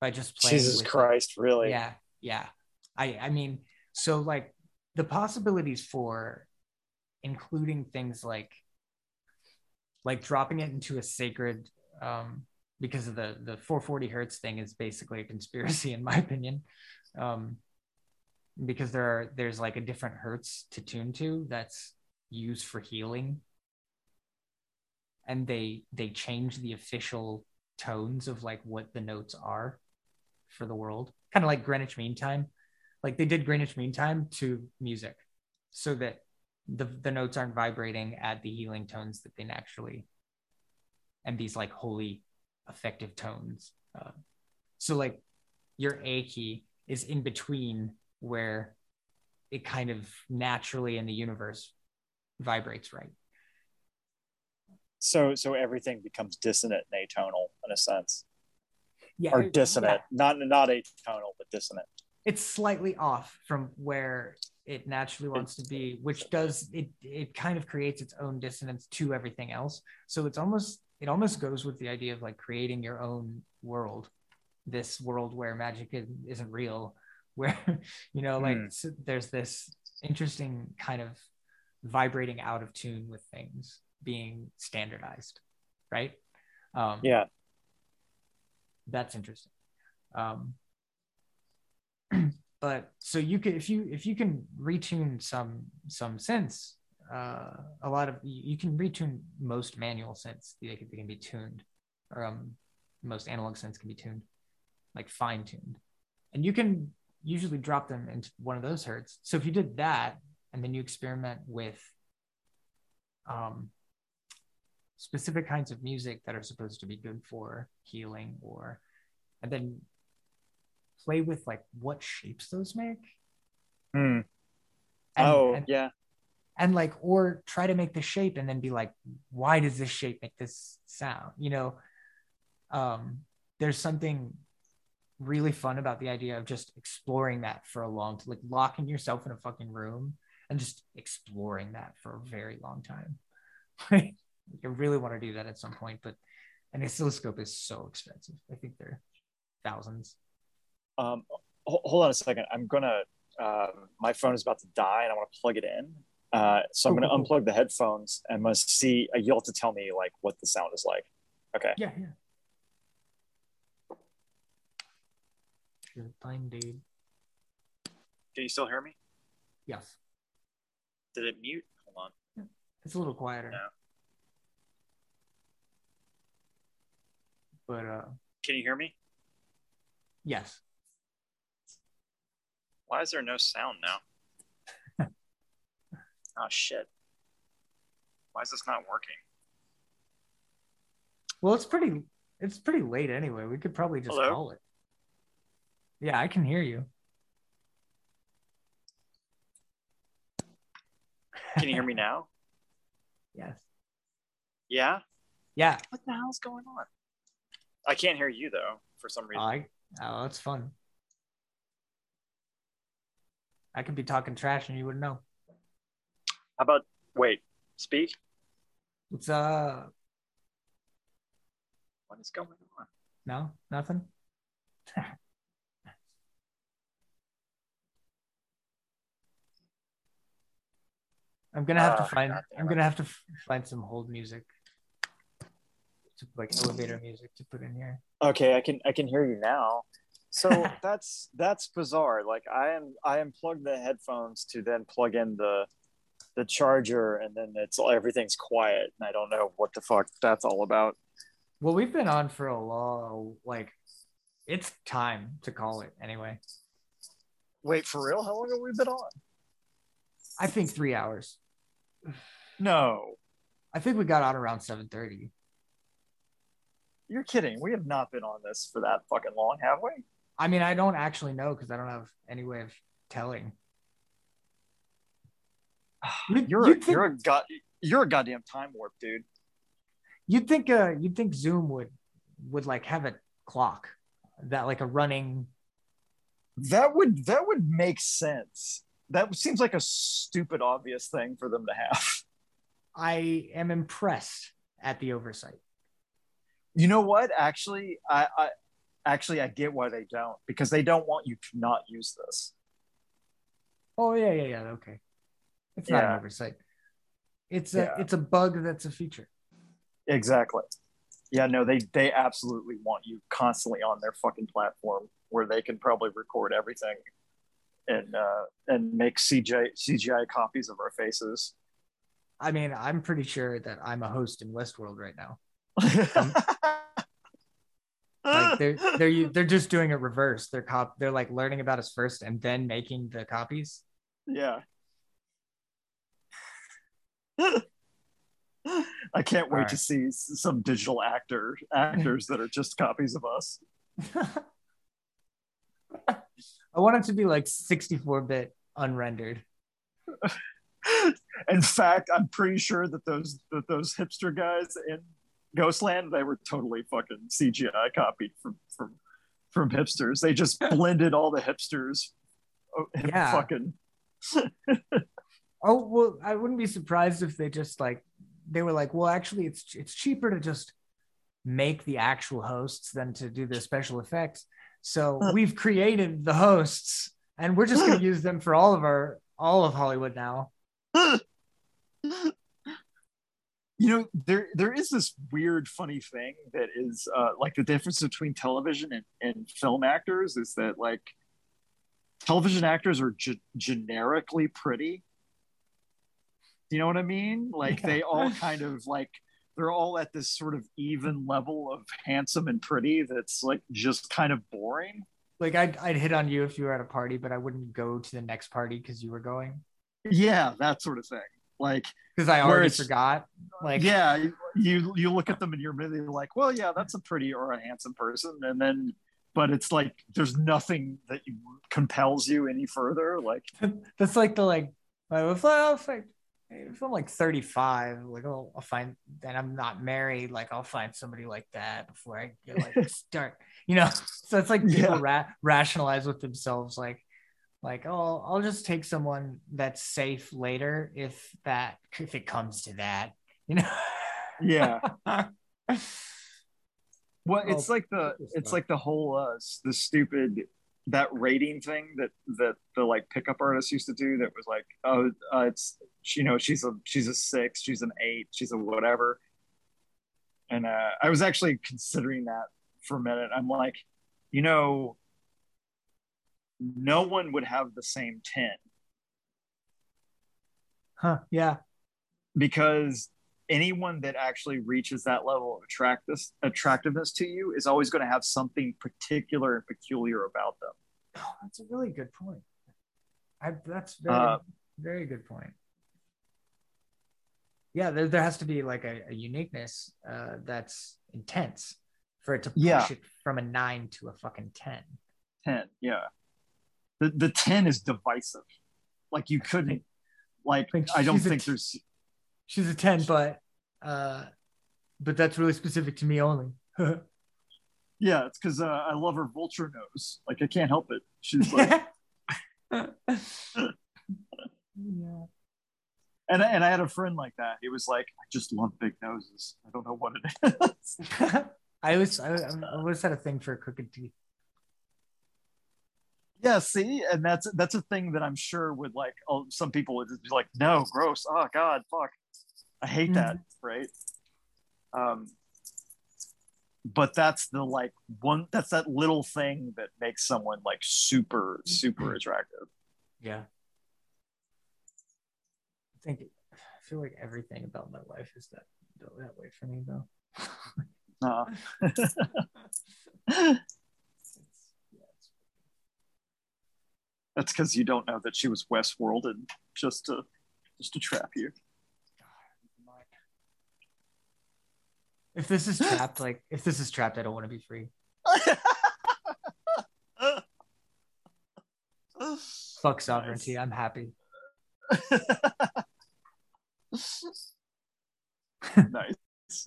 By just playing. Jesus Christ, it. Really? Yeah. I mean, so like the possibilities for including things like dropping it into a sacred, because of the 440 hertz thing is basically a conspiracy in my opinion, because there's like a different hertz to tune to that's used for healing, and they change the official tones of like what the notes are for the world, kind of like Greenwich Mean Time. Like they did Greenwich Mean Time to music so that the notes aren't vibrating at the healing tones that they naturally, and these like holy effective tones. So like your A key is in between where it kind of naturally in the universe vibrates right. So everything becomes dissonant and atonal in a sense. Yeah, or dissonant, not atonal, but dissonant. It's slightly off from where it naturally wants to be, which does it kind of creates its own dissonance to everything else. So it almost goes with the idea of like creating your own world, this world where magic isn't real, where so there's this interesting kind of vibrating out of tune with things being standardized, right? Yeah, that's interesting. But so you could, if you can retune some synths, a lot of you can retune most manual synths. They can be tuned, or most analog synths can be tuned, like fine tuned, and you can usually drop them into one of those hertz. So if you did that, and then you experiment with specific kinds of music that are supposed to be good for healing, or, and then play with like what shapes those make. Mm. And like, or try to make the shape and then be like, why does this shape make this sound? There's something really fun about the idea of just exploring that for a long time, like locking yourself in a fucking room and just exploring that for a very long time. I really want to do that at some point, but an oscilloscope is so expensive. I think they're thousands. Hold on a second. I'm gonna my phone is about to die and I want to plug it in. So I'm going to unplug the headphones and must see, you'll have to tell me like what the sound is like. Okay. Yeah, yeah. You're fine, dude. Can you still hear me? Yes. Did it mute? Hold on. It's a little quieter. No. But can you hear me? Yes. Why is there no sound now? Oh shit. Why is this not working? Well, it's pretty late anyway. We could probably just Hello? Call it. Yeah, I can hear you. Can you hear me now? Yes. Yeah? Yeah. What the hell's going on? I can't hear you, though, for some reason. Oh, that's fun. I could be talking trash and you wouldn't know. How about... Wait. Speak? What's up? What is going on? No? Nothing? I'm gonna have to find. I'm gonna have to find some hold music, like elevator music, to put in here. Okay, I can hear you now. So that's bizarre. Like I unplugged the headphones to then plug in the charger, and then everything's quiet, and I don't know what the fuck that's all about. Well, we've been on for a long. Like, it's time to call it anyway. Wait, for real? How long have we been on? I think 3 hours. No, I think we got out around 7:30. You're kidding. We have not been on this for that fucking long, have we? I mean, I don't actually know because I don't have any way of telling. You're a goddamn time warp, dude. You'd think Zoom would like have a clock that like a running. That would make sense. That seems like a stupid, obvious thing for them to have. I am impressed at the oversight. You know what? Actually, I get why they don't, because they don't want you to not use this. Oh yeah. Okay, it's not an oversight. It's a bug that's a feature. Exactly. Yeah, no, they absolutely want you constantly on their fucking platform where they can probably record everything and make CGI copies of our faces. I mean, I'm pretty sure that I'm a host in Westworld right now. Like they're just doing it reverse. They're like learning about us first and then making the copies. Yeah. I can't wait to see some digital actors that are just copies of us. I want it to be like 64-bit unrendered. In fact, I'm pretty sure that those hipster guys in Ghostland, they were totally fucking CGI copied from hipsters. They just blended all the hipsters. Yeah. Fucking. Oh well, I wouldn't be surprised if they just like they were like, well, actually, it's cheaper to just make the actual hosts than to do the special effects. So we've created the hosts, and we're just going to use them for all of Hollywood now. You know, there is this weird, funny thing that is like the difference between television and film actors is that like television actors are generically pretty. You know what I mean? Like they all kind of like. They're all at this sort of even level of handsome and pretty that's like just kind of boring. Like I'd hit on you if you were at a party, but I wouldn't go to the next party because you were going. Yeah, that sort of thing. Like because I already forgot. Like yeah, you look at them and you're really like, well, yeah, that's a pretty or a handsome person, and then but it's like there's nothing that compels you any further. Like that's like the if I'm like 35, like I'll find, and I'm not married, like I'll find somebody like that before I get like start, you know. So it's like people rationalize with themselves, like oh, I'll just take someone that's safe later if it comes to that, you know. Yeah. Well, it's like the whole the stupid that rating thing that the like pickup artists used to do, that was like, oh, it's, you know, she's a 6, she's an 8, she's a whatever. And I was actually considering that for a minute. I'm like, you know, no one would have the same 10. Huh? Yeah. Because anyone that actually reaches that level of attractiveness to you is always going to have something particular and peculiar about them. Oh, that's a really good point. That's very, very good point. Yeah, there has to be like a uniqueness that's intense for it to push it from a 9 to a fucking 10. 10, yeah. The 10 is divisive. Like you couldn't, like, I don't think there's... She's a 10, but that's really specific to me only. Yeah, it's because I love her vulture nose. Like, I can't help it. She's like... Yeah. And I had a friend like that. He was like, I just love big noses. I don't know what it is. I always had a thing for crooked teeth. Yeah, see, and that's a thing that I'm sure would like some people would just be like, no, gross. Oh God, fuck, I hate that. Right. But that's the like one. That's that little thing that makes someone like super, super attractive. Yeah. I feel like everything about my life is that way for me though. That's because you don't know that she was Westworlded just to trap you. If this is trapped, I don't want to be free. Fuck sovereignty. Nice. I'm happy. Nice.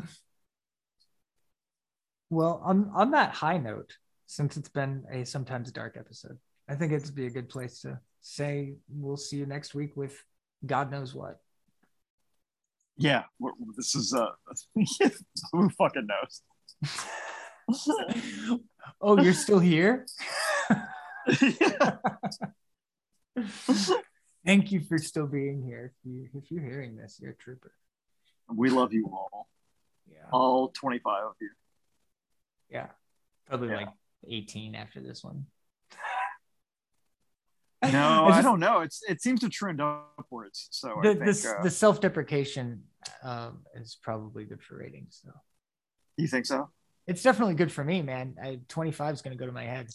Well, on that high note, since it's been a sometimes dark episode, I think it'd be a good place to say we'll see you next week with God knows what. Yeah, this is who fucking knows. Oh, you're still here? Yeah. Thank you for still being here. If you're hearing this, you're a trooper. We love you all. Yeah. All 25 of you. Yeah. Probably like 18 after this one. No, I don't know. It seems to trend upwards. So I think the self-deprecation is probably good for ratings. So. You think so? It's definitely good for me, man. 25 is going to go to my head.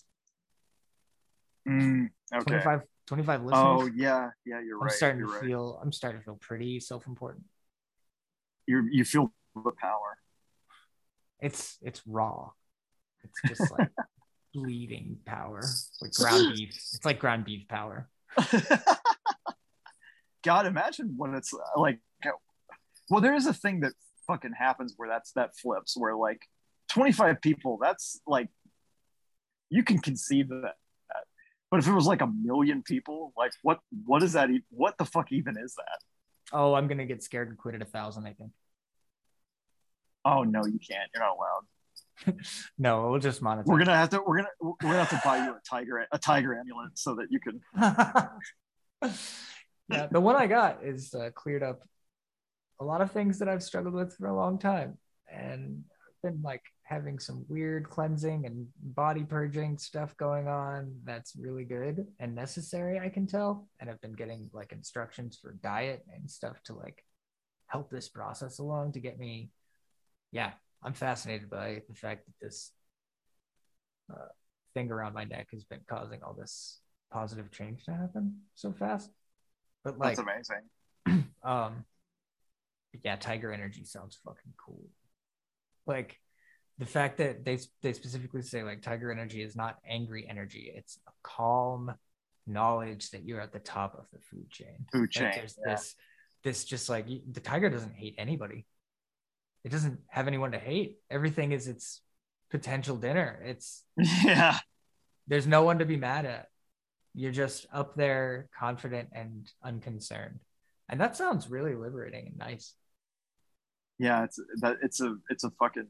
Okay. 25 listeners. Oh yeah, you're right. I'm starting to feel pretty self-important. You feel the power. It's raw. It's just like bleeding power, like ground beef. It's like ground beef power. God, imagine when it's like. Well, there is a thing that fucking happens where that flips, where like 25 people. That's like you can conceive of that. But if it was like 1 million people, like what is that? What the fuck even is that? Oh, I'm gonna get scared and quit at 1,000, I think. Oh no, you can't. You're not allowed. No, we'll just monitor. We're gonna have to buy you a tiger amulet so that you can. Yeah, the one I got is cleared up a lot of things that I've struggled with for a long time, and I've been like having some weird cleansing and body purging stuff going on that's really good and necessary, I can tell. And I've been getting like instructions for diet and stuff to like help this process along to get me. Yeah, I'm fascinated by the fact that this thing around my neck has been causing all this positive change to happen so fast. But like, that's amazing. Yeah, tiger energy sounds fucking cool. Like, the fact that they specifically say like tiger energy is not angry energy. It's a calm knowledge that you're at the top of the food chain. Like there's this just like the tiger doesn't hate anybody. It doesn't have anyone to hate. Everything is its potential dinner. There's no one to be mad at. You're just up there confident and unconcerned. And that sounds really liberating and nice. Yeah, it's a fucking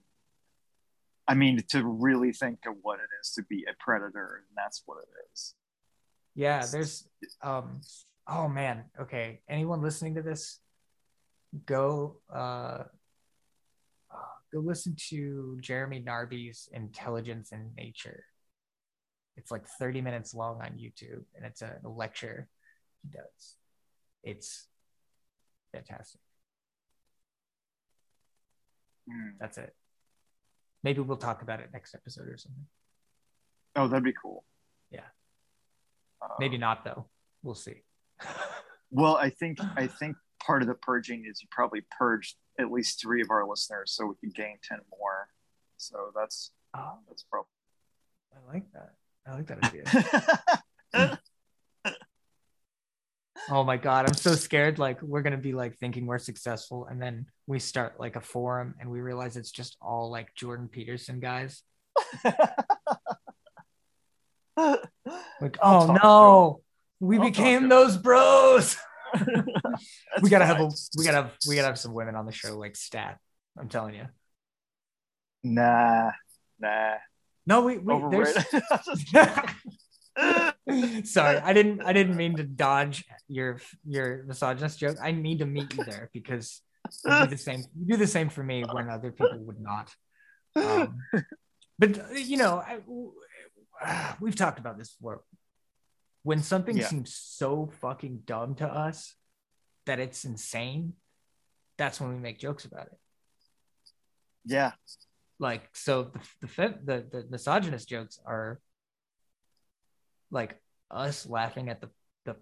I mean, to really think of what it is to be a predator, and that's what it is. Yeah, there's, oh man, okay. Anyone listening to this, go listen to Jeremy Narby's Intelligence in Nature. It's like 30 minutes long on YouTube, and it's a lecture he does. It's fantastic. That's it. Maybe we'll talk about it next episode or something. Oh, that'd be cool. Yeah. Maybe not, though. We'll see. Well, I think part of the purging is you probably purged at least 3 of our listeners, so we could gain 10 more. So that's probably. I like that. I like that idea. Oh my God, I'm so scared. Like, we're going to be like thinking we're successful, and then we start like a forum and we realize it's just all like Jordan Peterson guys. Like, oh no, we became those bros. We gotta have some women on the show, like Stat. I'm telling you. Nah. No, Sorry, I didn't mean to dodge your misogynist joke. I need to meet you there, because you do the same for me when other people would not. But you know, we've talked about this before. When something seems so fucking dumb to us that it's insane, that's when we make jokes about it. Yeah. Like, so the misogynist jokes are like us laughing at the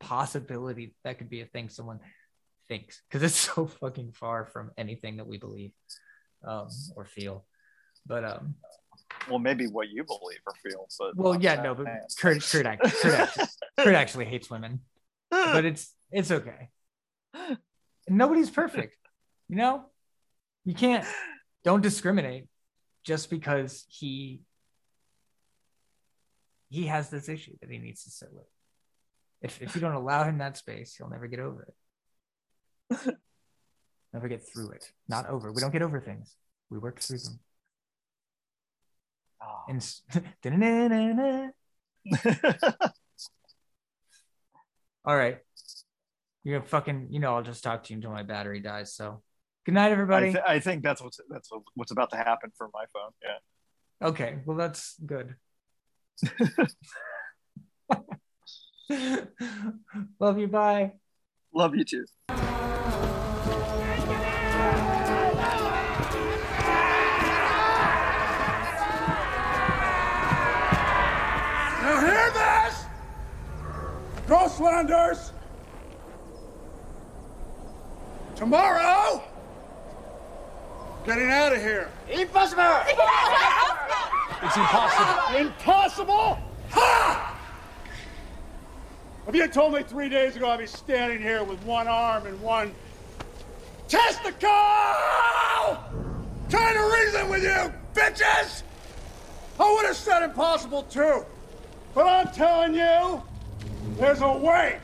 possibility that could be a thing someone thinks, because it's so fucking far from anything that we believe or feel. But well, maybe what you believe or feel. But well, yeah, no, but Kurt actually hates women, but it's okay. And nobody's perfect, you know. You can't. Don't discriminate just because he has this issue that he needs to sit with. If you don't allow him that space, he'll never get over it. Never get through it. Not over. We don't get over things. We work through them. Oh. And all right. You're fucking, you know, I'll just talk to you until my battery dies, so. Good night, everybody. I think that's what's about to happen for my phone. Yeah. Okay. Well, that's good. Love you. Bye. Love you too. You hear this, Ghostlanders? Tomorrow. Getting out of here. Impossible! It's impossible. Impossible? Ha! If you had told me 3 days ago I'd be standing here with one arm and one testicle, trying to reason with you, bitches, I would have said impossible too. But I'm telling you, there's a way.